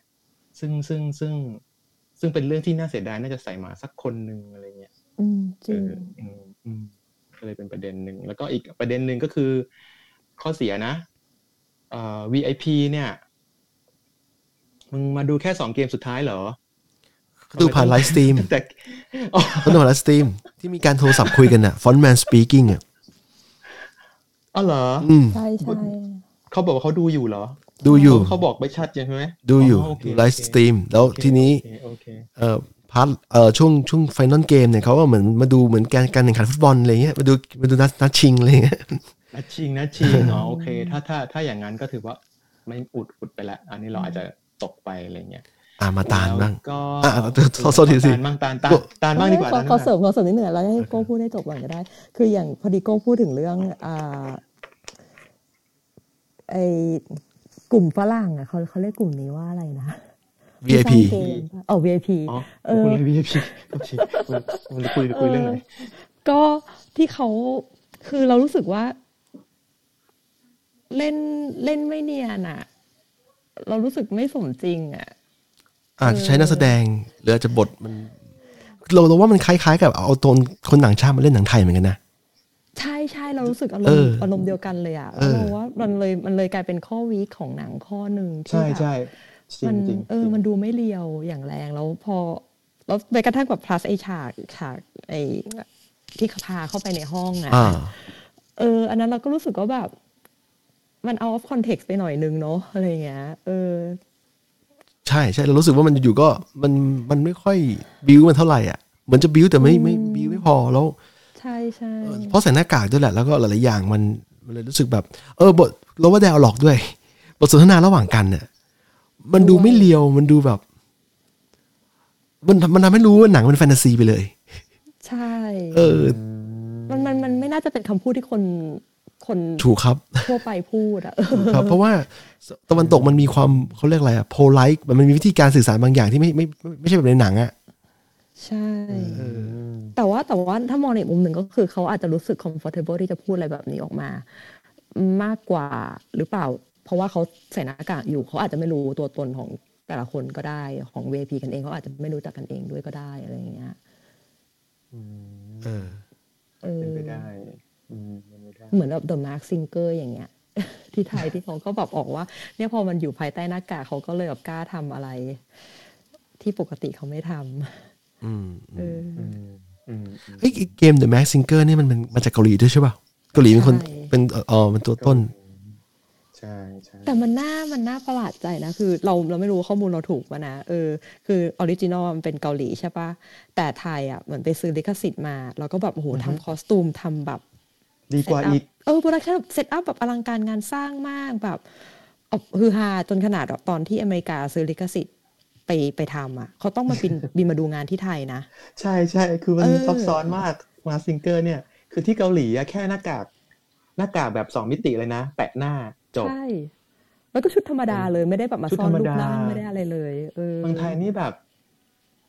ซึ่งเป็นเรื่องที่น่าเสียดายน่าจะใส่มาสักคนนึงอะไรเงี้ยจริงก็เลยเป็นประเด็นนึงแล้วก็อีกประเด็นนึงก็คือข้อเสียนะVIP เนี่ยมึงมาดูแค่2เกมสุดท้ายเหรอดูผ่านไลฟ์สตรีมแต่ดูผ่านไลฟ์สตรีมที่มีการโทรศัพท์คุยกันน่ะฟอนต์แมนสปีกิ้งอ่ะอ๋อเหรอใช่ๆเขาบอกว่าเขาดูอยู่เหรอดูอยู่เขาบอกไม่ชัดใช่ไหมดูอยู่ไลฟ์สตรีมแล้วทีนี้พาร์ทช่วงไฟนอลเกมเนี่ยเขาก็เหมือนมาดูเหมือนการแข่งขันฟุตบอลอะไรเงี้ยมาดูนัดชิงอะไรเงี้ยนัดชิงเนาะโอเคถ้าอย่างนั้นก็ถือว่าไม่อุดไปละอันนี้เราอาจจะตกไปอะไรเงี้ยมาตาลบ้างก็โซนที่4ตาลบ้างดีกว่าขอเสริมนิดหนึ่งแล้วให้โก้พูดได้จบก่อนก็ได้คืออย่างพอดีโก้พูดถึงเรื่องไอกลุ่มฝรั่งอ่ะเขาเรียกกลุ่มนี้ว่าอะไรนะ VIP อ๋อ VIP คุณ VIP มันคุยเรื่องอะไรก็ที่เขาคือเรารู้สึกว่าเล่นไม่เนียนอ่ะเรารู้สึกไม่สมจริงอ่ะอาจจะใช้นักแสดงหรืออาจจะบทมันเราว่ามันคล้ายๆกับเอาตัวคนต่างชาติมาเล่นหนังไทยเหมือนกันนะใช่ๆเรารู้สึกอารมณ์เดียวกันเลยอ่ะเราว่ามันเลยกลายเป็นข้อวีคของหนังข้อนึงที่แบบมันมันดูไม่เรียวอย่างแรงแล้วพอแล้วไปกระทั่งแบบ plus ไอ้ฉากไอ้ที่พาเข้าไปในห้องนะอันนั้นเราก็รู้สึกว่าแบบมันเอา off context ไปหน่อยนึงเนาะอะไรเงี้ยใช่ใช่เรารู้สึกว่ามันอยู่ก็มันไม่ค่อยบิวมันเท่าไหร่อ่ะเหมือนจะบิวแต่ไม่บิวไม่พอแล้วใช่ใช่เพราะใส่หน้ากากด้วยแหละแล้วก็หลายๆอย่างมันเลยรู้สึกแบบบทเราว่าไดอะล็อกด้วยบทสนทนาระหว่างกันเนี่ยมันดูไม่เลียวมันดูแบบมันทำให้รู้ว่าหนังมันแฟนตาซีไปเลยใช่มันไม่น่าจะเป็นคำพูดที่คนถูกครับทั่วไปพูดอ่ะครับเพราะว่าตะวันตกมันมีความเขาเรียกอะไรอ่ะโพไลท์มันมีวิธีการสื่อสารบางอย่างที่ไม่ใช่แบบในหนังอ่ะใช่แต่ว่าถ้ามองในมุมหนึ่งก็คือเขาอาจจะรู้สึก comfortable ที่จะพูดอะไรแบบนี้ออกมามากกว่าหรือเปล่าเพราะว่าเขาใส่หน้ากากอยู่เขาอาจจะไม่รู้ตัวตนของแต่ละคนก็ได้ของ VIP กันเองเขาอาจจะไม่รู้จักกันเองด้วยก็ได้อะไรอย่างเงี้ยเป็นไปได้เหมือนแบบ The Mask Singer อย่างเงี้ยที่ไทยที่เขาก็แบบออกว่าเนี่ยพอมันอยู่ภายใต้หน้ากากเขาก็เลยแบบกล้าทำอะไรที่ปกติเขาไม่ทำไอ้เกม The Mask Singer นี่มันมาจากเกาหลีด้วยใช่ป่ะเกาหลีเป็นคนเป็นมันตัวต้นใช่ๆแต่มันน่าประหลาดใจนะคือเราไม่รู้ข้อมูลเราถูกป่ะนะคือออริจินอลมันเป็นเกาหลีใช่ป่ะแต่ไทยอ่ะเหมือนไปซื้อลิขสิทธิ์มาแล้วก็แบบโอ้โหทำคอสตูมทำแบบดีกว่าอีกโปรดักชั่นเซตอัพแบบอลังการงานสร้างมากแบบฮือฮาจนขนาดตอนที่อเมริกาซื้อลิขสิทธิ์ไปทำอ่ะเขาต้องมาบินมาดูงานที่ไทยนะใช่ๆคือมันซับซ้อนมากมาซิงเกอร์เนี่ยคือที่เกาหลีอะแค่หน้ากากแบบ2มิติเลยนะแปะหน้าจบใช่แล้วก็ชุดธรรมดาเลยไม่ได้แบบมาซ่อนรูปร่างไม่ได้อะไรเลยเมืองไทยนี่แบบ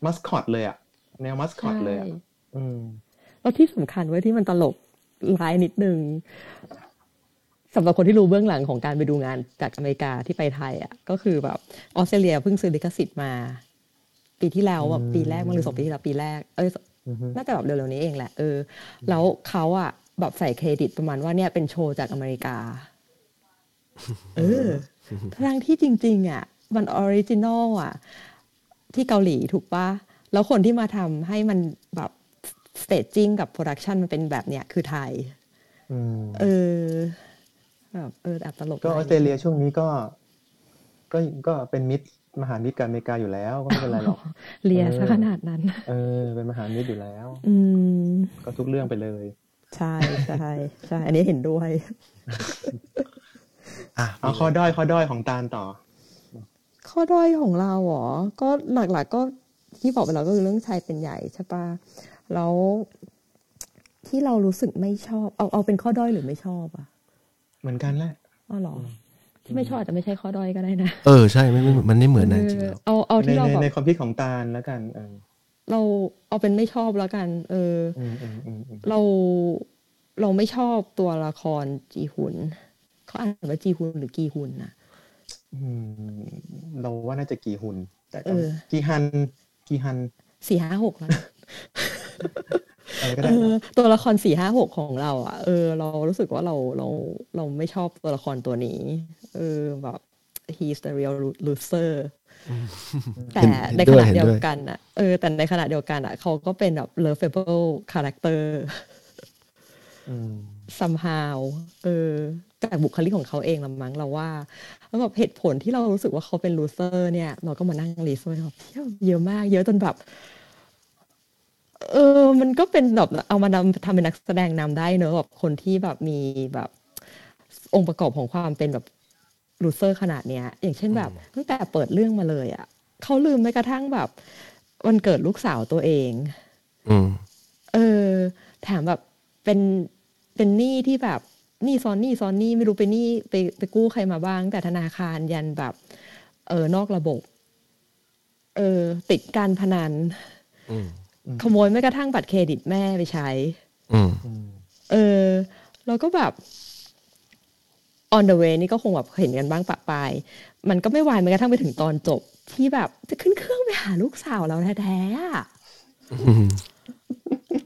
มัสคอตเลยอ่ะ แนวมัสคอตเลยแล้วที่สำคัญไว้ที่มันตลกร้ายนิดนึงสำหรับคนที่รู้เบื้องหลังของการไปดูงานจากอเมริกาที่ไปไทยอ่ะก็คือแบบออสเตรเลียเพิ่งซื้อลิขสิทธิ์มาปีที่แล้วแบบปีแรกมั้งหรือ2ปีที่แล้วปีแรกน่าจะแบบเร็วๆนี้เองแหละแล้วเขาอ่ะแบบใส่เครดิตประมาณว่าเนี่ยเป็นโชว์จากอเมริกาทั้งที่จริงๆอ่ะมันออริจินอลอ่ะที่เกาหลีถูกป่ะแล้วคนที่มาทำให้มันแบบสเตจจิ้งกับโปรดักชันมันเป็นแบบเนี้ยคือไทยแบบอับตลกก็ออสเตรเลียช่วงนี้ก็เป็นมิตรมหามิตรกับอเมริกาอยู่แล้วก็ไม่เป็นไรหรอกเลียซะขนาดนั้นเป็นมหามิตรอยู่แล้วก็ทุกเรื่องไปเลยใช่ใช่ใช่อันนี้เห็นด้วยเอาข้อด้อยของตาลต่อข้อด้อยของเราหรอก็หลักๆก็ที่บอกไปแล้วก็คือเรื่องชายเป็นใหญ่ใช่ป่ะแล้วที่เรารู้สึกไม่ชอบเอาเป็นข้อด้อยหรือไม่ชอบอ่ะเหมือนกันแหละอ๋อหรอที่ไม่ชอบอาจจะไม่ใช่ข้อด้อยก็ได้นะใช่ไม่มันไม่เหมือนนะจริงๆแล้วเอาที่เราในความคิดของตาลแล้วกันเราเอาเป็นไม่ชอบแล้วกันเราไม่ชอบตัวละครจีฮุนเขาอ่านว่าจีฮุนหรือกีฮุนนะเราว่าน่าจะกีฮุนแต่กีฮัน456แล้ว ตัวละคร456ของเราอ่ะเรารู้สึกว่าเราไม่ชอบตัวละครตัวนี้แบบ he's the real loser แต่ในขณะเดียวกันอ่ะแต่ในขณะเดียวกันอ่ะเขาก็เป็นแบบ lovable character somehow จากบุคลิกของเขาเองละมั้งเราว่าแล้วแบบเหตุผลที่เรารู้สึกว่าเขาเป็น loser เนี่ยเราก็มานั่งรีเสิร์ชแบบเยอะมากเยอะจนแบบมันก็เป็นแบบเอามานำทำเป็นนักแสดงนำได้เนอะแบบคนที่แบบมีแบบองค์ประกอบของความเป็นแบบ loser ขนาดเนี้ยอย่างเช่นแบบตั้งแต่เปิดเรื่องมาเลยอ่ะเขาลืมแม้กระทั่งแบบวันเกิดลูกสาวตัวเองแถมแบบเป็นหนี้ที่แบบหนี้ซ้อนหนี้ไม่รู้ไปหนี้ไปกู้ใครมาบ้างแต่ธนาคารยันแบบนอกระบบติดการพนันขโมยแม้กระทั่งบัตรเครดิตแม่ไปใช้แล้วก็แบบ on the way นี่ก็คงแบบเห็นกันบ้างปะปายมันก็ไม่วายแม้กระทั่งไปถึงตอนจบที่แบบจะขึ้นเครื่องไปหาลูกสาวเราแท้ๆอ่ะ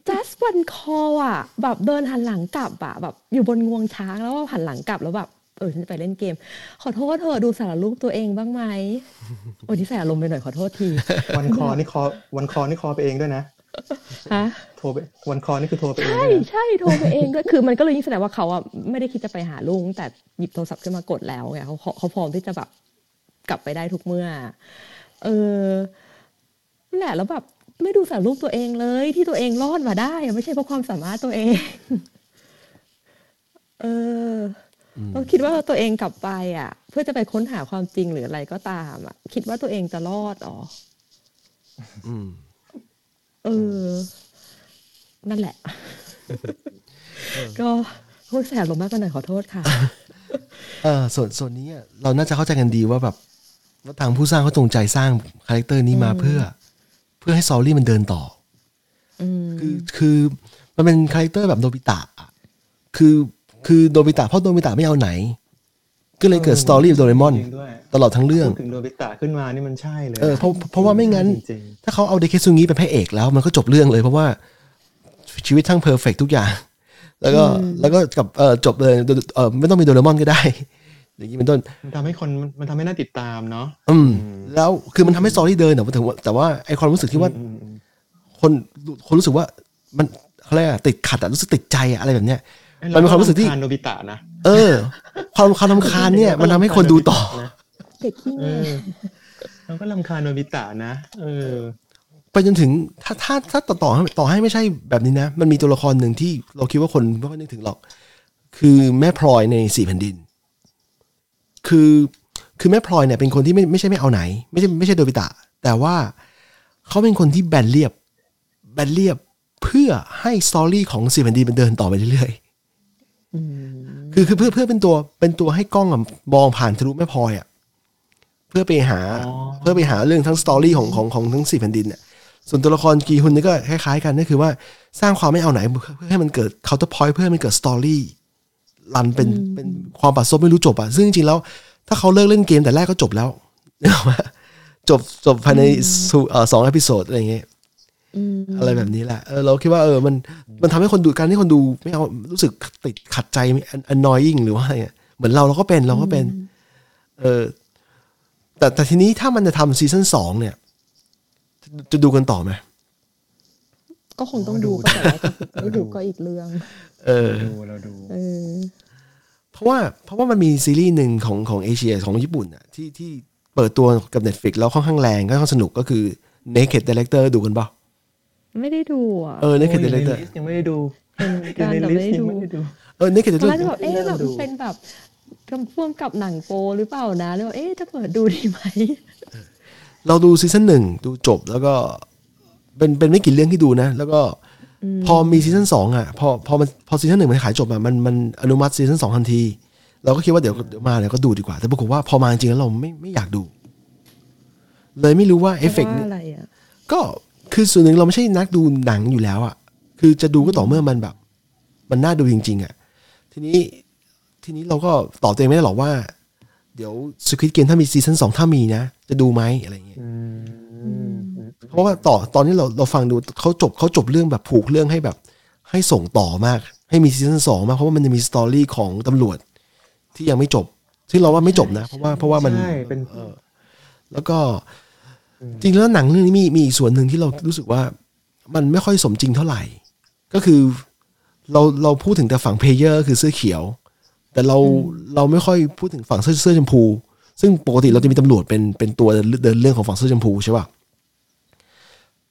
just one call อ่ะแบบเดินหันหลังกลับอ่ะแบบอยู่บนงวงช้างแล้วว่าหันหลังกลับแล้วแบบฉันจะไปเล่นเกมขอโทษเธอดูสารรูปตัวเองบ้างไหมโอ้ยที่ใส่อารมณ์ไปหน่อยขอโทษทีวันคอนี่คอไปเองด้วยนะฮะโทรไปวันคอนี่คือโทรไปเองใช่โทรไปเองด้วยคือมันก็เลยยิ่งแสดงว่าเขาอ่ะไม่ได้คิดจะไปหาลุงแต่หยิบโทรศัพท์ขึ้นมากดแล้วไงเขาพร้อมที่จะแบบกลับไปได้ทุกเมื่อนั่นแหละแล้วแบบไม่ดูสารรูปตัวเองเลยที่ตัวเองรอดมาได้ไม่ใช่เพราะความสามารถตัวเองเราคิดว่าตัวเองกลับไปอ่ะเพื่อจะไปค้นหาความจริงหรืออะไรก็ตามอ่ะคิดว่าตัวเองจะรอดอ๋อนั่นแหละก็โอ้ยแสบลงมากกันหน่อยขอโทษค่ะส่วนนี้เราน่าจะเข้าใจกันดีว่าแบบว่าทางผู้สร้างเขาจงใจสร้างคาแรคเตอร์นี้มาเพื่อให้ซอรี่มันเดินต่อคือมันเป็นคาแรคเตอร์แบบโนบิตะคือโดบิตะเพราะโดบิตะไม่เอาไหนก็เลยเกิดสตอรี่โดเรมอนตลอดทั้งเรื่องพูดถึงโดบิตะขึ้นมานี่มันใช่เลยเพราะว่าไม่งั้นถ้าเขาเอาเดเคซุงิเป็นพระเอกแล้วมันก็จบเรื่องเลยเพราะว่าชีวิตทั้งเพอร์เฟคทุกอย่างแล้วก็กับจบเลยไม่ต้องมีโดเรมอนก็ได้อย่างนี้เป็นต้นมันทำให้คนมันทำให้น่าติดตามเนาะแล้วคือมันทำให้สตอรี่เดินแต่ว่าไอความรู้สึกที่ว่าคนรู้สึกว่ามันเขาเรียกติดขัดรู้สึกติดใจอะไรแบบเนี้ยมันเป็นความรู้สึกที่โนบิตะนะความรำคาญเนี่ยมันทำให้คนดูต่อเด็กขี้เงียจเราก็รำคาญโนบิตะนะไปจนถึงถ้าต่อให้ไม่ใช่แบบนี้นะมันมีตัวละครหนึ่งที่เราคิดว่าคนไม่ค่อยนึกถึงหรอกคือแม่พลอยใน4แผ่นดินคือแม่พลอยเนี่ยเป็นคนที่ไม่ใช่ไม่เอาไหนไม่ใช่โนบิตะแต่ว่าเขาเป็นคนที่แบนเรียบเพื่อให้สตอรี่ของ4แผ่นดินมันเดินต่อไปเรื่อยคือเพื่อเป็นตัวให้กล้องมองผ่านทะลุแม่พลอยอ่ะเพื่อไปหาเรื่องทั้งสตอรี่ของทั้ง4แผ่นดินเนี่ย ส่วนตัวละครกีฮุนนี่ก็คล้ายๆกันก็คือว่าสร้างความไม่เอาไหนเพื่อให้มันเกิดเคาน์เตอร์พอยต์เพื่อให้มันเกิดสตอรี่รันเป็นความปะซบไม่รู้จบอ่ะซึ่งจริงๆแล้วถ้าเขาเลิกเล่นเกมแต่แรกก็จบแล้วนึกออกมั้ยจบภายใน2เอพิโซดอะไรอย่างเงี้ยอะไรแบบนี้แหละเราคิดว่ามันทำให้คนดูการที่คนดูไม่เอารู้สึกติดขัดใจ annoying หรือว่าอะไรเหมือนเราก็เป็นแต่ทีนี้ถ้ามันจะทำซีซั่น2เนี่ยจะดูกันต่อไหมก็คงต้องดูก็แต่ไม่ดูก็อีกเรื่องเราดูเพราะว่ามันมีซีรีส์หนึ่งของเอเชียของญี่ปุ่นอ่ะที่เปิดตัวกับ Netflix แล้วค่อนข้างแรงก็ค่อนข้างสนุกก็คือ Naked Director ดูกันเปล่าไม่ได้ดูอ่ะNaked Director ยังไม่ได้ดูการแต่ไม่ได้ดูNaked Director แล้วแบบเป็นแบบกำพ่วงกับหนังโปหรือเปล่านะแล้วเอ๊ะจะเปิดดูดีไหมเราดูซีซั่น1ดูจบแล้วก็เป็นไม่กี่เรื่องที่ดูนะแล้วก็พอมีซีซั่น2อ่ะพอซีซั่น1มันขายจบอ่ะมันอนุมัติซีซั่น2ทันทีเราก็คิดว่าเดี๋ยวมาแล้วก็ดูดีกว่าแต่ปรากฏว่าพอมาจริงแล้วเราไม่อยากดูเลยไม่รู้ว่าเอฟเฟคอะไรอ่ะก็คือส่วนหนึ่งเราไม่ใช่นักดูหนังอยู่แล้วอ่ะคือจะดูก็ต่อเมื่อมันแบบมันน่าดูจริงๆอ่ะทีนี้เราก็ตอบตัวเองไม่ได้หรอกว่าเดี๋ยว Squid Game ถ้ามีซีซั่น2ถ้ามีนะจะดูไหมอะไรอย่างเงี้ยเพราะว่าตอนนี้เราฟังดูเขาจบเรื่องแบบผูกเรื่องให้แบบให้ส่งต่อมากให้มีซีซั่น2มากเพราะว่ามันจะมีสตอรี่ของตำรวจที่ยังไม่จบที่เราว่าไม่จบนะเพราะว่ามันแล้วก็จริงแล้วหนังเรื่องนี้มีอีกส่วนหนึ่งที่เรารู้สึกว่ามันไม่ค่อยสมจริงเท่าไหร่ก็คือเราพูดถึงแต่ฝั่งเพลเยอร์คือเสื้อเขียวแต่เราไม่ค่อยพูดถึงฝั่งเสื้อชมพูซึ่งปกติเราจะมีตำรวจเป็นตัวเดินเรื่องของฝั่งเสื้อชมพูใช่ป่ะ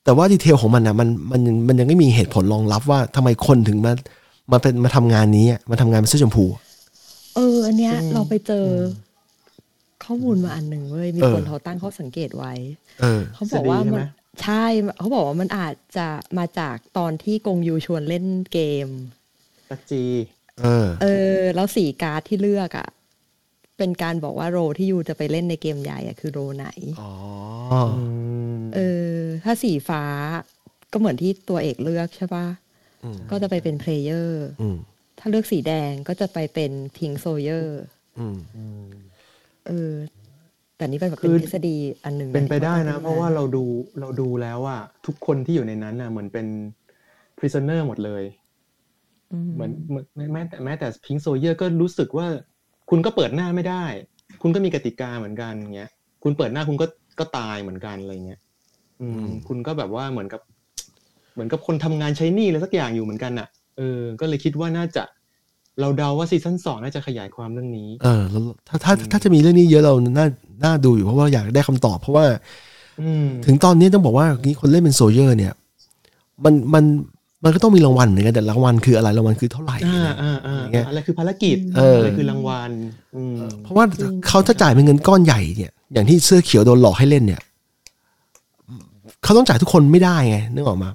แต่ว่าดีเทลของมันนะมันยังไม่มีเหตุผลรองรับว่าทำไมคนถึงมาทำงานนี้มาทำงานเป็นเสื้อชมพูอันเนี้ยเราไปเจอข้อมูลมาอันหนึ่งเว้ยมีคนเขาตั้งข้อสังเกตไว้เขาบอกว่ามันใช่เขาบอกว่ามันอาจจะมาจากตอนที่กงยูชวนเล่นเกมตักจีแล้วสีการ์ดที่เลือกอ่ะเป็นการบอกว่าโรที่ยูจะไปเล่นในเกมใหญ่อ่ะคือโรไหนถ้าสีฟ้าก็เหมือนที่ตัวเอกเลือกใช่ป่ะก็จะไปเป็นเพลเยอร์ถ้าเลือกสีแดงก็จะไปเป็นพิงโซเยอร์แต่นี่เป็นแบบเป็นทฤษฎีอันหนึ่งเป็นไปได้นะเพราะว่าเราดูแล้วอ่ะทุกคนที่อยู่ในนั้นน่ะเหมือนเป็น prisoner หมดเลยเหมือนแม้แต่พิงโซเยอร์ก็รู้สึกว่าคุณก็เปิดหน้าไม่ได้คุณก็มีกติกาเหมือนกันอย่างเงี้ยคุณเปิดหน้าคุณก็ตายเหมือนกันอะไรเงี้ยคุณก็แบบว่าเหมือนกับคนทำงานใช้หนี้อะไรสักอย่างอยู่เหมือนกันอ่ะก็เลยคิดว่าน่าจะเราเดาว่าซีซั่น2น่าจะขยายความเรื่องนี้ถ้าจะมีเรื่องนี้เยอะเราน่าดูอยู่เพราะว่าอยากได้คำตอบเพราะว่าถึงตอนนี้ต้องบอกว่าคนเล่นเป็นโซเยอร์เนี่ยมันก็ต้องมีรางวัลเหมือนกันแต่รางวัลคืออะไรรางวัลคือเท่าไหร่อะไรคือภารกิจอะไรคือรางวัลเพราะว่าเขาถ้าจ่ายเป็นเงินก้อนใหญ่เนี่ยอย่างที่เสื้อเขียวโดนหลอกให้เล่นเนี่ยเขาต้องจ่ายทุกคนไม่ได้ไงนึกออกมา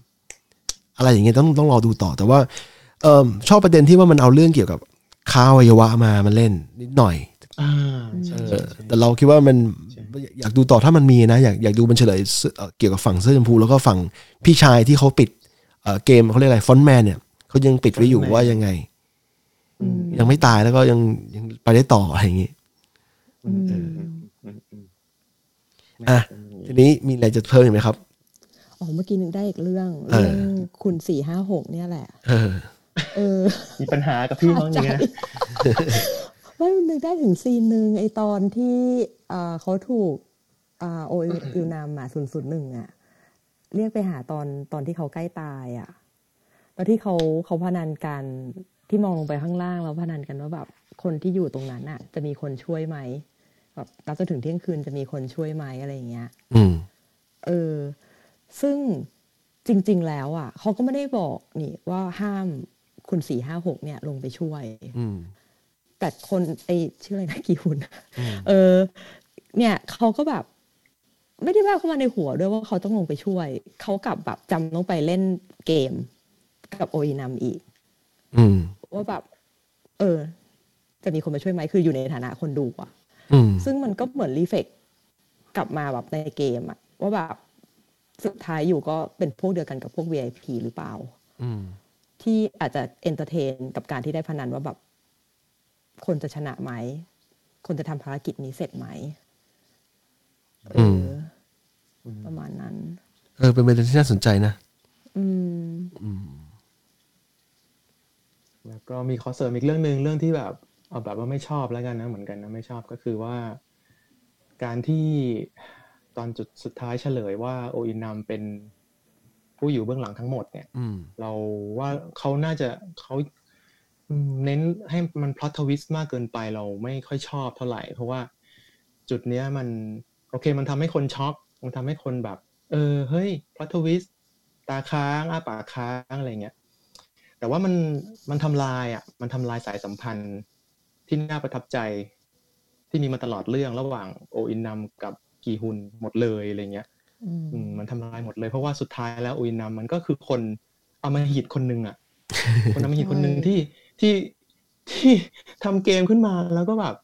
อะไรอย่างเงี้ยต้องรอดูต่อแต่ว่าชอบประเด็นที่ว่ามันเอาเรื่องเกี่ยวกับค้าอวัยวะมาเล่นนิดหน่อยแต่เราคิดว่ามันอยากดูต่อถ้ามันมีนะอยากดูมันเฉลยเกี่ยวกับฝั่งเสื้อชมพูแล้วก็ฝั่งพี่ชายที่เขาปิดเกมเขาเรียกอะไรฟอนต์แมนเนี่ยเขายังปิดไว้อยู่ว่ายังไงยังไม่ตายแล้วก็ยังไปได้ต่ออะไรอย่างงี้ทีนี้มีอะไรจะเพิ่มอีกไหมครับอ๋อเมื่อกี้นึกได้อีกเรื่องคุณ456เนี่ยแหละมีปัญหากับพี่น้องอย่างเงี้ยว่านึกได้ถึงซีนนึงไอตอนที่เขาถูกโอยูนาม001อ่ะเรียกไปหาตอนที่เขาใกล้ตายอ่ะแล้วที่เขาพนันกันที่มองลงไปข้างล่างแล้วพนันกันว่าแบบคนที่อยู่ตรงนั้นอ่ะจะมีคนช่วยไหมแบบเราจะถึงเที่ยงคืนจะมีคนช่วยไหมอะไรอย่างเงี้ยซึ่งจริงๆแล้วอ่ะเขาก็ไม่ได้บอกนี่ว่าห้ามคุณ456เนี่ยลงไปช่วยแต่คนไอ้ชื่ออะไรนะกี่หุ่นเนี่ยเขาก็แบบไม่ได้ว่าเข้ามาในหัวด้วยว่าเขาต้องลงไปช่วยเขากลับแบบจำลงไปเล่นเกมกับโออินามอีกว่าแบบจะมีคนมาช่วยไหมคืออยู่ในฐานะคนดูอ่ะซึ่งมันก็เหมือนรีเฟกกลับมาแบบในเกมอ่ะว่าแบบ สุดท้ายอยู่ก็เป็นพวกเดียวกันกับพวก VIP หรือเปล่าที่อาจจะเอนเตอร์เทนกับการที่ได้พนันว่าแบบคนจะชนะไหมคนจะทำภารกิจนี้เสร็จไหมประมาณนั้นเป็นประเด็นที่น่าสนใจนะแล้วก็มีขอเสริมอีกเรื่องนึงเรื่องที่แบบเอาแบบว่าไม่ชอบแล้วกันนะเหมือนกันนะไม่ชอบก็คือว่าการที่ตอนจุดสุดท้ายเฉลยว่าโออินนำเป็นผู้อยู่เบื้องหลังทั้งหมดเนี่ยเราว่าเขาน่าจะเขาเน้นให้มันพล็อตทวิสต์มากเกินไปเราไม่ค่อยชอบเท่าไหร่เพราะว่าจุดเนี้ยมันโอเคมันทำให้คนช็อกมันทำให้คนแบบเฮ้ยพล็อตทวิสต์ตาค้างอ้าปากค้างอะไรเงี้ยแต่ว่ามันทำลายอ่ะมันทำลายสายสัมพันธ์ที่น่าประทับใจที่มีมาตลอดเรื่องระหว่างโออินนำกับกีฮุนหมดเลยอะไรเงี้ยมันทำลายหมดเลยเพราะว่าสุดท้ายแล้วโออินนำมันก็คือคนอำมหิตคนนึงอ่ะ คนอำมหิตคนนึงที่ทำเกมขึ้นมาแล้วก็แบบ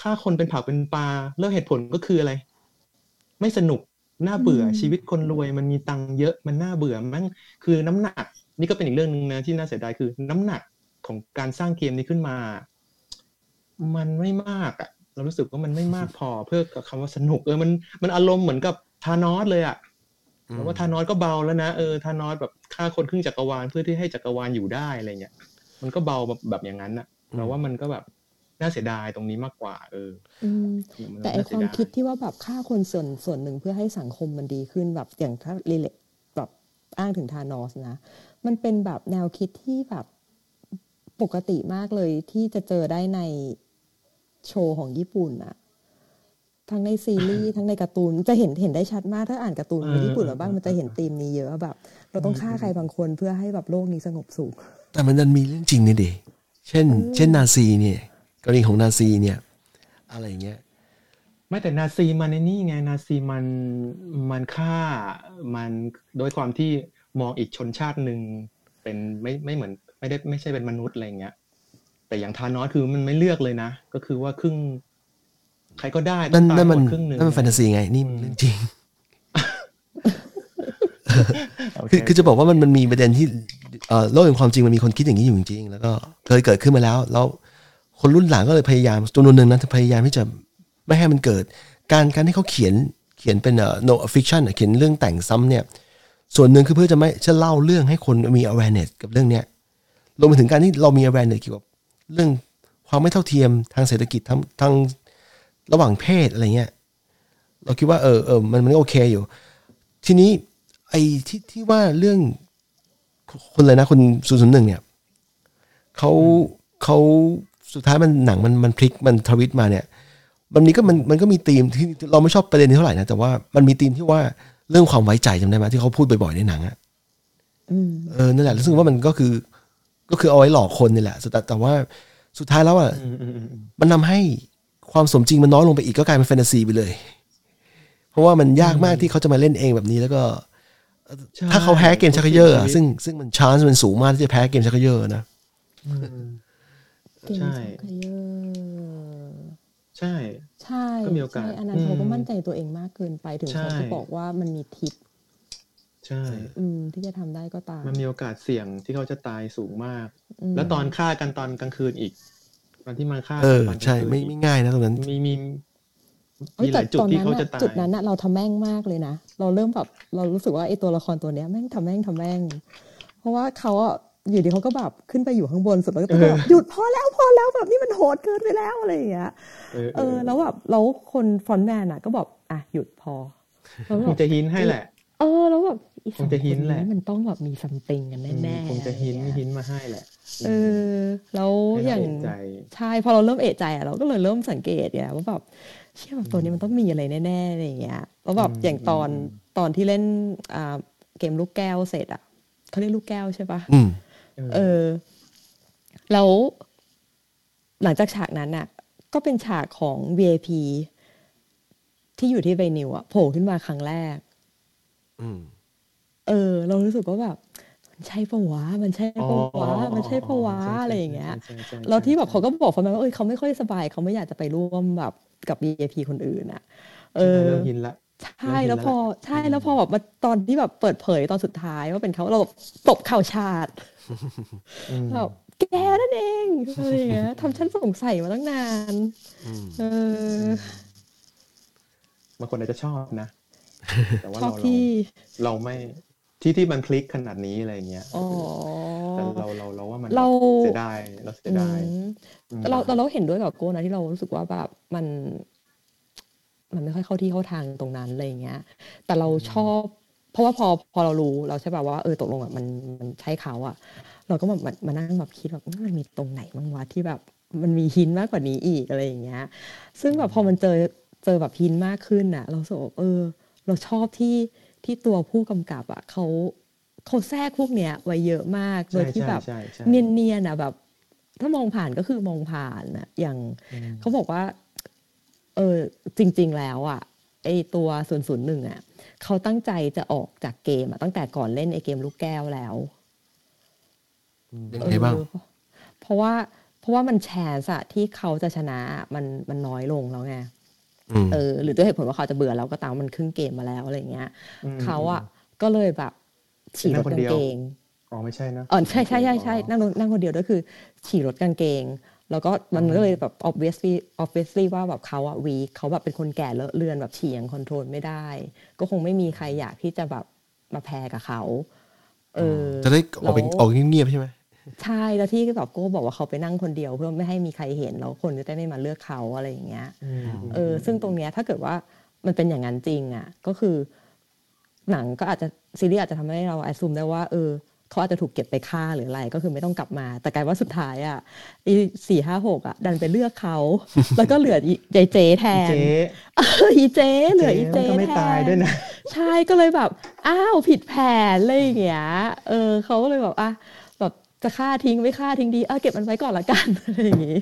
ฆ่าคนเป็นผักเป็นปลาแล้วเหตุผลก็คืออะไรไม่สนุกน่าเบื่อชีวิตคนรวยมันมีตังค์เยอะมันน่าเบื่อมั้งคือน้ำหนักนี่ก็เป็นอีกเรื่องนึงนะที่น่าเสียดายคือน้ำหนักของการสร้างเกมนี้ขึ้นมามันไม่มากอ่ะเรารู้สึกว่ามันไม่มากพอเพื่อกับคำว่าสนุกมันอารมณ์เหมือนกับธานอสเลยอ่ะแล้วว่าธานอสก็เบาแล้วนะธานอสแบบฆ่าคนครึ่งจักรวาลเพื่อที่ให้จักรวาลอยู่ได้อะไรเงี้ยมันก็เบาแบบอย่างนั้นน่ะเราว่ามันก็แบบน่าเสียดายตรงนี้มากกว่าแต่ไอ้ความคิดที่ว่าแบบฆ่าคนส่วนหนึ่งเพื่อให้สังคมมันดีขึ้นแบบอย่างถ้ารีเลทแบบอ้างถึงธานอสนะมันเป็นแบบแนวคิดที่แบบปกติมากเลยที่จะเจอได้ในโชว์ของญี่ปุ่นน่ะทั้งในซีรีส์ ทั้งในการ์ตูนจะเห็นได้ชัดมากถ้าอ่านการ์ตูนของญี่ปุ่นมาบ้างมันจะเห็นธีมนี้เยอะแบบเราต้องฆ่าใครบางคนเพื่อให้แบบโลกนี้สงบสุขแต่มันดันมีเรื่องจริงนี่ดิเช่นนาซีเนี่ยกรณีของนาซีเนี่ยอะไรอย่างเงี้ยไม่แต่นาซีมันในนี่ไงนาซีมันฆ่ามันโดยความที่มองอีกชนชาตินึงเป็นไม่เหมือนไม่ได้ไม่ใช่เป็นมนุษย์อะไรอย่างเงี้ยแต่อย่างธานอสคือมันไม่เลือกเลยนะก็คือว่าครึ่งใครก็ได้ต้องตายหมดครึ่งนึงนั่นมันแฟนตาซีไงนี่เรื่องจริง คือจะบอกว่ามันมีประเด็นที่โลกแห่งความจริงมันมีคนคิดอย่างนี้อยู่จริงๆแล้วก็เคยเกิดขึ้นมาแล้วคนรุ่นหลังก็เลยพยายามจำนวนนึงนะพยายามที่จะไม่ให้มันเกิดการที่เขาเขียนเป็นno fiction เขียนเรื่องแต่งซ้ำเนี่ยส่วนนึงคือเพื่อจะไม่จะเล่าเรื่องให้คนมี awareness กับเรื่องเนี้ยรวมไปถึงการที่เรามี awareness เกี่ยวกับเรื่องความไม่เท่าเทียมทางเศรษฐกิจทางระหว่างเพศอะไรเงี้ยเราคิดว่ามันก็โอเคอยู่ทีนี้ไอ้ที่ว่าเรื่องคนอะไรนะคน001เนี่ยเขาสุดท้ายมันหนังมันพลิกมันทวิสต์มาเนี่ยวันนี้ก็มันก็มีธีมที่เราไม่ชอบประเด็นนี้เท่าไหร่นะแต่ว่ามันมีธีมที่ว่าเรื่องความไว้ใจจำได้ไหมที่เขาพูดบ่อยๆในหนังอ่ะนั่นแหละรู้สึกว่ามันก็คือเอาไว้หลอกคนนี่แหละแต่ว่าสุดท้ายแล้วอ่ะมันทำให้ความสมจริงมันน้อยลงไปอีกก็กลายเป็นแฟนตาซีไปเลยเพราะว่ามันยากมากที่เขาจะมาเล่นเองแบบนี้แล้วก็ถ้าเขาแพ้เกมชักเยอะซึ่งมันชาร์จมันสูงมากที่จะแพ้เกมชักเยอะนะใช่ใช่ใช่ก็มีโอกาสอันนั้นเขาก็มั่นใจตัวเองมากเกินไปถึงเขาจะบอกว่ามันมีทิปใช่ที่จะทำได้ก็ตามมันมีโอกาสเสี่ยงที่เขาจะตายสูงมากแล้วตอนฆ่ากันตอนกลางคืนอีกตอนที่มาฆ่าตอนใช่ไม่ง่ายนะตรงนั้นมีหลายจุดที่เขาจะตายจุดนั้นนะเราทำแม่งมากเลยนะเราเริ่มแบบเรารู้สึกว่าไอ้ตัวละครตัวเนี้ยแม่งทำแม่งเพราะว่าเขาอยู่ดีเขาก็แบบขึ้นไปอยู่ข้างบนสุดแล้วก็แบบหยุดพอแล้วแบบนี้มันโหดเกินไปแล้วอะไรอย่างเงี้ยแล้วแบบแล้วคนฟรอนต์แมนน่ะก็บอกอ่ะหยุดพอแล้วคงจะหินให้แหละแล้วแบบคงจะหินแหละมันต้องแบบมีซัมติงกันแน่ๆคงจะหินมาให้แหละแล้วอย่างใช่พอเราเริ่มเอะใจอ่ะเราก็เลยเริ่มสังเกตอย่างว่าแบบเชื่อแบบตัวนี้มันต้องมีอะไรแน่ๆอะไรอย่างเงี้ยแล้วแบบอย่างตอนที่เล่นเกมลูกแก้วเสร็จอ่ะเขาเรียกลูกแก้วใช่ปะแล้วหลังจากฉากนั้นน่ะก็เป็นฉากของ VIP ที่อยู่ที่ไวนิวอะโผล่ขึ้นมาครั้งแรกเรารู้สึกว่าแบบมันใช่ปะวะอะไรอย่างเงี้ยแล้วที่แบบเขาก็บอกผมว่าเขาไม่ค่อยสบายเขาไม่อยากจะไปร่วมแบบกับ VIP คนอื่นอะเริ่มหินละ ใช่เริ่มเห็นแล้วแหละใช่แล้วพอแบบมาตอนที่แบบเปิดเผยตอนสุดท้ายว่าเป็นเขาเราแบบตบเข่าชาติแบบแกนั่นเองอะไรอย่างเงี้ยทำฉันสงสัยมาตั้งนานบางคนอาจจะชอบนะแต่ว่าเราไม่ที่มันพลิกขนาดนี้อะไรเงี้ยแต่เราว่ามันเสียดายเราเห็นด้วยกับโก้นะที่เรารู้สึกว่าแบบมันไม่ค่อยเข้าที่เข้าทางตรงนั้นอะไรเงี้ยแต่เราชอบเพราะว่าพอเรารู้เราใช่ป่ะว่าตกลงอ่ะมันใช่เขาอ่ะเราก็แบบมานั่งแบบคิดแบบมันมีตรงไหนบ้างวะที่แบบมันมีหินมากกว่านี้อีกอะไรอย่างเงี้ยซึ่งแบบพอมันเจอแบบหินมากขึ้นน่ะเรารู้สึกเราชอบที่ตัวผู้กำกับอ่ะเขาแทรกพวกเนี้ยไว้เยอะมากโดยที่แบบเนียนๆน่ะแบบถ้ามองผ่านก็คือมองผ่านน่ะอย่างเขาบอกว่าจริงๆแล้วอ่ะไอ้ตัว001อ่ะเขาตั้งใจจะออกจากเกมอ่ะตั้งแต่ก่อนเล่นไอ้เกมลูกแก้วแล้วยังไงบ้างเพราะว่ามันแชร์สะที่เขาจะชนะมันน้อยลงแล้วไงหรือด้วยเหตุผลว่าเขาจะเบื่อแล้วก็ตามมันครึ่งเกมมาแล้วอะไรเงี้ยเขาอ่ะก็เลยแบบฉี่รถกางเกงอ๋อไม่ใช่นะใช่ใช่ใช่ใช่นั่งคนเดียวด้วยคือฉี่รถกางเกงแล้วก็มันก็เลยแบบ obviously ว่าแบบเขาอะวีเขาแบบเป็นคนแก่เลอะเลือนแบบฉี่ยังคอนโทรลไม่ได้ก็คงไม่มีใครอยากที่จะแบบมาแพ้กับเขาจะได้ออกเงียบๆใช่ไหมใช่แล้วที่แบบโก้บอกว่าเขาไปนั่งคนเดียวเพื่อไม่ให้มีใครเห็นแล้วคนจะได้ไม่มาเลือกเขาอะไรอย่างเงี้ยซึ่งตรงเนี้ยถ้าเกิดว่ามันเป็นอย่างนั้นจริงอ่ะก็คือหนังก็อาจจะซีรีส์อาจจะทำให้เราแอดซูมได้ว่าเขาอาจจะถูกเก็บไปฆ่าหรืออะไรก็คือไม่ต้องกลับมาแต่กลายว่าสุดท้ายอ่ะ4-5-6อ่ะดันไปเลือกเขา แล้วก็เหลือเจแทนอีเจเหลืออีเจแทนก็ไม่ตายด้วยนะใช่ก็เลยแบบอ้าวผิดแผนเลยอย่างเงี้ยเขาก็เลยแบบอ่ะแบบจะฆ่าทิ้งไม่ฆ่าทิ้งดีเก็บมันไว้ก่อนละกันอะไรอย่างงี้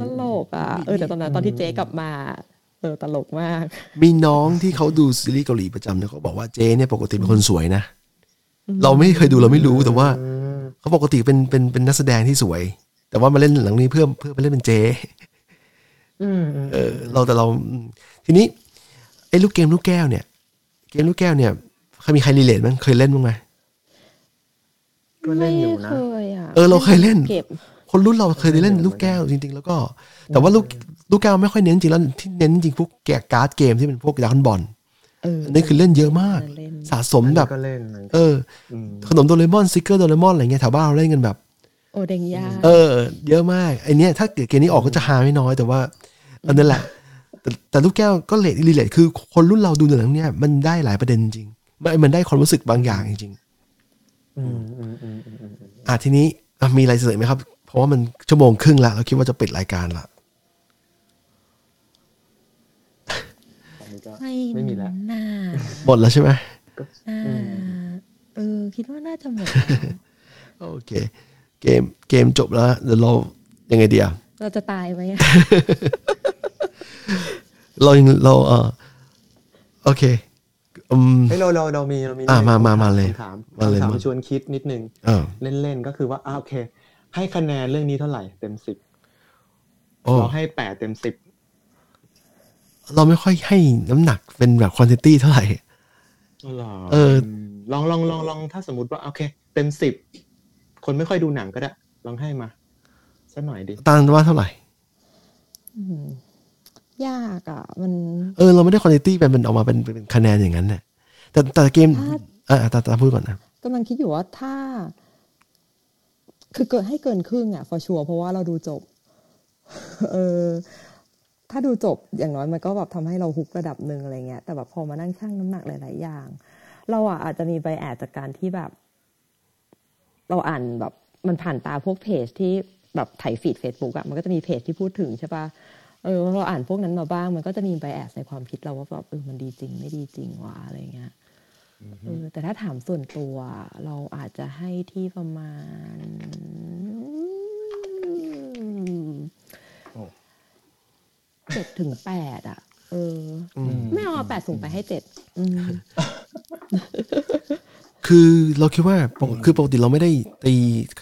ตลกอ่ะแต่ตอนที่เจกลับมาตลกมากมีน้องที่เขาดูซีรีส์เกาหลีประจำเนี่ยเขาบอกว่าเจเนี่ยปกติเป็นคนสวยนะเราไม่เคยดูเราไม่รู้แต่ว่าเขาปกติเป็นนักแสดงที่สวยแต่ว่ามาเล่นหลังนี้เพื่อไปเล่นเป็นเจเราทีนี้ไอ้ลูกเกมลูกแก้วเนี่ยเกมลูกแก้วเนี่ยเคยมีใครรีเลทมั้งเคยเล่นบ้างไหมก็เล่นอยู่นะเราเคยเล่นคนรุ่นเราเคยได้เล่นลูกแก้วจริงๆแล้วก็แต่ว่าลูกแก้วไม่ค่อยเน้นจริงแล้วที่เน้นจริงพวกแกะการ์ดเกมที่เป็นพวกดราก้อนบอลนี่คือเล่นเยอะมากสะสมแบบขนมโดเรมอนซิกเกอร์โดเรมอนอะไรเงี้ยแถวบ้านเราเล่นกันแบบโอเดงยาเยอะมากไอเนี้ยถ้าเกิดเกมนี้ออกก็จะหาไม่น้อยแต่ว่าอันนั้นแหละแต่ลูกแก้วก็รีเลทคือคนรุ่นเราดูหนังเนี้ยมันได้หลายประเด็นจริงมันได้ความรู้สึกบางอย่างจริงทีนี้มีอะไรเสริมไหมครับเพราะว่ามันชั่วโมงครึ่งละเราคิดว่าจะปิดรายการละไม่มีแล้วหมดแล้วใช่ไหมคิดว่าน่าจะหมดโอเคเกมจบแล้วเดี๋ยวเรายังไงเดียวเราจะตายไหม เราโอเคให้เรามีมาเลยถามชวนคิดนิดนึงเล่นๆก็คือว่าโอเคให้คะแนนเรื่องนี้เท่าไหร่เต็ม10เราให้8เต็ม10เราไม่ค่อยให้น้ำหนักเป็นแบบควอนติตี้เท่าไหร่ลองถ้าสมมุติว่าโอเคเต็ม10คนไม่ค่อยดูหนังก็ได้ลองให้มาสักหน่อยดิตามว่าเท่าไหร่ยากอ่ะมันเราไม่ได้ควอนติตี้เป็นออกมาเป็นคะแนนอย่างนั้นน่ะแต่เกมตาพูดก่อนนะกำลังคิดอยู่ว่าถ้าคือเกิดให้เกินครึ่งอ่ะ for sure เพราะว่าเราดูจบถ้าดูจบอย่างน้อยมันก็แบบทำให้เราฮุกระดับหนึ่งอะไรเงี้ยแต่แบบพอมานั่งชั่งน้ำหนักหลายๆอย่างเราอาจจะมีไบแอสจากการที่แบบเราอ่านแบบมันผ่านตาพวกเพจที่แบบไถฟีด Facebook อ่ะมันก็จะมีเพจที่พูดถึงใช่ป่ะเราอ่านพวกนั้นมาบ้างมันก็จะมีไบแอสในความคิดเราว่าแบบมันดีจริงไม่ดีจริงวะอะไรเงี้ยแต่ถ้าถามส่วนตัวเราอาจจะให้ที่ประมาณ7-8อ่ะไม่เอา8สูงไปให้7คือเราคิดว่าคือปกติเราไม่ได้ตี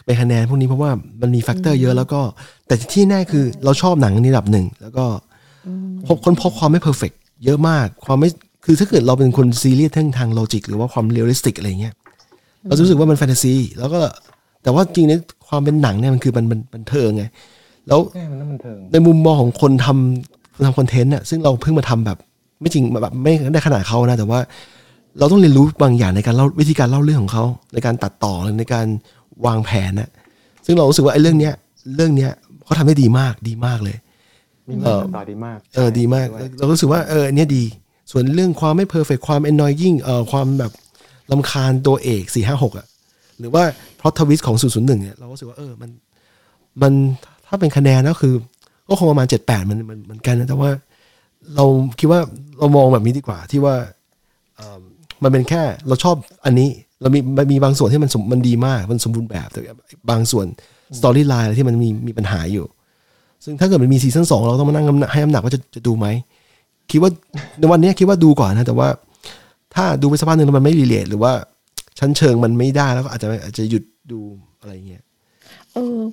ไปคะแนนพวกนี้เพราะว่ามันมีแฟกเตอร์เยอะแล้วก็แต่ที่แน่คือเราชอบหนังในระดับหนึ่งแล้วก็ค้นพบความไม่เพอร์เฟค เยอะมากความไม่คือถ้าเกิดเราเป็นคนซีเรียสทางลอจิกหรือว่าความเรียลลิสติกอะไรเงี้ยเรารู้สึกว่ามันแฟนตาซีแล้วก็แต่ว่าจริงเนี่ยความเป็นหนังเนี่ยมันคือมันบันเทิงไงแล้วในมุมมองของคนทำคอนเทนต์น่ะซึ่งเราเพิ่งมาทำแบบไม่จริงแบบไม่ได้ขนาดเขานะแต่ว่าเราต้องเรียนรู้บางอย่างในการเล่าวิธีการเล่าเรื่องของเขาในการตัดต่อในการวางแผนน่ะซึ่งเรารู้สึกว่าไอ้เรื่องเนี้ยเขาทำได้ดีมากเลยต่อดีมากดีมากเรารู้สึกว่าอันเนี้ยดีส่วนเรื่องความไม่เพอร์เฟคความ annoying ความแบบรำคาญตัวเอก 4-5-6 อ่ะหรือว่าพล็อตทวิสต์ของ001เนี่ยเราก็รู้สึกว่ามันถ้าเป็นคะแนนก็คือก็คงประมาณ 7-8 มันเหมือนกันนะแต่ว่าเราคิดว่าเรามองแบบนี้ดีกว่าที่ว่ามันเป็นแค่เราชอบอันนี้เรามีบางส่วนที่มันดีมากมันสมบูรณ์แบบแต่บางส่วนสตอรี่ไลน์อะไรที่มันมีปัญหาอยู่ซึ่งถ้าเกิดมันมีซีซั่น2เราต้องมานั่งให้น้ำหนักว่าจะดูไหมคิดว่าในวันนี้คิดว่าดูก่อนนะแต่ว่าถ้าดูไปสักพักนึงแล้วมันไม่รีเลทหรือว่าชั้นเชิงมันไม่ได้แล้วก็อาจจะหยุดดูอะไรเงี้ย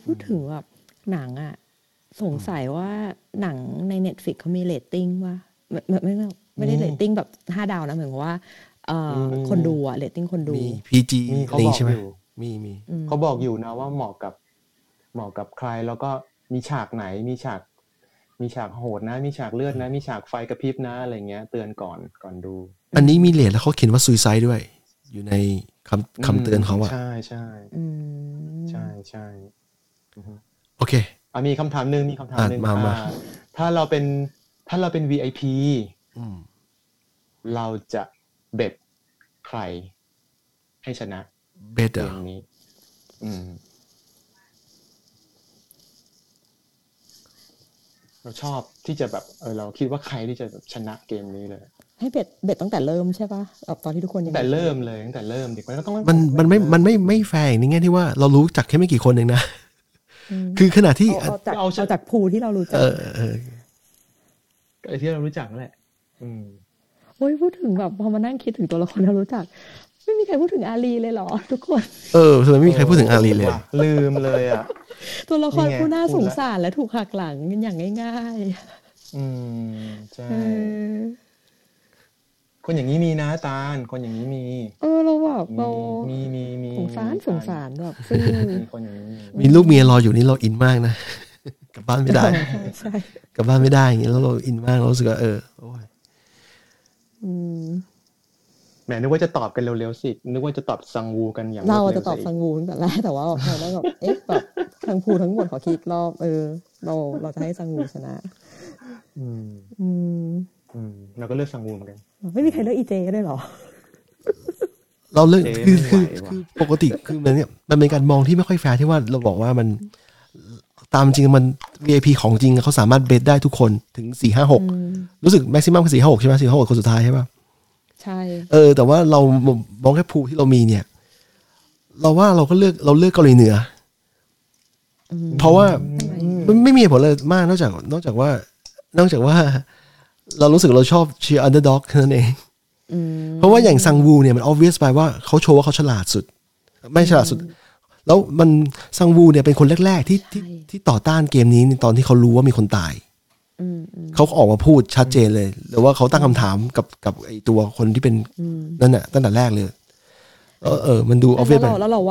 พูดถึงแบบหนังอ่ะสงสัยว่าหนังใน Netflix เขามีเรตติ้งป่ะไม่ได้เรตติ้งแบบ5ดาวนะหมายความว่าคนดูอ่ะเรตติ้งคนดูมี PG อะไรใช่มั้ยมีเขาบอกอยู่นะว่าเหมาะกับใครแล้วก็มีฉากไหนมีฉากโหดนะมีฉากเลือดนะมีฉากไฟกระพริบนะอะไรเงี้ยเตือนก่อนดูอันนี้มีเรทแล้วเขาเขียนว่าซูไซด์ด้วยอยู่ในคำเตือนเขาอ่ะใช่ใช่โอเคมีคำถามนึงถ้าเราเป็น VIP เราจะเบ็ดใครให้ชนะเบ็ดอย่างนี้เราชอบที่จะแบบเราคิดว่าใครที่จะแบบชนะเกมนี้เลยให้เบ็ดตั้งแต่เริ่มใช่ป่ะตอนที่ทุกคนยังแต่เริ่มเลยตั้งแต่เริ่มดิมันก็ต้องมันไม่แฟร์อย่างงี้ที่ว่าเรารู้จักแค่ไม่กี่คนเองนะคือขณะที่เอาจากภูที่เรารู้จักไอ้ที่เรารู้จักนั่นแหละโอ้ยพูดถึงแบบพอมานั่งคิดถึงตัวละครเรารู้จักไม่มีใครพูดถึงอาลีเลยหรอทุกคนทำไมไม่มีใครพูดถึงอาลีเลยลืมเลยอ่ะตัวละครผู้น่าสงสารและถูกหักหลังกันอย่างง่ายๆใช่คนอย่างนี้มีนะตาลคนอย่างนี้มีเราแบบเรามีสงสารแบบซึ่งมีลูกเมียรออยู่นี่เราอินมากนะกลับบ้านไม่ได้ใช่กลับบ้านไม่ได้อย่างนี้แล้วเราอินมากเรารู้สึกว่าโอ้ยแหมนึกว่าจะตอบกันเร็วๆสินึกว่าจะตอบซังวูกันอย่างเราจะตอบซังวูตั้งแต่แรกแต่ว่าเราได้แบบแบบทั้งภูทั้งหมดขอคิดรอบเราจะให้ซังวูชนะเราก็เลือกซังวูเหมือนกันไม่มีใครเลือกอีเจได้หรอเราเลือกคือปกติคือมันเนี่ยมันเป็นการมองที่ไม่ค่อยแฟร์ที่ว่าเราบอกว่ามันตามจริงมัน VIP ของจริงเขาสามารถเบสได้ทุกคนถึง 4-5-6 รู้สึกแม็กซิมัมคือ 4-5-6 ใช่ไหม 4-5-6 คนสุดท้ายใช่ป่ะใช่แต่ว่าเรามองแค่ภูที่เรามีเนี่ยเราว่าเราเลือกเกาหลีเหนือเพราะว่ามันไม่มีผลอะไรมากนอกจากว่าเรารู้สึกเราชอบเชียร์อันเดอร์ด็อกนั่นเองเพราะว่าอย่างซังวูเนี่ยมัน obvious ไปว่าเขาโชว์ว่าเขาฉลาดสุดไม่ฉลาดสุดแล้วมันซังวูเนี่ยเป็นคนแรกๆที่ต่อต้านเกมนี้ตอนที่เขารู้ว่ามีคนตายเขาออกมาพูดชัดเจนเลยหรือว่าเขาตั้งคำถามกับไอ้ตัวคนที่เป็นนั่นน่ะตั้งแต่แรกเลยมันดู obvious ไปแล้วเรา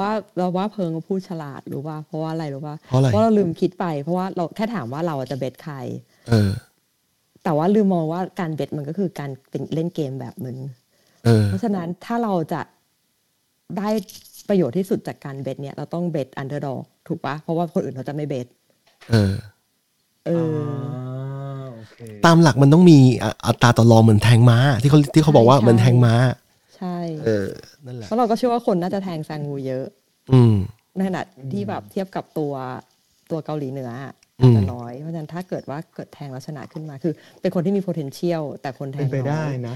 ว่าเพิงก็พูดฉลาดรู้ป่ะเพราะว่าอะไรรู้ป่ะเพราะเราลืมคิดไปเพราะว่าเราแค่ถามว่าเราจะเบสใครแต่ว่าลืมมองว่าการเบสมันก็คือการเป็นเล่นเกมแบบนึงเพราะฉะนั้นถ้าเราจะได้ประโยชน์ที่สุดจากการเบสเนี่ยเราต้องเบสอันเดอร์ด็อกถูกปะเพราะว่าคนอื่นเขาจะไม่เบสตามหลักมันต้องมีอัตราต่อรองเหมือนแทงม้าที่เขาบอกว่าเหมือนแทงม้าใช่นั่นแหละเพราะเราก็เชื่อว่าคนน่าจะแทงซังวูเยอะในขณะที่แบบเทียบกับตัวเกาหลีเหนืออาจจะน้อยเพราะฉะนั้นถ้าเกิดแทงแล้วชนะขึ้นมาคือเป็นคนที่มี potential แต่คนแทงไปได้นะ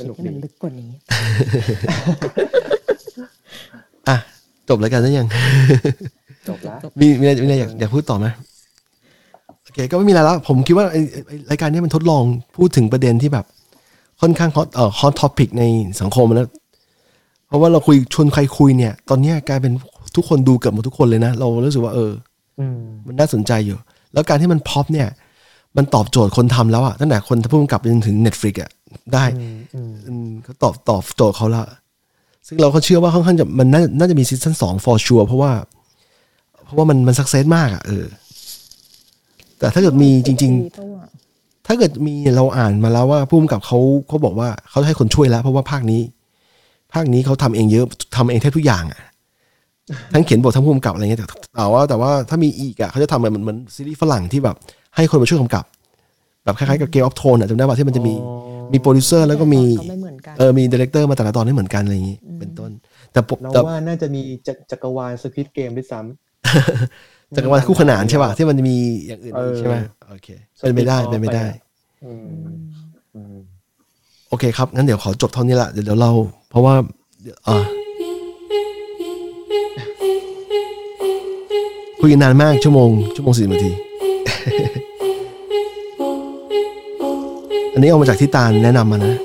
สนุกดีลึกกว่านี้อ่ะจบแล้วกันหรือยังจบแล้วมีอะไรอยากพูดต่อไหมโอเคก็ไม่มีอะไรแล้วผมคิดว่ารายการนี้มันทดลองพูดถึงประเด็นที่แบบค่อนข้างฮอตท็อปิกในสังคมแล้วเพราะว่าเราคุยชวนใครคุยเนี่ยตอนนี้กลายเป็นทุกคนดูเกือบหมดทุกคนเลยนะเรารู้สึกว่ามันน่าสนใจอยู่ แล้วการที่มันพ็อปเนี่ยมันตอบโจทย์คนทำแล้วอะตั้งแต่คนพุ่งกลับไปจนถึง Netflix อะได้เขาตอบโจทย์เขาละซึ่งเราก็เชื่อว่าค่อนข้างจะมันน่าจะมีซีซั่น2 for sure เพราะว่ามันซักเซสมากอะแต่ถ้าเกิดมีจริงๆถ้าเกิดมีเราอ่านมาแล้วว่าพุ่งกับเขาบอกว่าเขาให้คนช่วยแล้วเพราะว่าภาคนี้เขาทำเองเยอะทำเองแทบทุกอย่างอะทั้งเขียนบททั้งพุ่งกับอะไรเงี้ยแต่ว่าถ้ามีอีกอะเขาจะทำแบบเหมือนซีรีส์ฝรั่งที่แบบให้คนมาช่วยกำกับแบบคล้ายๆกับ Game of Thrones อ่ะจำได้ป่ะที่มันจะมีโปรดิวเซอร์แล้วก็มีไดเรคเตอร์มาแต่ละตอนไม่เหมือนกันอะไรอย่างงี้เป็นต้นแต่ว่าน่าจะมีจักรวาล Squid Game ด้วยซ้ำจักรวาลคู่ขนานใช่ป่ะที่มันจะมีอย่างอื่นใช่มั้ยโอเคเป็นไม่ได้โอเคครับงั้นเดี๋ยวขอจบเท่านี้ละเดี๋ยวเราเพราะว่าคุยนานมากชั่วโมง40นาทีอันนี้เอามาจากที่ตาลแนะนำมานะ